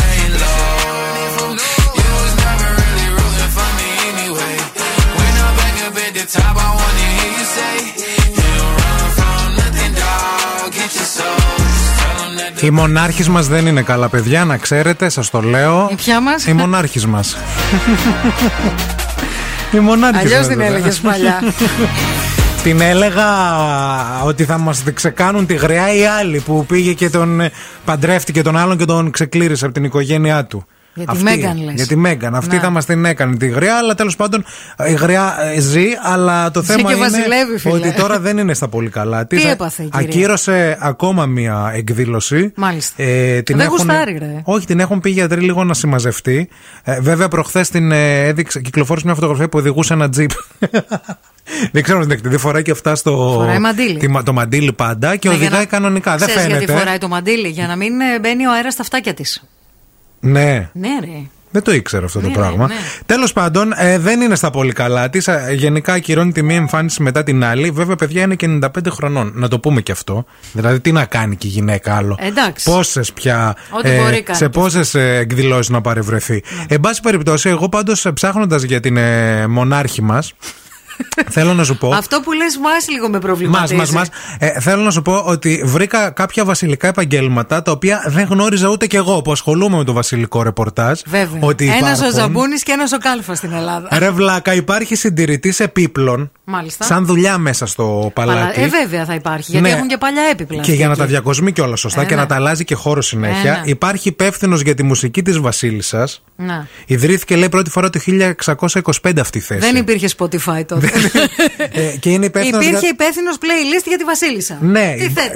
laying low. You was never really rooting for me anyway. When I'm back up at the top, I wanna hear you say. Οι μονάρχες μας δεν είναι καλά παιδιά, να ξέρετε, σας το λέω. Η ποια μας? Οι μονάρχες μας. Οι μονάρχες. Αλλιώς την έλεγες παλιά. Την έλεγα ότι θα μας ξεκάνουν τη γριά οι άλλοι που πήγε και τον παντρεύτηκε τον άλλον και τον ξεκλήρισε από την οικογένειά του. Για τη Μέγαν. Αυτή θα μας την έκανε τη γριά, αλλά τέλος πάντων η γριά ζει. Αλλά το θέμα είναι ότι τώρα δεν είναι στα πολύ καλά. Τι έπαθε η κυρία? Ακύρωσε ακόμα μία εκδήλωση. Μάλιστα. Δεν γουστάρει, ρε. Όχι, την έχουν πει οι γιατροί λίγο να συμμαζευτεί. Βέβαια, προχθές την έδειξε, κυκλοφόρησε μια φωτογραφία που οδηγούσε ένα τζιπ. Δεν ξέρω αν την εκτιμεί. Φοράει και αυτά στο. Το μαντίλι πάντα και οδηγάει κανονικά. Δεν φαίνεται. Γιατί φοράει το μαντίλι, για να μην μπαίνει ο αέρας στα φτάκια τη. Ναι. Ναι, ρε. Δεν το ήξερα αυτό το πράγμα. Ναι. Τέλος πάντων, δεν είναι στα πολύ καλά της. Γενικά ακυρώνει τη μία εμφάνιση μετά την άλλη. Βέβαια, παιδιά είναι και 95 χρονών. Να το πούμε και αυτό. Δηλαδή, τι να κάνει και η γυναίκα άλλο. Πόσες πια. Σε πόσες εκδηλώσεις να παρευρεθεί. Ναι. Εν πάση περιπτώσει, εγώ πάντως ψάχνοντας για την μονάρχη μας. Θέλω να σου πω. Αυτό που λες μας λίγο με προβληματίζει. Θέλω να σου πω ότι βρήκα κάποια βασιλικά επαγγέλματα τα οποία δεν γνώριζα ούτε κι εγώ που ασχολούμαι με το βασιλικό ρεπορτάζ. Βέβαια. Ένας ο Ζαμπούνης και ένας ο Κάλφα στην Ελλάδα. Ρε βλάκα, υπάρχει συντηρητής επίπλων. Μάλιστα. Σαν δουλειά μέσα στο παλάτι. Βέβαια θα υπάρχει. Γιατί έχουν και παλιά έπιπλα. Και για να τα διακοσμεί κιόλας σωστά και να τα αλλάζει και χώρο συνέχεια. Ναι. Υπάρχει υπεύθυνος για τη μουσική της βασίλισσας. Ναι. Ιδρύθηκε, λέει, πρώτη φορά το 1625 αυτή η θέση. Δεν υπήρχε Spotify τότε. Και είναι υπήρχε υπεύθυνο playlist για τη Βασίλισσα. Ναι,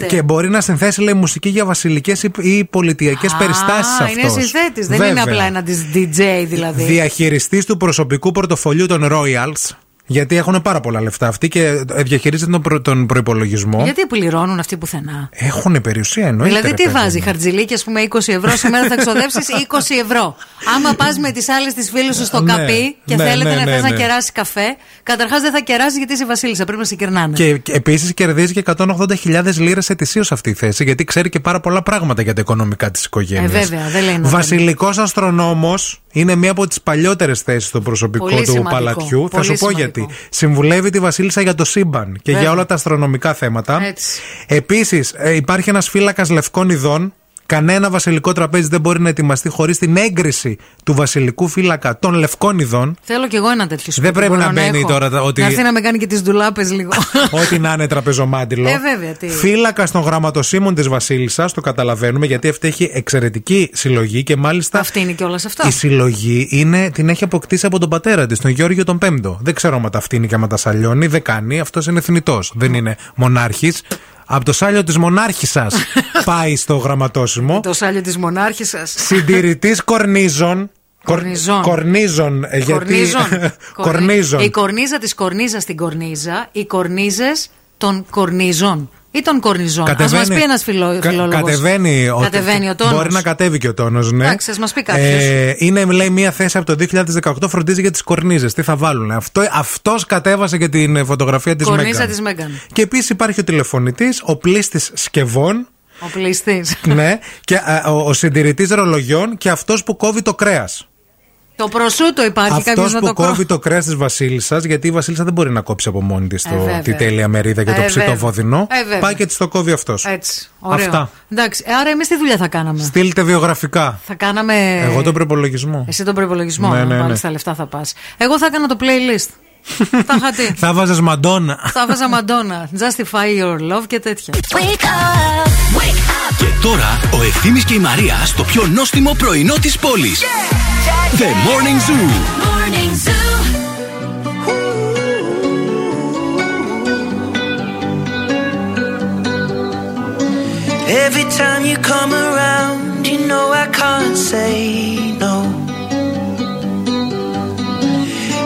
και μπορεί να συνθέσει, λέει, μουσική για βασιλικές ή πολιτιακές περιστάσεις αυτός. Είναι συνθέτης, δεν είναι απλά ένα DJ δηλαδή. Διαχειριστής του προσωπικού πορτοφολιού των Royals. Γιατί έχουν πάρα πολλά λεφτά αυτοί και διαχειρίζεται τον προϋπολογισμό. Γιατί πληρώνουν αυτοί πουθενά. Έχουν περιουσία, εννοείται. Δηλαδή, τι βάζει χαρτζηλίκι, ας πούμε, 20 ευρώ, σήμερα θα ξοδέψεις 20 ευρώ. Άμα πας με τις άλλες τις φίλες σου στο καπί και θέλετε να θες να κεράσεις καφέ, καταρχάς δεν θα κεράσεις γιατί είσαι βασίλισσα, πρέπει να σε κερνάνε. Και επίσης κερδίζει και 180.000 λίρες ετησίως αυτή η θέση, γιατί ξέρει και πάρα πολλά πράγματα για τα οικονομικά της οικογένειας. Βέβαια, δεν λέει. Βασιλικός αστρονόμος είναι μία από τις παλιότερες θέσεις στο προσωπικό του παλατιού. Θα σου πω γιατί. Συμβουλεύει τη Βασίλισσα για το σύμπαν και για όλα τα αστρονομικά θέματα. Έτσι. Επίσης, υπάρχει ένας φύλακας λευκών ειδών. Κανένα βασιλικό τραπέζι δεν μπορεί να ετοιμαστεί χωρίς την έγκριση του βασιλικού φύλακα των λευκών ειδών. Θέλω κι εγώ ένα τέτοιο σπίτι. Δεν πρέπει να μπαίνει τώρα. Ότι... Να έρθει να με κάνει και τις ντουλάπες λίγο. Ό,τι να είναι τραπεζομάντιλο. Βέβαια, τι. Φύλακας των γραμματοσύμων της Βασίλισσας, το καταλαβαίνουμε γιατί αυτή έχει εξαιρετική συλλογή και μάλιστα. Αυτή είναι κιόλας αυτό. Η συλλογή είναι, την έχει αποκτήσει από τον πατέρα της, τον Γιώργιο τον Πέμπτο. Δεν ξέρω αν τα φτύνει και αν τα σαλιώνει. Δεν κάνει. Αυτό είναι θνητός. Δεν είναι μονάρχης. Από το σάλιο της μονάρχισσας πάει στο γραμματόσημο. Το σάλιο της μονάρχισσας. Συντηρητής κορνίζων. Κορνίζων. Κορνίζων. Η κορνίζα της κορνίζας στην κορνίζα. Οι κορνίζες των κορνίζων. Ή των κορνιζών. Ας μας πει ένας φιλόλογος. Κατεβαίνει ο τόνος. Μπορεί να κατέβει και ο τόνος, ναι. Εντάξει, ας μας πει κάποιος. Είναι, λέει, μία θέση από το 2018, φροντίζει για τις κορνίζες. Τι θα βάλουν. Αυτός κατέβασε για την φωτογραφία της Μέγαν. Κορνίζα της Μέγαν. Και επίσης υπάρχει ο τηλεφωνητής, ο πλήστης σκευών. Ο πλήστης. Ναι, και ο συντηρητής ρολογιών και αυτός που κόβει το κρέας. Το προσούτο υπάρχει κάποιο να το κόβει. Κόβει το κρέας της Βασίλισσας, γιατί η Βασίλισσα δεν μπορεί να κόψει από μόνη της τη τέλεια μερίδα και το ψητό βόδινο. Πάει και της το κόβει αυτός. Έτσι. Ωραίο. Αυτά. Εντάξει. Άρα εμείς τι δουλειά θα κάναμε. Στείλτε βιογραφικά. Θα κάναμε. Εγώ τον προπολογισμό. Εσύ τον προπολογισμό. Ναι. Στα λεφτά θα πας. Εγώ θα έκανα το playlist. Θα βάζες Μαντόνα. Θα βάζα Μαντόνα. Justify your love και τέτοια. Και τώρα ο Ευθύμης και η Μαρία στο πιο νόστιμο πρωινό της πόλης. The Morning Zoo. Morning Zoo. Every time you come around, you know I can't say no.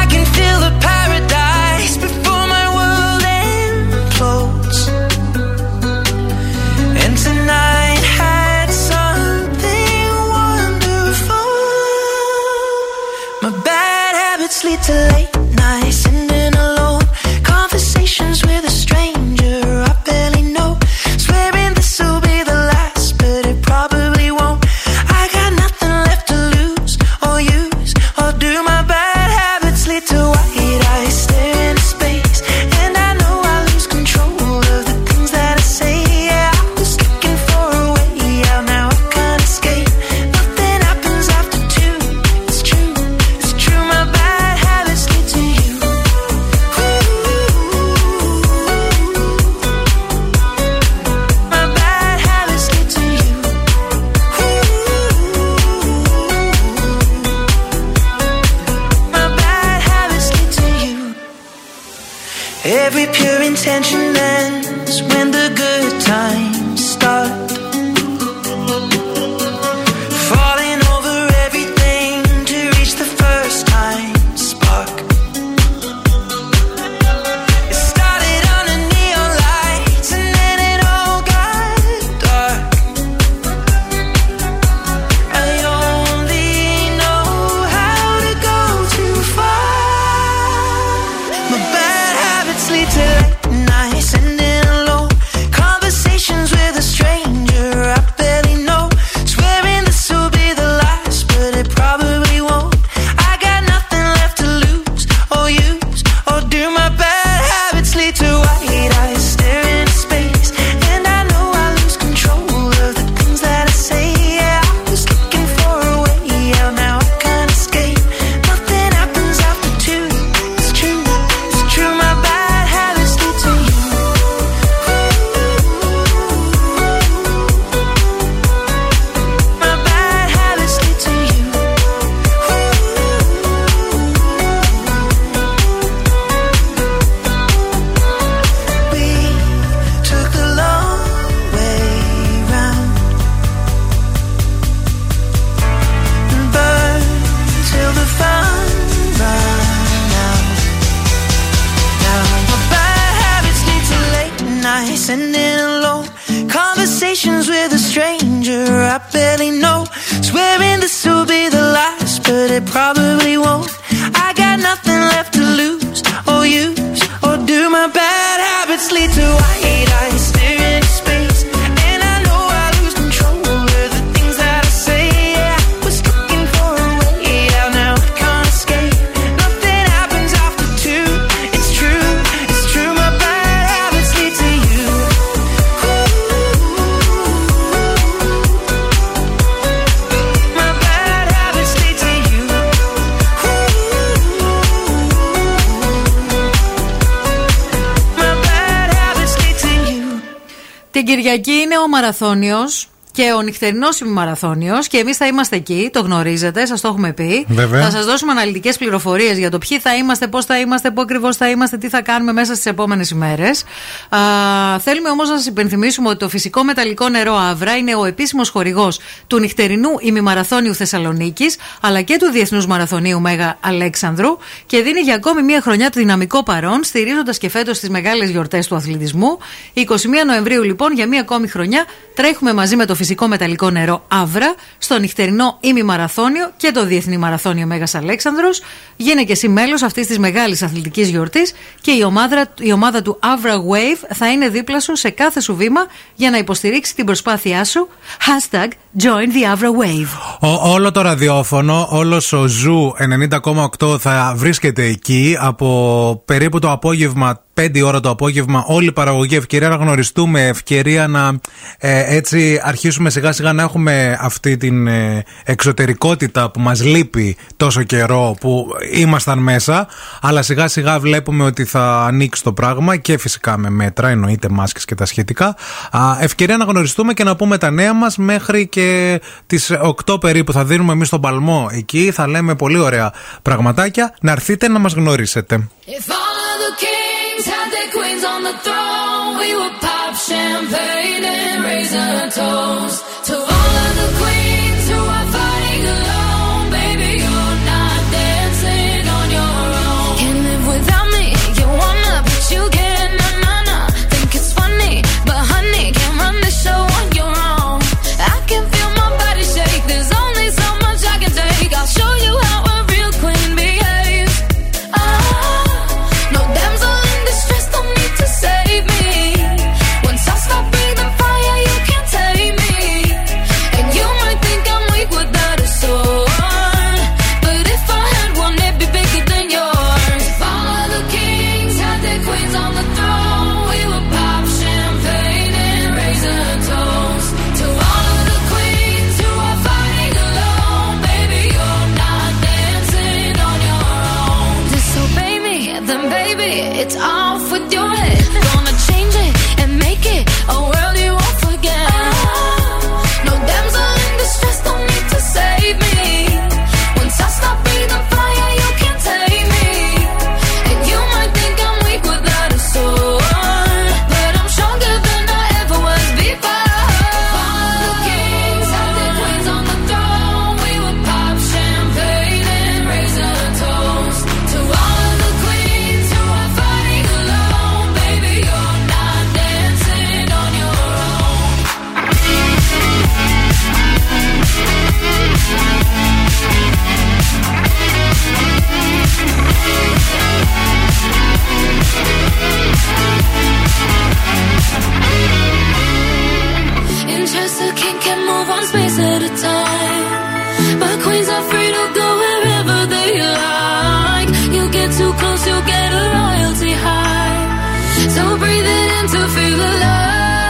I can feel the paradise before my world implodes. And tonight had something wonderful. My bad habits lead to late nights and in alone conversations with a stranger I barely know. Μαραθώνιος και ο νυχτερινός ημιμαραθώνιος και εμείς θα είμαστε εκεί, το γνωρίζετε, σας το έχουμε πει. Βέβαια. Θα σας δώσουμε αναλυτικές πληροφορίες για το ποιοι θα είμαστε, πώς θα είμαστε, πού ακριβώς θα είμαστε, τι θα κάνουμε μέσα στις επόμενες ημέρες. Θέλουμε όμως να σας υπενθυμίσουμε ότι το φυσικό μεταλλικό νερό ΑΒΡΑ είναι ο επίσημος χορηγός του νυχτερινού ημιμαραθώνιου Θεσσαλονίκης αλλά και του Διεθνούς Μαραθωνίου Μέγα Αλέξανδρου και δίνει για ακόμη μία χρονιά το δυναμικό παρόν, στηρίζοντας και φέτος τις μεγάλες γιορτές του αθλητισμού. 21 Νοεμβρίου, λοιπόν, για μία ακόμη χρονιά τρέχουμε μαζί με το φυσικό μεταλλικό νερό ΑΒΡΑ στο νυχτερινό ημιμαραθώνιο και το Διεθνή Μαραθώνιο Μέγας Αλέξανδρος. Γίνε και εσύ μέλος αυτής της μεγάλης αθλητικής γιορτής και η ομάδα του ΑΒΡΑ Wave θα είναι δίπλα σου σε κάθε σου βήμα για να υποστηρίξει την προσπάθειά σου. Hashtag Join the Avra Wave. Όλο το ραδιόφωνο, όλος ο Ζου 90,8 θα βρίσκεται εκεί από περίπου το απόγευμα, 5 ώρα το απόγευμα, όλη η παραγωγή. Ευκαιρία να γνωριστούμε, ευκαιρία να έτσι αρχίσουμε σιγά σιγά να έχουμε αυτή την εξωτερικότητα που μας λείπει τόσο καιρό που ήμασταν μέσα. Αλλά σιγά σιγά βλέπουμε ότι θα ανοίξει το πράγμα και φυσικά με μέτρα, εννοείται μάσκες και τα σχετικά. Ευκαιρία να γνωριστούμε και να πούμε τα νέα μας μέχρι και τις 8 περίπου. Θα δίνουμε εμείς τον παλμό εκεί, θα λέμε πολύ ωραία πραγματάκια. Να έρθετε να μας γνωρίσετε. If all of the kings had their queens on the throne, we would pop champagne and raise a toast to all of the queens who are fighting alone. Baby, you're not dancing on your own. Can't live without me, you wanna, but you get na-na-na. Think it's funny, but honey, can't run the show on your own. I can feel my body shake, there's only so much I can take. I'll show you how a real queen behaves. Oh, no damsel in distress, don't need to save me. Once I stop breathing fire, you can't tame me. And you might think I'm weak without a sword, but if I had one, it'd be bigger than yours. If all of the kings had their queens on the throne, we would pop champagne and raise a toast to all of the queens who are fighting alone. Baby, you're not dancing on your own. Disobey me, then baby, it's off with your head. Gonna change it and make it a world you won't forget. No damsel in distress, don't need to save me. Once I stop breathing fire, you can't tame me. And you might think I'm weak without a sword, but I'm stronger than I ever was before. If all of the kings had their queens on the throne, we would pop champagne and raise a toast to all of the queens who are fighting alone. Baby, you're not dancing on your own. Interest that king can move one space at a time. My queens are free to go wherever they like. You get too close, you get a royalty high. So breathe it in to feel alive. If all of the kings had their queens on the throne, we would pop champagne and raise a toast to all of the queens who are fighting alone. Baby, you're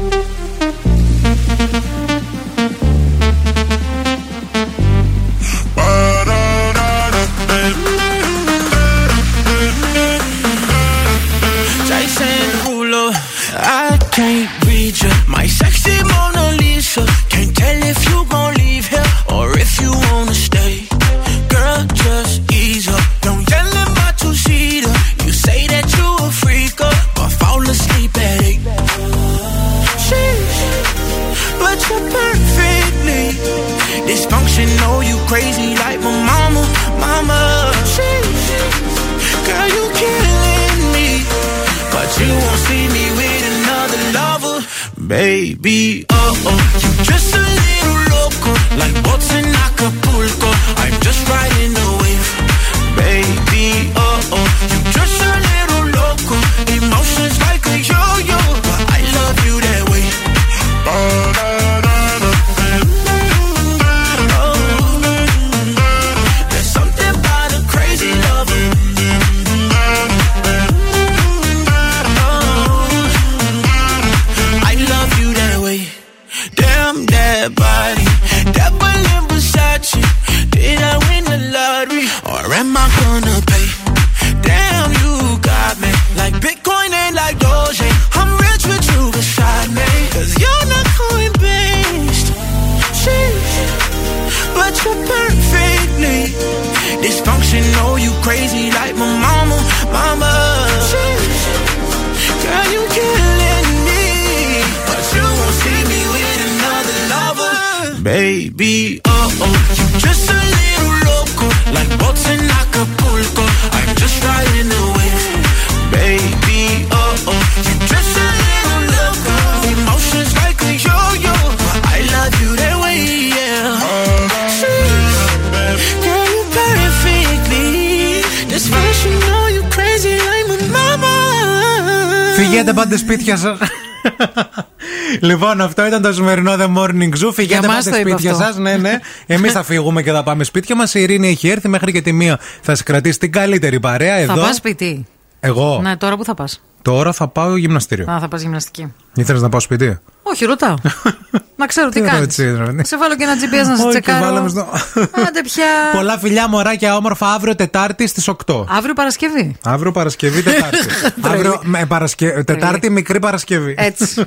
Baby, oh, oh, you're just a little loco, like boats in Acapulco, I'm just riding a wave. Baby, oh, oh, you're just a little loco, emotions like a yo-yo, but I love you that way. Oh, there's something about a crazy love. Baby, oh, oh, you're just a little loco, like boats in Acapulco, I'm just riding the wave. Baby, oh, oh, you're just a little loco, emotions like a yo-yo, I love you that way. Φυγέτε πάντα σπίτια σας. Λοιπόν, αυτό ήταν το σημερινό The Morning Zoo. Φυγέτε πάντα σπίτια σας. Ναι, ναι. Εμείς θα φύγουμε και θα πάμε σπίτια μας. Η Ειρήνη έχει έρθει μέχρι και τη μία. Θα συγκρατήσει την καλύτερη παρέα εδώ. Θα πας σπίτι? Εγώ. Ναι, τώρα που θα πας? Τώρα θα πάω γυμναστήριο. Α, θα πας γυμναστική. Ήθελες να πάω σπίτι? Όχι, ρωτάω. Να ξέρω τι κάνεις. Σε βάλω και ένα GPS να σε τσεκάρω. Άντε πια. Πολλά φιλιά, μωράκια όμορφα. Αύριο Τετάρτη στις 8. Αύριο Παρασκευή. Αύριο Παρασκευή Τετάρτη. Αύριο Τετάρτη, μικρή Παρασκευή. Έτσι.